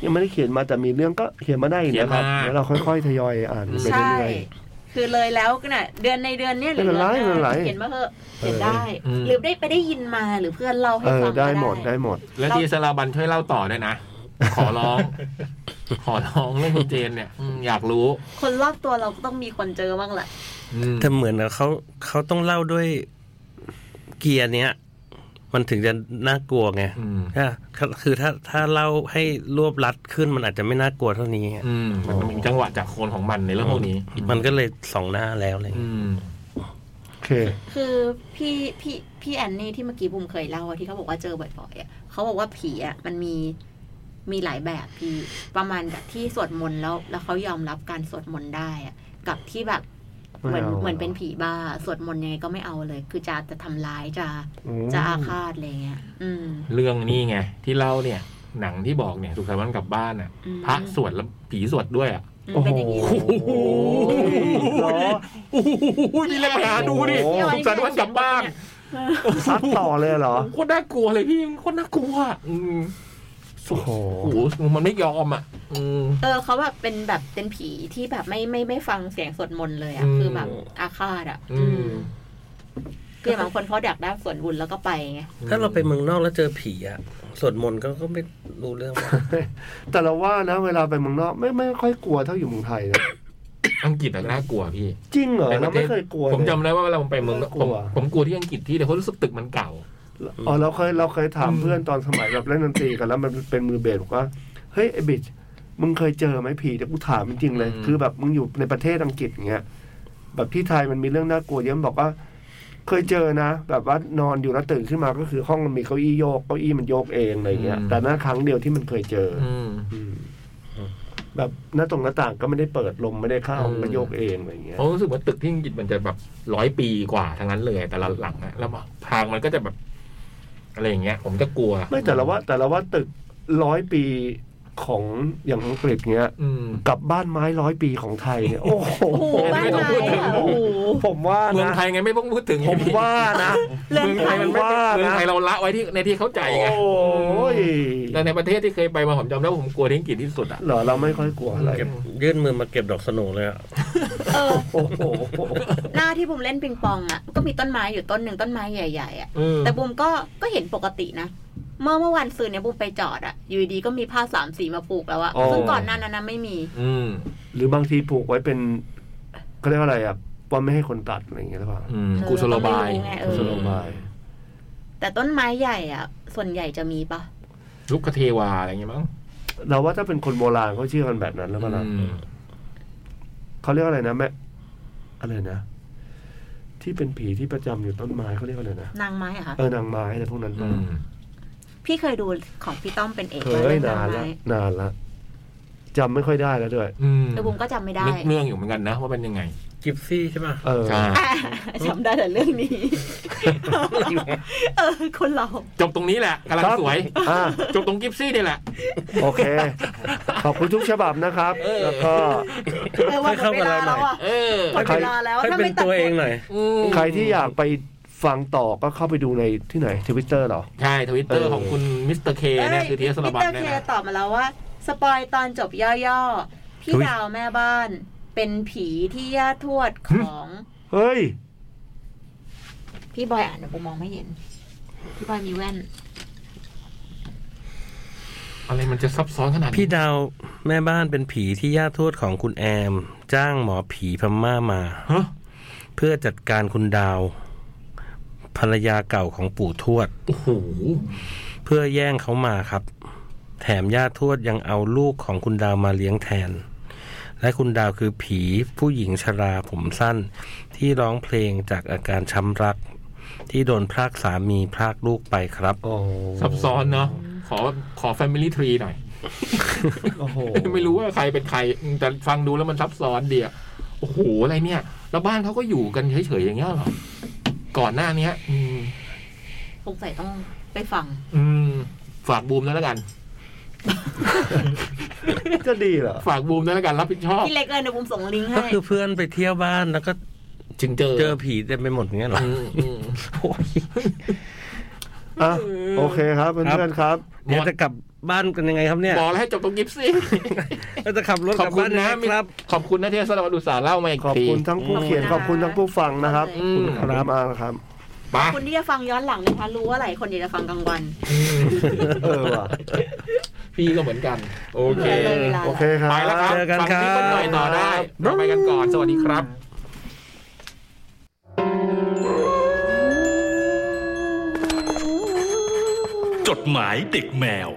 ยังไม่ได้เขียนมาแต่มีเรื่องก็เขียนมาได้นะครับเดี๋ยวเราค่อยๆทยอยอ่านไปเรื่อยๆคือเลยแล้วก็น่ะเดือนในเดือนเนี้ยหรือเราเขียนมาเถอะเขียนได้หรือได้ไปได้ยินมาหรือเพื่อนเราให้ฟังได้หมดแล้วที่สลาบันช่วยเล่าต่อด้วยนะขอร้องเรื่องคุณเจนเนี่ยอยากรู้คนรอบตัวเราก็ต้องมีคนเจอบ้างแหละแต่เหมือนเขาต้องเล่าด้วยเกียร์เนี้ยมันถึงจะน่ากลัวไงคือถ้าเล่าให้รวบรัดขึ้นมันอาจจะไม่น่ากลัวเท่านี้มันมีจังหวะจากโคนของมันในเรื่องพวกนี้มันก็เลยสองหน้าแล้วเลยคือพี่แอนนี่ที่เมื่อกี้บุ๋มเคยเล่าที่เขาบอกว่าเจอบ่อยๆเขาบอกว่าผีอ่ะมันมีหลายแบบพี่ประมาณแบบที่สวดมนต์แล้วเขายอมรับการสวดมนต์ได้อะกับที่แบบเหมือนเป็นผีบ้าสวดมนต์ยังไงก็ไม่เอาเลยคือจะทำร้ายจะอาฆาตอะไรเงี้ยเรื่องนี้ไงที่เล่าเนี่ยหนังที่บอกเนี่ยสุขสันต์วันกลับบ้านอ่ะพระสวดแล้วผีสวดด้วยอ่ะเป็นอย่างงี้โอ้ยมีเล่มหาดูดิสุขสันต์วันกลับบ้านซัดต่อเลยเหรอโคตรน่ากลัวเลยพี่โคตรน่ากลัวโอ้โหมันไม่ยอมอ่ะเขาแบบเป็นผีที่แบบไม่ฟังเสียงสวดมนต์เลยอ่ะคือแบบอาฆาตอ่ะคือบางคนเขาดักได้สวดบุญแล้วก็ไปไงถ้าเราไปเมืองนอกแล้วเจอผีอ่ะสวดมนต์ก็ไม่รู้เรื่องแต่เราว่านะเวลาไปเมืองนอกไม่ค่อยกลัวเท่าอยู่เมืองไทยนะอังกฤษน่ากลัวพี่จริงเหรอเราไม่เคยกลัวผมจำได้ว่าเวลาผมไปเมืองนอกผมกลัวที่อังกฤษที่เดี๋ยวเขารู้สึกตึกมันเก่าอ๋อเราเคยถามเพื่อนตอนสมัยแบบเล่นดนตรีกันแล้วมันเป็นมือเบสบอกว่าเฮ้ยไอ้บิชมึงเคยเจอไหมผีแต่กูถามจริงๆเลยคือแบบมึงอยู่ในประเทศอังกฤษอย่างเงี้ยแบบที่ไทยมันมีเรื่องน่ากลัวเยอะมันบอกว่าเคยเจอนะแบบว่านอนอยู่แล้วตื่นขึ้นมาก็คือห้องมันมีเก้าอี้โยกเก้าอี้มันโยกเองอะไรเงี้ยแต่นั่นครั้งเดียวที่มันเคยเจอแบบหน้าต่างก็ไม่ได้เปิดลมไม่ได้เข้ามันโยกเองอะไรเงี้ยรู้สึกว่าตึกที่อังกฤษมันจะแบบ100ปีกว่าทั้งนั้นเลยแต่ละหลังนะแล้วทางมันก็จะแบบอะไรอย่างเงี้ยผมจะกลัวไม่แต่ละว่าตึก100ปีของอย่างอังกฤษเงี้ยกับบ้านไม้100ปีของไทยเนี่ยโอ้โหไม่ต้องพูดถึงผมว่านะเมืองไทยไงไม่ต้องพูดถึงผมว่านะเมืองไทยมันไม่เมืองไทยเราละไว้ที่ในที่เข้าใจไงแต่ในประเทศที่เคยไปมาผมจำได้ว่าผมกลัวที่อังกฤษที่สุดอ่ะเหรอเราไม่ค่อยกลัวอะไรยื่นมือมาเก็บดอกสโนว์เลยอ่ะโอ้โหหน้าที่บุ้มเล่นปิงปองอ่ะก็มีต้นไม้อยู่ต้นนึงต้นไม้ใหญ่ๆอ่ะแต่บุ้มก็เห็นปกตินะเมื่อวันซื้อเนี่ยบุ้มไปจอดอ่ะอยู่ดีก็มีผ้า3สีมาผูกแล้วอ่ะซึ่งก่อนหน้านั้นนะไม่มีหรือบางทีผูกไว้เป็นเค้าเรียกว่าอะไรอ่ะว่าไม่ให้คนตัดอะไรอย่างเงี้ยหรือเปล่ากุศโลบายกุศโลบายแต่ต้นไม้ใหญ่อ่ะส่วนใหญ่จะมีป่ะลูกเทวาอะไรอย่างเงี้ยมั้งเราว่าถ้าเป็นคนโบราณเค้าเชื่อกันแบบนั้นแล้วป่ะล่ะเขาเรียกอะไรนะแม่อะไรนะที่เป็นผีที่ประจำอยู่ต้นไม้เขาเรียกอะไรนะนางไม้อะคะนางไม้อะไรพวกนั้นพี่เคยดูของพี่ต้อมเป็นเอกเลยนานละจำไม่ค่อยได้แล้วด้วยแต่ผมก็จำไม่ได้นึกเรื่องอยู่เหมือนกันนะว่าเป็นยังไงกิฟซี่ใช่ป่ะจำได้แต่เรื่องนี้คนเราจบตรงนี้แหละกำลังสวยจบตรงกิฟซี่นี่แหละโอเคขอบคุณทุกฉบับนะครับแล้วก็ให้เข้ากันหน่อยใครให้เป็นตัวเองหน่อยใครที่อยากไปฟังต่อก็เข้าไปดูในที่ไหน Twitter หรอใช่ Twitter ของคุณมิสเตอร์เคเนี่ยคือเทสลาบัตเนี่ยมิสเตอร์เคตอบมาแล้วว่าสปอยตอนจบย่อๆพี่ดาวแม่บ้านเป็นผีที่ย่าทวดของเฮ้ย พี่บอยอ่านแต่กูมองไม่เห็นพี่บอยมีแว่นอะไรมันจะซับซ้อนขนาดพี่ดาวแม่บ้านเป็นผีที่ญาติทวดของคุณแอมจ้างหมอผีพม่ามาเพื่อจัดการคุณดาวภรรยาเก่าของปู่ทวดโอ้โหเพื่อแย่งเขามาครับแถมญาติทวดยังเอาลูกของคุณดาวมาเลี้ยงแทนและคุณดาวคือผีผู้หญิงชราผมสั้นที่ร้องเพลงจากอาการช้ำรักที่โดนพรากสามีพรากลูกไปครับโอ้ซับซ้อนเนาะขอ Family Tree หน่อย โอ้โห ไม่รู้ว่าใครเป็นใครแต่ฟังดูแล้วมันซับซ้อนดีอ่ะโอ้โหอะไรเนี่ยแล้วบ้านเขาก็อยู่กันเฉยๆอย่างเงี้ยหรอก่อนหน้านี้คงใส่ต้องไปฟังฝากบูมแล้วละกัน ก็ดีเหรอฝากบูมแล้วละกันรับผิดชอบพี่เล็กเลยเดี๋ยวบูมส่งลิงก์ให้ก็คือเพื่อนไปเที่ยวบ้านแล้วก็จึงเจอผีเต็มไปหมดเงี้ยหรอโอ้ยอ่ะโอเคครับเพื่อนๆครับเดี๋ยวจะกลับบ้านกันยังไงครับเนี่ยบอกแล้วให้จบตรงกิฟซี่เราจะขับรถกลับบ้านนะครับขอบคุณนะที่สนับสนุนอุตสาหกรรมมาอีกทีขอบคุณทั้งผู้เขียนขอบคุณทั้งผู้ฟังนะครับคุณครับอาครับขอบคุณที่จะฟังย้อนหลังนะคะรู้ว่าหลายคนอยากจะฟังกลางวันเออว่ะพี่ก็เหมือนกันโอเคโอเคครับไปแล้วครับฟังนี้ก็หน่อยต่อได้ไปกันก่อนสวัสดีครับจดหมายเด็กแมว